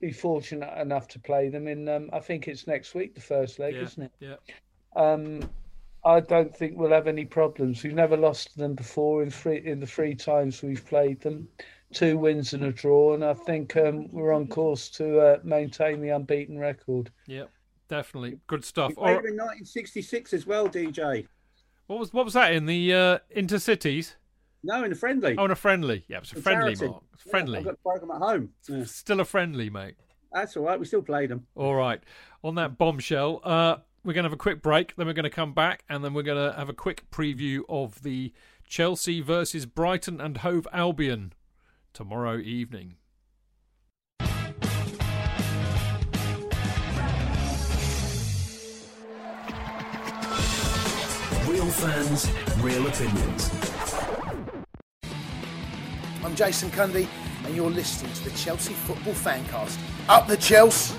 be fortunate enough to play them in? I think it's next week, the first leg, isn't it? Yeah. I don't think we'll have any problems. We've never lost to them before in the three times we've played them. 2 wins and a draw, and I think we're on course to maintain the unbeaten record. Yeah, definitely. Good stuff. We played in 1966 as well, DJ. What was that, in the Intercities? No, in a friendly. Oh, in a friendly. Yeah, it was a friendly, Mark. Yeah, friendly. I've got the programme at home. Yeah. Still a friendly, mate. That's all right. We still played them. All right. On that bombshell, we're going to have a quick break, then we're going to come back, and then we're going to have a quick preview of the Chelsea versus Brighton and Hove Albion tomorrow evening. Real fans, real opinions. I'm Jason Cundy, and you're listening to the Chelsea Football Fancast. Up the Chelsea!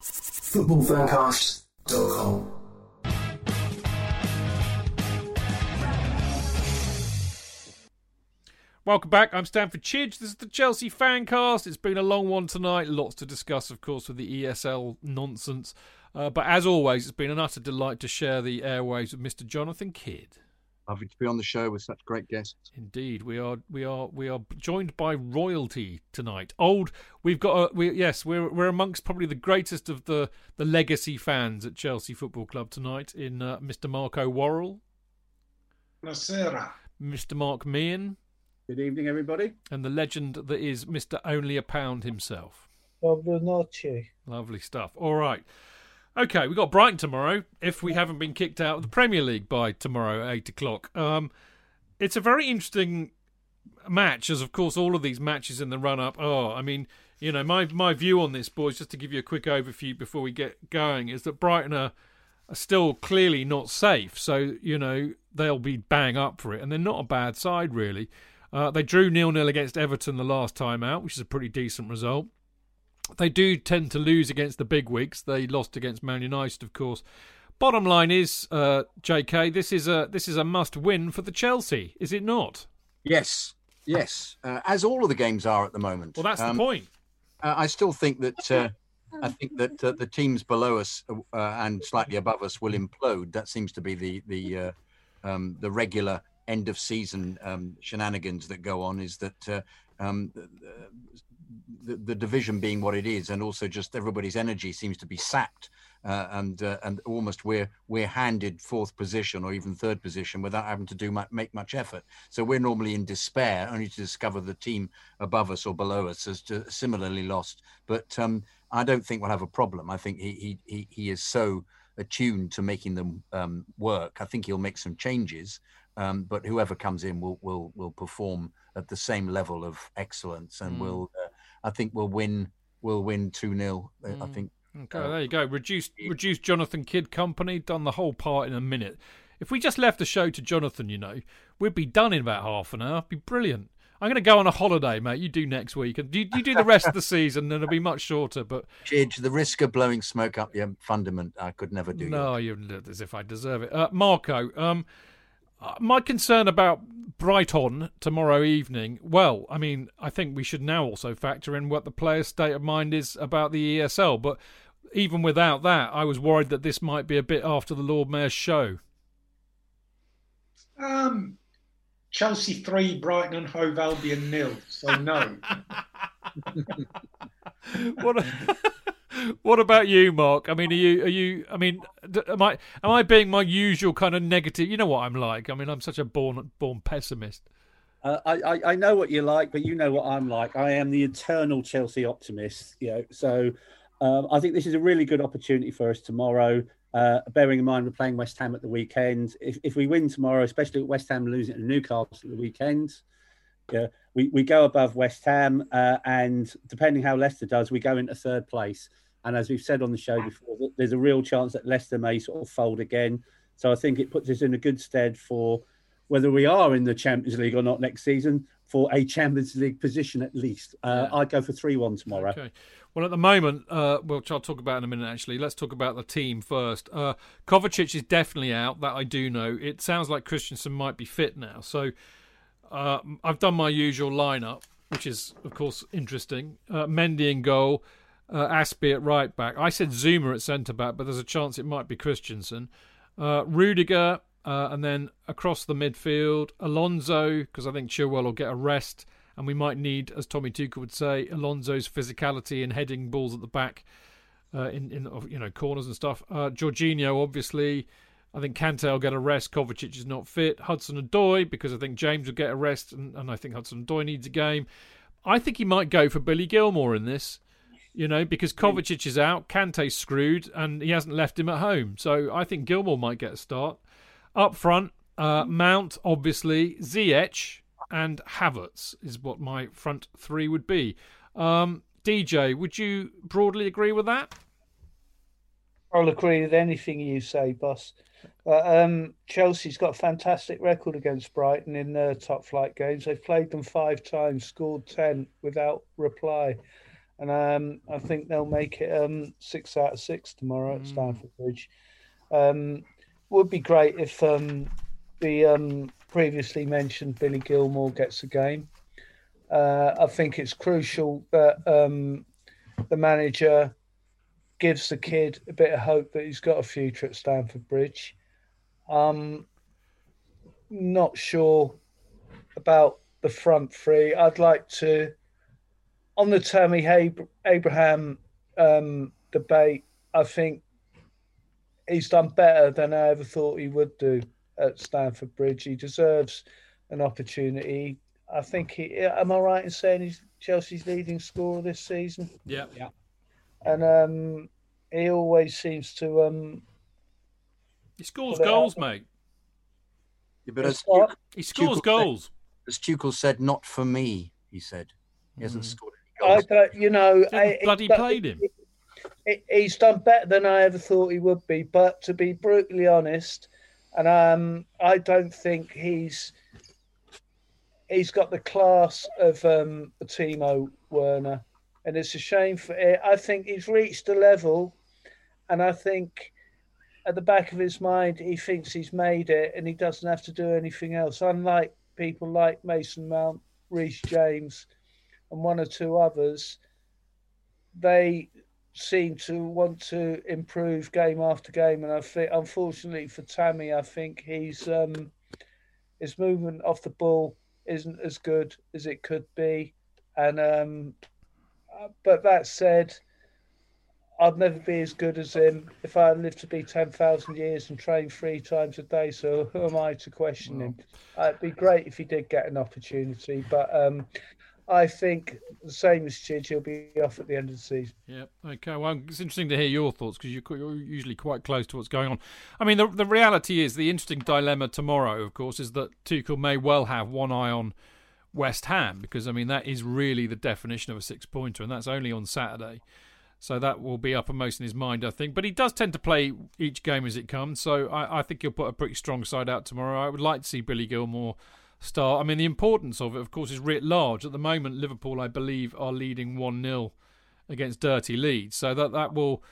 Footballfancast.com. Welcome back. I'm Stanford Chidge. This is the Chelsea Fancast. It's been a long one tonight. Lots to discuss, of course, with the ESL nonsense. But as always, it's been an utter delight to share the airwaves with Mr. Jonathan Kidd. Lovely to be on the show with such great guests. Indeed, we are joined by royalty tonight. We're amongst probably the greatest of the legacy fans at Chelsea Football Club tonight in Mr. Marco Worrell. Buonasera. Mr. Mark Meehan. Good evening, everybody. And the legend that is Mr. Only a Pound himself. Lovely stuff. All right. OK, we've got Brighton tomorrow, if we haven't been kicked out of the Premier League by tomorrow, 8 o'clock. It's a very interesting match, as, of course, all of these matches in the run-up are. I mean, you know, my view on this, boys, just to give you a quick overview before we get going, is that Brighton are still clearly not safe. So, you know, they'll be bang up for it. And they're not a bad side, really. They drew 0-0 against Everton the last time out, which is a pretty decent result. They do tend to lose against the big wigs. They lost against Man United, of course. Bottom line is, JK, this is a must win for the Chelsea, is it not? Yes, as all of the games are at the moment. Well, that's the point. I still think that the teams below us and slightly above us will implode. That seems to be the regular end of season shenanigans that go on. Is that the division being what it is, and also just everybody's energy seems to be sapped, and almost we're handed fourth position or even third position without having to make much effort. So we're normally in despair, only to discover the team above us or below us has similarly lost. But I don't think we'll have a problem. I think he is so attuned to making them work. I think he'll make some changes, but whoever comes in will perform at the same level of excellence, and will. I think we'll win 2-0. I think. Okay, there you go. Reduced Jonathan Kidd company. Done the whole part in a minute. If we just left the show to Jonathan, we'd be done in about half an hour. It'd be brilliant. I'm going to go on a holiday, mate. You do next week, and you do the rest of the season, and it'll be much shorter. But Chidge, the risk of blowing smoke up your fundament, I could never do. No, you look as if I deserve it, Marco. My concern about Brighton tomorrow evening, well, I mean, I think we should now also factor in what the players' state of mind is about the ESL. But even without that, I was worried that this might be a bit after the Lord Mayor's show. Chelsea 3, Brighton and Hove Albion 0. So no. What about you, Mark? I mean, am I being my usual kind of negative? You know what I'm like. I mean, I'm such a born pessimist. I know what you're like, but you know what I'm like. I am the eternal Chelsea optimist. So I think this is a really good opportunity for us tomorrow. Bearing in mind we're playing West Ham at the weekend. If we win tomorrow, especially with West Ham losing to Newcastle at the weekend. Yeah, we go above West Ham, and depending how Leicester does, we go into third place. And as we've said on the show before, there's a real chance that Leicester may sort of fold again. So I think it puts us in a good stead for whether we are in the Champions League or not next season, for a Champions League position at least. I'd go for 3-1 tomorrow. Okay. Well, at the moment, which I'll talk about in a minute, actually, let's talk about the team first. Kovacic is definitely out, that I do know. It sounds like Christensen might be fit now. So... I've done my usual lineup, which is, of course, interesting. Mendy in goal, Aspie at right back. I said Zuma at centre back, but there's a chance it might be Christensen. Rudiger, and then across the midfield, Alonso, because I think Chilwell will get a rest, and we might need, as Tommy Tuchel would say, Alonso's physicality and heading balls at the back in corners and stuff. Jorginho, obviously. I think Kante will get a rest. Kovacic is not fit. Hudson-Odoi, because I think James will get a rest, and I think Hudson-Odoi needs a game. I think he might go for Billy Gilmour in this, because Kovacic is out, Kante's screwed, and he hasn't left him at home. So I think Gilmour might get a start. Up front, Mount, obviously, Ziyech and Havertz is what my front three would be. DJ, would you broadly agree with that? I'll agree with anything you say, boss. But Chelsea's got a fantastic record against Brighton in their top flight games. They've played them 5 times, scored 10 without reply. And I think they'll make it 6 out of 6 tomorrow at Stamford Bridge. Would be great if the previously mentioned Billy Gilmour gets a game. I think it's crucial that the manager... gives the kid a bit of hope that he's got a future at Stamford Bridge. Not sure about the front three. I'd like to, on the Tammy Abraham debate, I think he's done better than I ever thought he would do at Stamford Bridge. He deserves an opportunity. I think am I right in saying he's Chelsea's leading scorer this season? Yeah. And he always seems to... he scores goals, mate. Yeah, but he scores goals. As Tuchel said, not for me, he said. He hasn't scored any goals. Played him. He's done better than I ever thought he would be, but to be brutally honest, and I don't think he's got the class of Timo Werner. And it's a shame for it. I think he's reached a level, and I think at the back of his mind, he thinks he's made it and he doesn't have to do anything else. Unlike people like Mason Mount, Reece James, and one or two others, they seem to want to improve game after game. And I think, unfortunately for Tammy, I think his movement off the ball isn't as good as it could be. And but that said, I'd never be as good as him if I lived to be 10,000 years and trained 3 times a day. So who am I to question him? It'd be great if he did get an opportunity, but I think the same as Chidge, he'll be off at the end of the season. Yeah, okay. Well, it's interesting to hear your thoughts because you're usually quite close to what's going on. I mean, the reality is, the interesting dilemma tomorrow, of course, is that Tuchel may well have one eye on West Ham because, I mean, that is really the definition of a six-pointer, and that's only on Saturday. So that will be uppermost in his mind, I think. But he does tend to play each game as it comes, so I think he'll put a pretty strong side out tomorrow. I would like to see Billy Gilmour start. I mean, the importance of it, of course, is writ large. At the moment, Liverpool, I believe, are leading 1-0 against dirty Leeds. So that will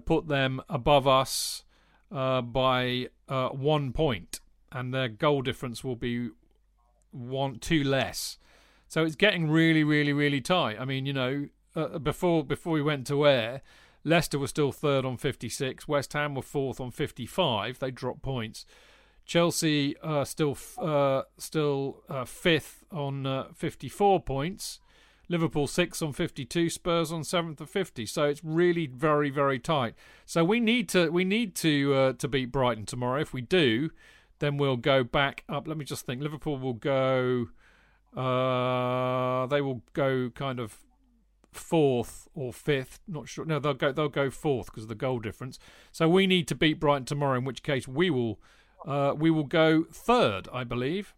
put them above us by 1 point, and their goal difference will be 1-2 less. So it's getting really, really, really tight. I mean, you know, before we went to air, Leicester were still third on 56. West Ham were fourth on 55. They dropped points. Chelsea still fifth on 54 points. Liverpool sixth on 52. Spurs on seventh of 50. So it's really very, very tight. So we need to beat Brighton tomorrow. If we do, then we'll go back up. Let me just think. Liverpool will go. They will go kind of fourth or fifth. Not sure. No, they'll go fourth because of the goal difference. So we need to beat Brighton tomorrow. In which case we will. We will go third, I believe.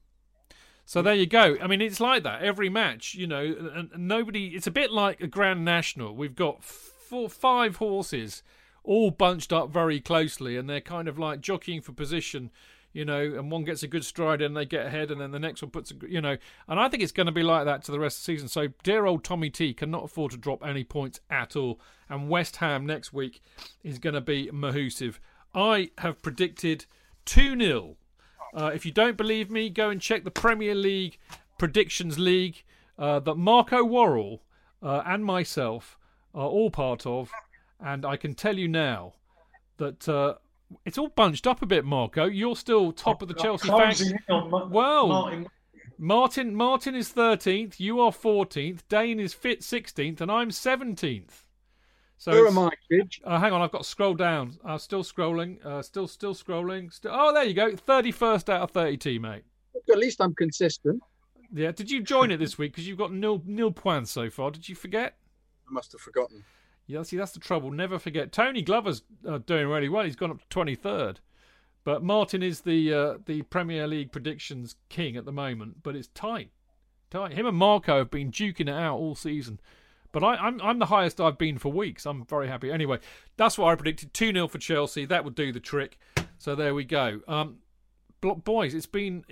So there you go. I mean, it's like that. Every match, you know, and nobody... It's a bit like a Grand National. We've got 4, 5 horses all bunched up very closely, and they're kind of like jockeying for position, you know, and one gets a good stride and they get ahead, and then the next one puts a... You know, and I think it's going to be like that to the rest of the season. So dear old Tommy T cannot afford to drop any points at all. And West Ham next week is going to be mahoosive. I have predicted 2-0. If you don't believe me, go and check the Premier League Predictions League that Marco Worrell and myself are all part of. And I can tell you now that it's all bunched up a bit, Marco. You're still top of the Chelsea Fancast. Well, Martin is 13th, you are 14th, Dane is 16th, and I'm 17th. So where am I, Chidge? Hang on, I've got to scroll down. I'm still scrolling. Still scrolling. Oh, there you go. 31st out of 32, mate. At least I'm consistent. Yeah. Did you join it this week? Because you've got nil points so far. Did you forget? I must have forgotten. Yeah, see, that's the trouble. Never forget. Tony Glover's doing really well. He's gone up to 23rd. But Martin is the Premier League predictions king at the moment. But it's tight. Tight. Him and Marco have been duking it out all season. But I'm the highest I've been for weeks. I'm very happy. Anyway, that's what I predicted. 2-0 for Chelsea. That would do the trick. So there we go. Boys, it's been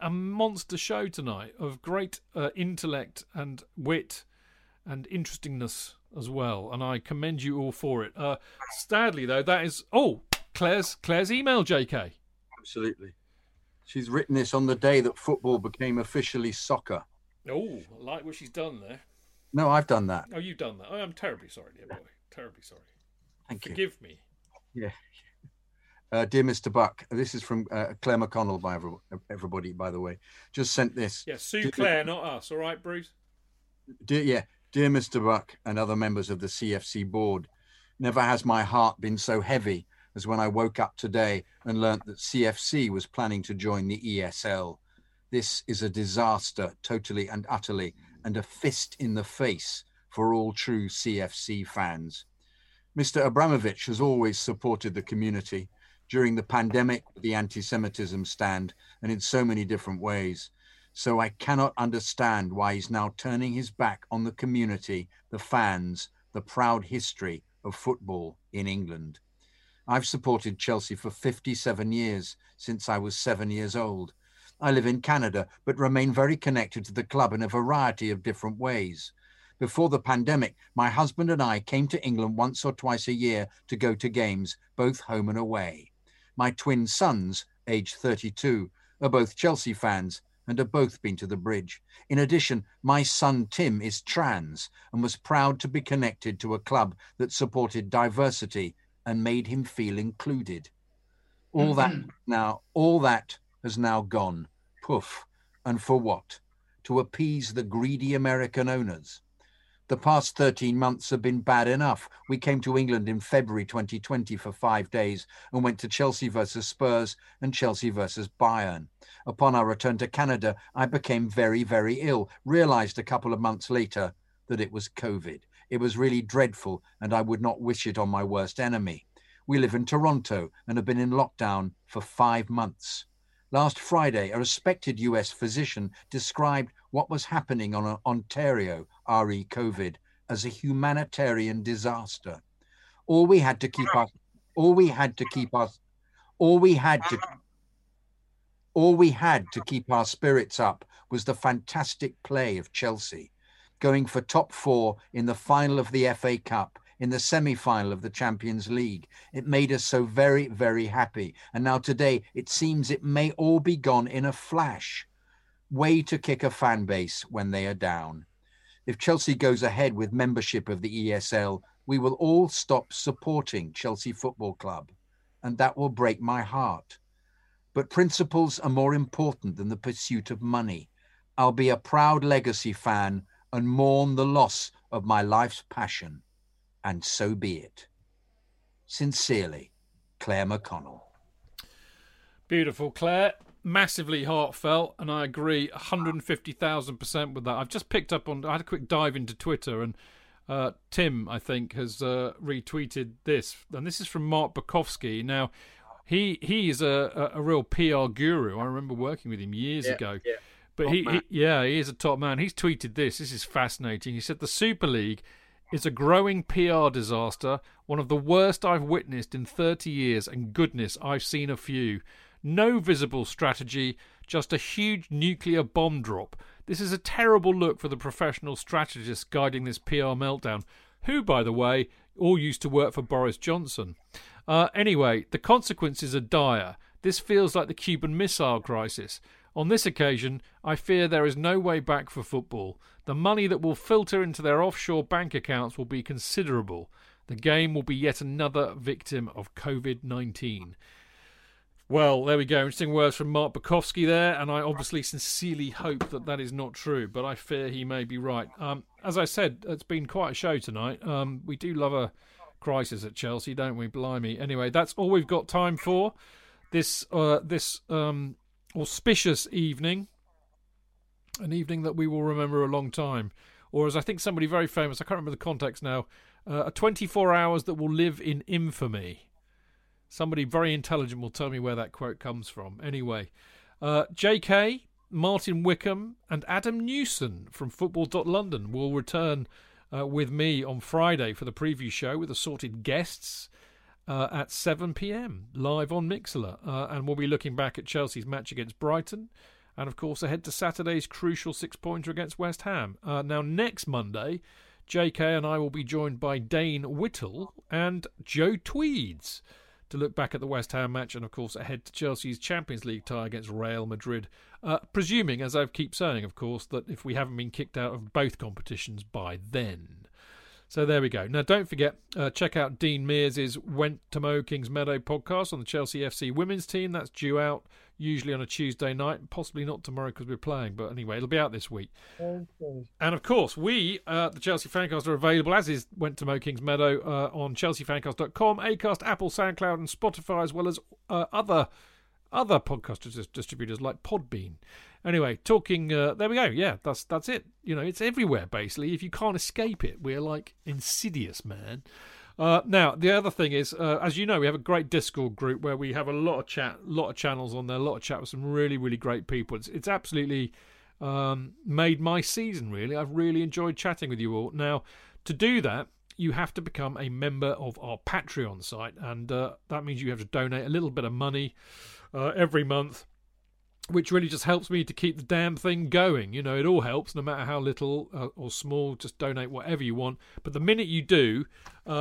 a monster show tonight of great intellect and wit and interestingness as well. And I commend you all for it. Sadly, though, that is... Oh, Claire's email, JK. Absolutely. She's written this on the day that football became officially soccer. Oh, I like what she's done there. No, I've done that. Oh, you've done that. Oh, I'm terribly sorry, dear boy. Terribly sorry. Thank you. Forgive me. Yeah. Dear Mr. Buck, this is from Claire McConnell, by everybody, by the way. Just sent this. Yeah, Claire, not us. All right, Bruce? Dear Mr. Buck and other members of the CFC board, never has my heart been so heavy as when I woke up today and learnt that CFC was planning to join the ESL. This is a disaster, totally and utterly, and a fist in the face for all true CFC fans. Mr. Abramovich has always supported the community during the pandemic, the anti-Semitism stand, and in so many different ways. So I cannot understand why he's now turning his back on the community, the fans, the proud history of football in England. I've supported Chelsea for 57 years, since I was 7 years old. I live in Canada, but remain very connected to the club in a variety of different ways. Before the pandemic, my husband and I came to England once or twice a year to go to games, both home and away. My twin sons, aged 32, are both Chelsea fans and have both been to the bridge. In addition, my son Tim is trans and was proud to be connected to a club that supported diversity and made him feel included. All that has now gone. Poof. And for what? To appease the greedy American owners. The past 13 months have been bad enough. We came to England in February 2020 for 5 days and went to Chelsea versus Spurs and Chelsea versus Bayern. Upon our return to Canada, I became very, very ill, realized a couple of months later that it was COVID. It was really dreadful and I would not wish it on my worst enemy. We live in Toronto and have been in lockdown for 5 months. Last Friday, a respected US physician described what was happening on Ontario, RE COVID, as a humanitarian disaster. All we had to keep our spirits up was the fantastic play of Chelsea, going for top four in the final of the FA Cup, in the semi-final of the Champions League. It made us so very, very happy. And now today, it seems it may all be gone in a flash. Way to kick a fan base when they are down. If Chelsea goes ahead with membership of the ESL, we will all stop supporting Chelsea Football Club. And that will break my heart. But principles are more important than the pursuit of money. I'll be a proud legacy fan and mourn the loss of my life's passion. And so be it. Sincerely, Claire McConnell. Beautiful, Claire. Massively heartfelt, and I agree 150,000% with that. I've just picked up on... I had a quick dive into Twitter, and Tim, I think, has retweeted this. And this is from Mark Bukowski. Now, he is a real PR guru. I remember working with him years ago. Yeah. But he is a top man. He's tweeted this. This is fascinating. He said, the Super League... It's a growing PR disaster, one of the worst I've witnessed in 30 years, and goodness, I've seen a few. No visible strategy, just a huge nuclear bomb drop. This is a terrible look for the professional strategists guiding this PR meltdown, who, by the way, all used to work for Boris Johnson. Anyway, the consequences are dire. This feels like the Cuban Missile Crisis. On this occasion, I fear there is no way back for football. The money that will filter into their offshore bank accounts will be considerable. The game will be yet another victim of COVID-19. Well, there we go. Interesting words from Mark Bukowski there, and I obviously sincerely hope that that is not true, but I fear he may be right. As I said, it's been quite a show tonight. We do love a crisis at Chelsea, don't we? Blimey. Anyway, that's all we've got time for this auspicious evening. An evening that we will remember a long time. Or as I think somebody very famous, I can't remember the context now, 24 hours that will live in infamy. Somebody very intelligent will tell me where that quote comes from. Anyway, JK, Martin Wickham and Adam Newson from football.london will return with me on Friday for the preview show with assorted guests at 7 p.m, live on Mixlr. And we'll be looking back at Chelsea's match against Brighton. And, of course, ahead to Saturday's crucial six-pointer against West Ham. Now, next Monday, JK and I will be joined by Dane Whittle and Joe Tweeds to look back at the West Ham match and, of course, ahead to Chelsea's Champions League tie against Real Madrid. Presuming, as I keep saying, of course, that if we haven't been kicked out of both competitions by then. So there we go. Now, don't forget, check out Dean Mears's Went to Mow Kings Meadow podcast on the Chelsea FC women's team. That's due out usually on a Tuesday night, possibly not tomorrow because we're playing. But anyway, it'll be out this week. Okay. And, of course, we, the Chelsea Fancast, are available, as is Went to Mow Kings Meadow, on chelseafancast.com, Acast, Apple, SoundCloud and Spotify, as well as other podcast distributors like Podbean. Anyway, talking... there we go. Yeah, that's it. You know, it's everywhere, basically. If you can't escape it, we're like insidious, man. Now, the other thing is, as you know, we have a great Discord group where we have a lot of chat, a lot of channels on there, a lot of chat with some really, really great people. It's absolutely made my season, really. I've really enjoyed chatting with you all. Now, to do that, you have to become a member of our Patreon site, and that means you have to donate a little bit of money every month. which really just helps me to keep the damn thing going. You know, it all helps, no matter how little or small. Just donate whatever you want. But the minute you do,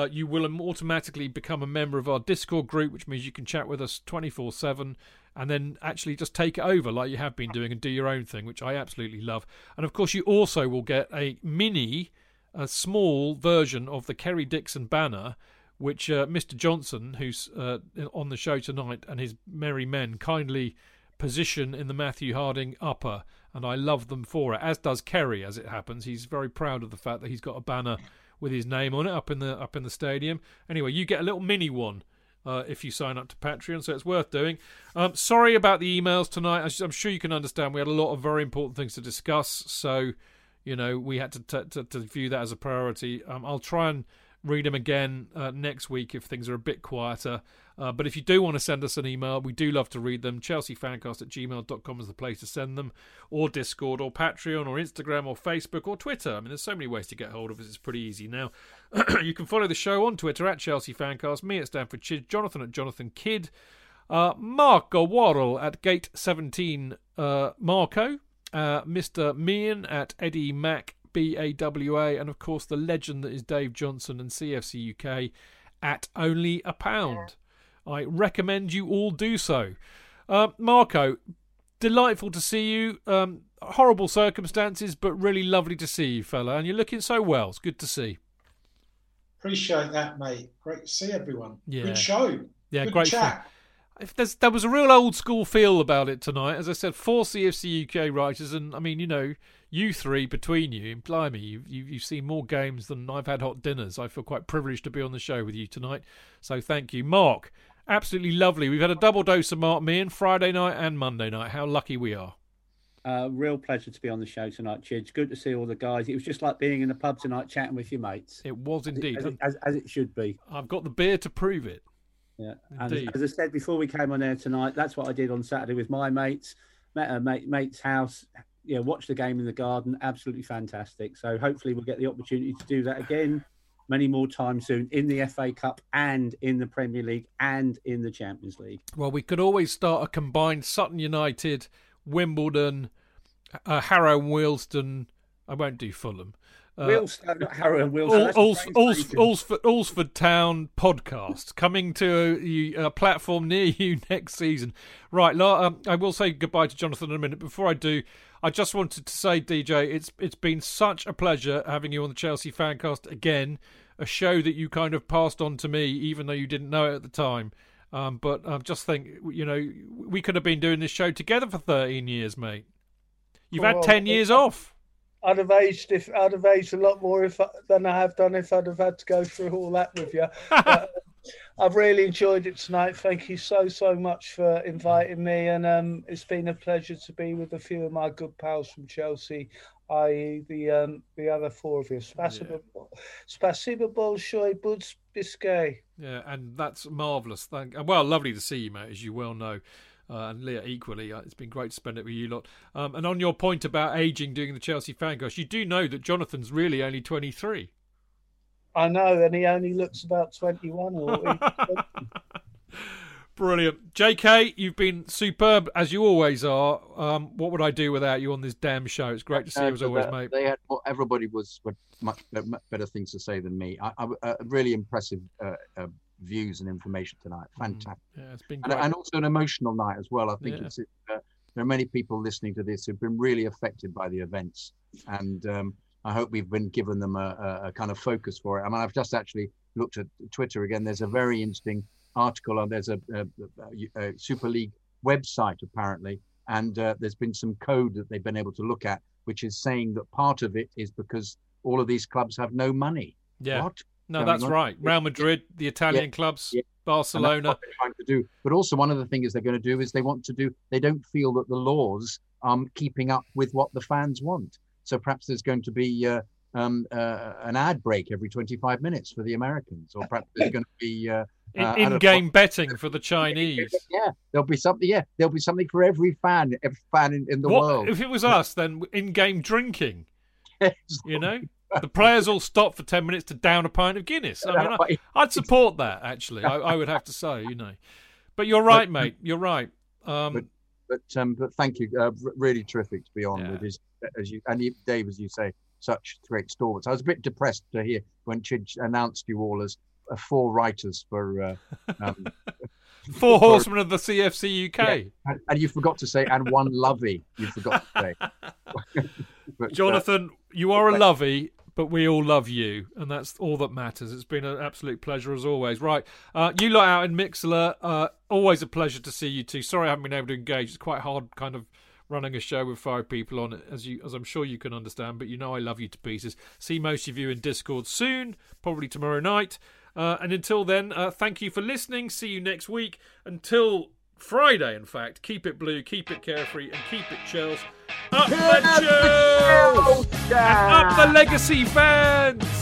you will automatically become a member of our Discord group, which means you can chat with us 24/7 and then actually just take it over like you have been doing and do your own thing, which I absolutely love. And, of course, you also will get a mini, a small version of the Kerry Dixon banner, which Mr. Johnson, who's on the show tonight, and his merry men kindly position in the Matthew Harding upper, and I love them for it, as does Kerry, as it happens. He's very proud of the fact that he's got a banner with his name on it up in the stadium. Anyway, you get a little mini one if you sign up to Patreon, so it's worth doing. Sorry about the emails tonight. I'm sure you can understand we had a lot of very important things to discuss, so you know we had to view that as a priority. I'll try and read them again next week if things are a bit quieter. But if you do want to send us an email, we do love to read them. chelseafancast@gmail.com is the place to send them, or Discord, or Patreon, or Instagram, or Facebook, or Twitter. I mean, there's so many ways to get hold of us. It's pretty easy now. You can follow the show on Twitter @ChelseaFancast, me @StanfordChid, Jonathan @JonathanKid, Marco Worrell @Gate17, Marco, Mr. Meehan @EddieMac, BAWA, and of course the legend that is Dave Johnson and CFC UK @onlyapound. I recommend you all do so. Marco, delightful to see you. Horrible circumstances, but really lovely to see you, fella. And you're looking so well. It's good to see. Appreciate that, mate. Great to see everyone. Yeah. Good show. Yeah, good great chat. There was a real old school feel about it tonight. As I said, 4 CFC UK writers, and I mean, you know, you three between you, blimey, you've seen more games than I've had hot dinners. I feel quite privileged to be on the show with you tonight, so thank you, Mark. Absolutely lovely. We've had a double dose of Mark Meehan, Friday night and Monday night. How lucky we are. Real pleasure to be on the show tonight, Chids. Good to see all the guys. It was just like being in the pub tonight, chatting with your mates. It was indeed, as it should be. I've got the beer to prove it. Yeah, and as I said before we came on air tonight, that's what I did on Saturday with my mates. Met at a mate's house, yeah, watched the game in the garden. Absolutely fantastic. So hopefully we'll get the opportunity to do that again many more times soon, in the FA Cup and in the Premier League and in the Champions League. Well, we could always start a combined Sutton United, Wimbledon, Harrow and Wheelstone. I won't do Fulham. Wheelstone, not Harrow and Wheelstone. Alresford Town podcast coming to a platform near you next season. Right, I will say goodbye to Jonathan in a minute. Before I do, I just wanted to say, DJ, it's been such a pleasure having you on the Chelsea Fancast again, a show that you kind of passed on to me, even though you didn't know it at the time. But I just think, you know, we could have been doing this show together for 13 years, mate. You've had 10 years off. I'd have aged a lot more than I have done if I'd have had to go through all that with you. I've really enjoyed it tonight. Thank you so much for inviting me, and it's been a pleasure to be with a few of my good pals from Chelsea, i.e. the other four of you. Spasiba Bolshoi Buds Biscay. Yeah, and that's marvellous. Well, lovely to see you, mate, as you well know. And Leah equally. It's been great to spend it with you lot. And on your point about ageing doing the Chelsea Fancast, you do know that Jonathan's really only 23. I know, and he only looks about 21 or 20. Brilliant. JK, you've been superb, as you always are. What would I do without you on this damn show? It's great to see you as always, mate. Everybody had much better things to say than me. I really impressive views and information tonight. Fantastic. Yeah, it's been great. And also an emotional night as well. I think there are many people listening to this who've been really affected by the events, and I hope we've been given them a kind of focus for it. I mean, I've just actually looked at Twitter again. There's a very interesting article on there's a Super League website apparently, and there's been some code that they've been able to look at, which is saying that part of it is because all of these clubs have no money. Yeah. What? No, that's right. Real Madrid, the Italian clubs, Barcelona. And that's what they're trying to do. But also one of the things they're going to do is they don't feel that the laws are keeping up with what the fans want. So perhaps there's going to be an ad break every 25 minutes for the Americans, or perhaps there's going to be in-game betting for the Chinese. Yeah, there'll be something. Yeah, there'll be something for every fan in the world. If it was us, then in-game drinking. You know. The players all stop for 10 minutes to down a pint of Guinness. I mean, I'd support that, actually. I would have to say, you know. But you're right, mate. You're right. but thank you. Really terrific to be on with his, as you and Dave, as you say, such great stalwarts. I was a bit depressed to hear when Chidge announced you all as four writers for Four Horsemen of the CFC UK. Yeah. And you forgot to say, and one lovey. You forgot to say. But, Jonathan, you are a lovey, but we all love you. And that's all that matters. It's been an absolute pleasure as always. Right. You lot out in Mixler. Always a pleasure to see you two. Sorry I haven't been able to engage. It's quite hard kind of running a show with five people on it, as I'm sure you can understand. But you know I love you to pieces. See most of you in Discord soon, probably tomorrow night. And until then, thank you for listening. See you next week. Until Friday, in fact. Keep it blue, keep it carefree, and keep it Chels. Up the Chels! Up the Legacy fans!